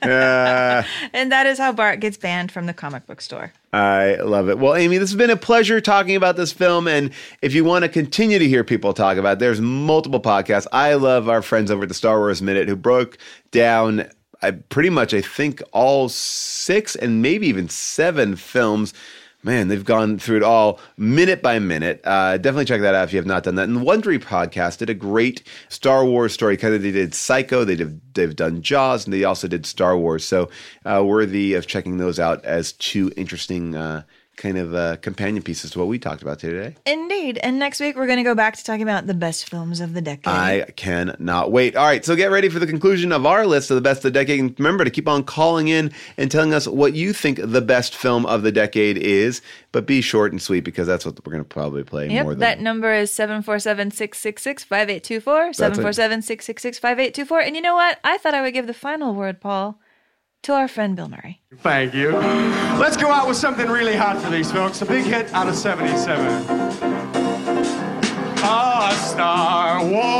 And that is how Bart gets banned from the comic book store. I love it. Well, Amy, this has been a pleasure talking about this film. And if you want to continue to hear people talk about it, there's multiple podcasts. I love our friends over at the Star Wars Minute, who broke down I think all 6 and maybe even 7 films. Man, they've gone through it all minute by minute. Definitely check that out if you have not done that. And the Wondery podcast did a great Star Wars story. Kind of, they did Psycho, they've done Jaws, and they also did Star Wars. So worthy of checking those out as 2 interesting companion pieces to what we talked about today. Indeed. And next week, we're going to go back to talking about the best films of the decade. I cannot wait. All right. So get ready for the conclusion of our list of the best of the decade. And remember to keep on calling in and telling us what you think the best film of the decade is. But be short and sweet, because that's what we're going to probably play more than. That number is 747-666-5824. 747-666-5824. And you know what? I thought I would give the final word, Paul, to our friend Bill Murray. Thank you. Let's go out with something really hot for these folks. A big hit out of '77. A Star Wars.